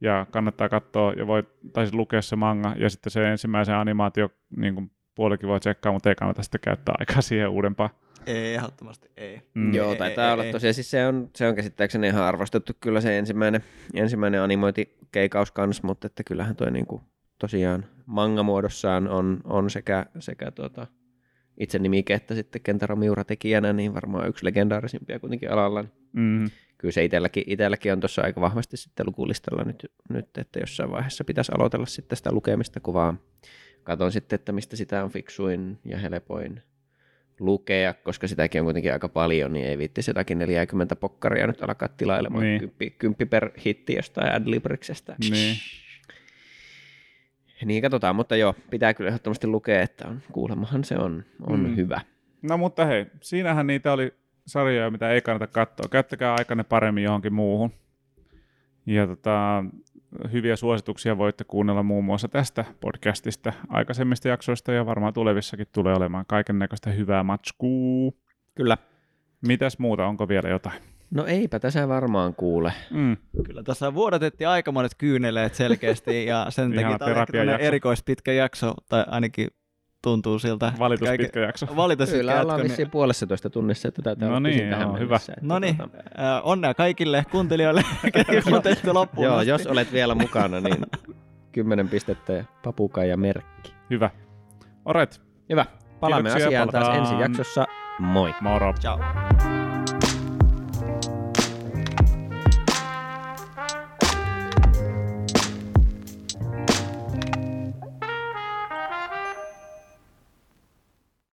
Ja kannattaa katsoa, ja voi taisi lukea se manga. Ja sitten se ensimmäisen animaatio niin kuin puolikin voi tsekkaa, mutta ei kannata sitten käyttää aikaa siihen uudempaan. Ei, ehdottomasti ei. Mm. Joo, taitaa ei, olla ei, tosiaan. Siis se on, se on käsittääkseni ihan arvostettu kyllä se ensimmäinen, ensimmäinen animointikeikaus kanssa, mutta että kyllähän toi niinku tosiaan manga-muodossaan on, on sekä, sekä tuota, itse nimike että sitten Kentaro Miura tekijänä, niin varmaan yksi legendaarisimpia kuitenkin alalla. Mm. Kyllä se itselläkin, itselläkin on tuossa aika vahvasti sitten lukulistalla nyt, nyt, että jossain vaiheessa pitäisi aloitella sitten sitä lukemista, kun vaan katson sitten, että mistä sitä on fiksuin ja helpoin lukea, koska sitäkin on kuitenkin aika paljon, niin ei viittisi jotakin neljäkymmentä pokkaria nyt alkaa tilailemaan niin. kymppi, kymppi per hitti jostain Adlibriksestä. Niin. Niin katsotaan, mutta joo, pitää kyllä ehdottomasti lukea, että on, kuulemahan se on, on mm. hyvä. No mutta hei, siinähän niitä oli sarjoja, mitä ei kannata katsoa. Käyttäkää aikanne paremmin johonkin muuhun. Ja tota, hyviä suosituksia voitte kuunnella muun muassa tästä podcastista, aikaisemmista jaksoista ja varmaan tulevissakin tulee olemaan kaiken näköistä hyvää matskuu. Kyllä. Mitäs muuta, onko vielä jotain? No eipä tässä varmaan kuule. Mm. Kyllä tässä vuodatettiin aikamoiset kyyneleet selkeästi ja sen takia tämä on erikoispitkä jakso, tai ainakin tuntuu siltä. Valitus kaiken... pitkä jakso. Valitus pitkä jakso. Kyllä ollaan vissiin puolessatoista tunnissa, että täytyy olla pisin tähän mennessä. No niin, onnea kaikille kuuntelijoille, ketkä kuuntelitte loppuun. Joo, jos olet vielä mukana, niin kymmenen pistettä ja papukaija merkki. Hyvä. Oret. Hyvä. Palaamme asiaan taas ensi jaksossa. Moi. Moro. Ciao.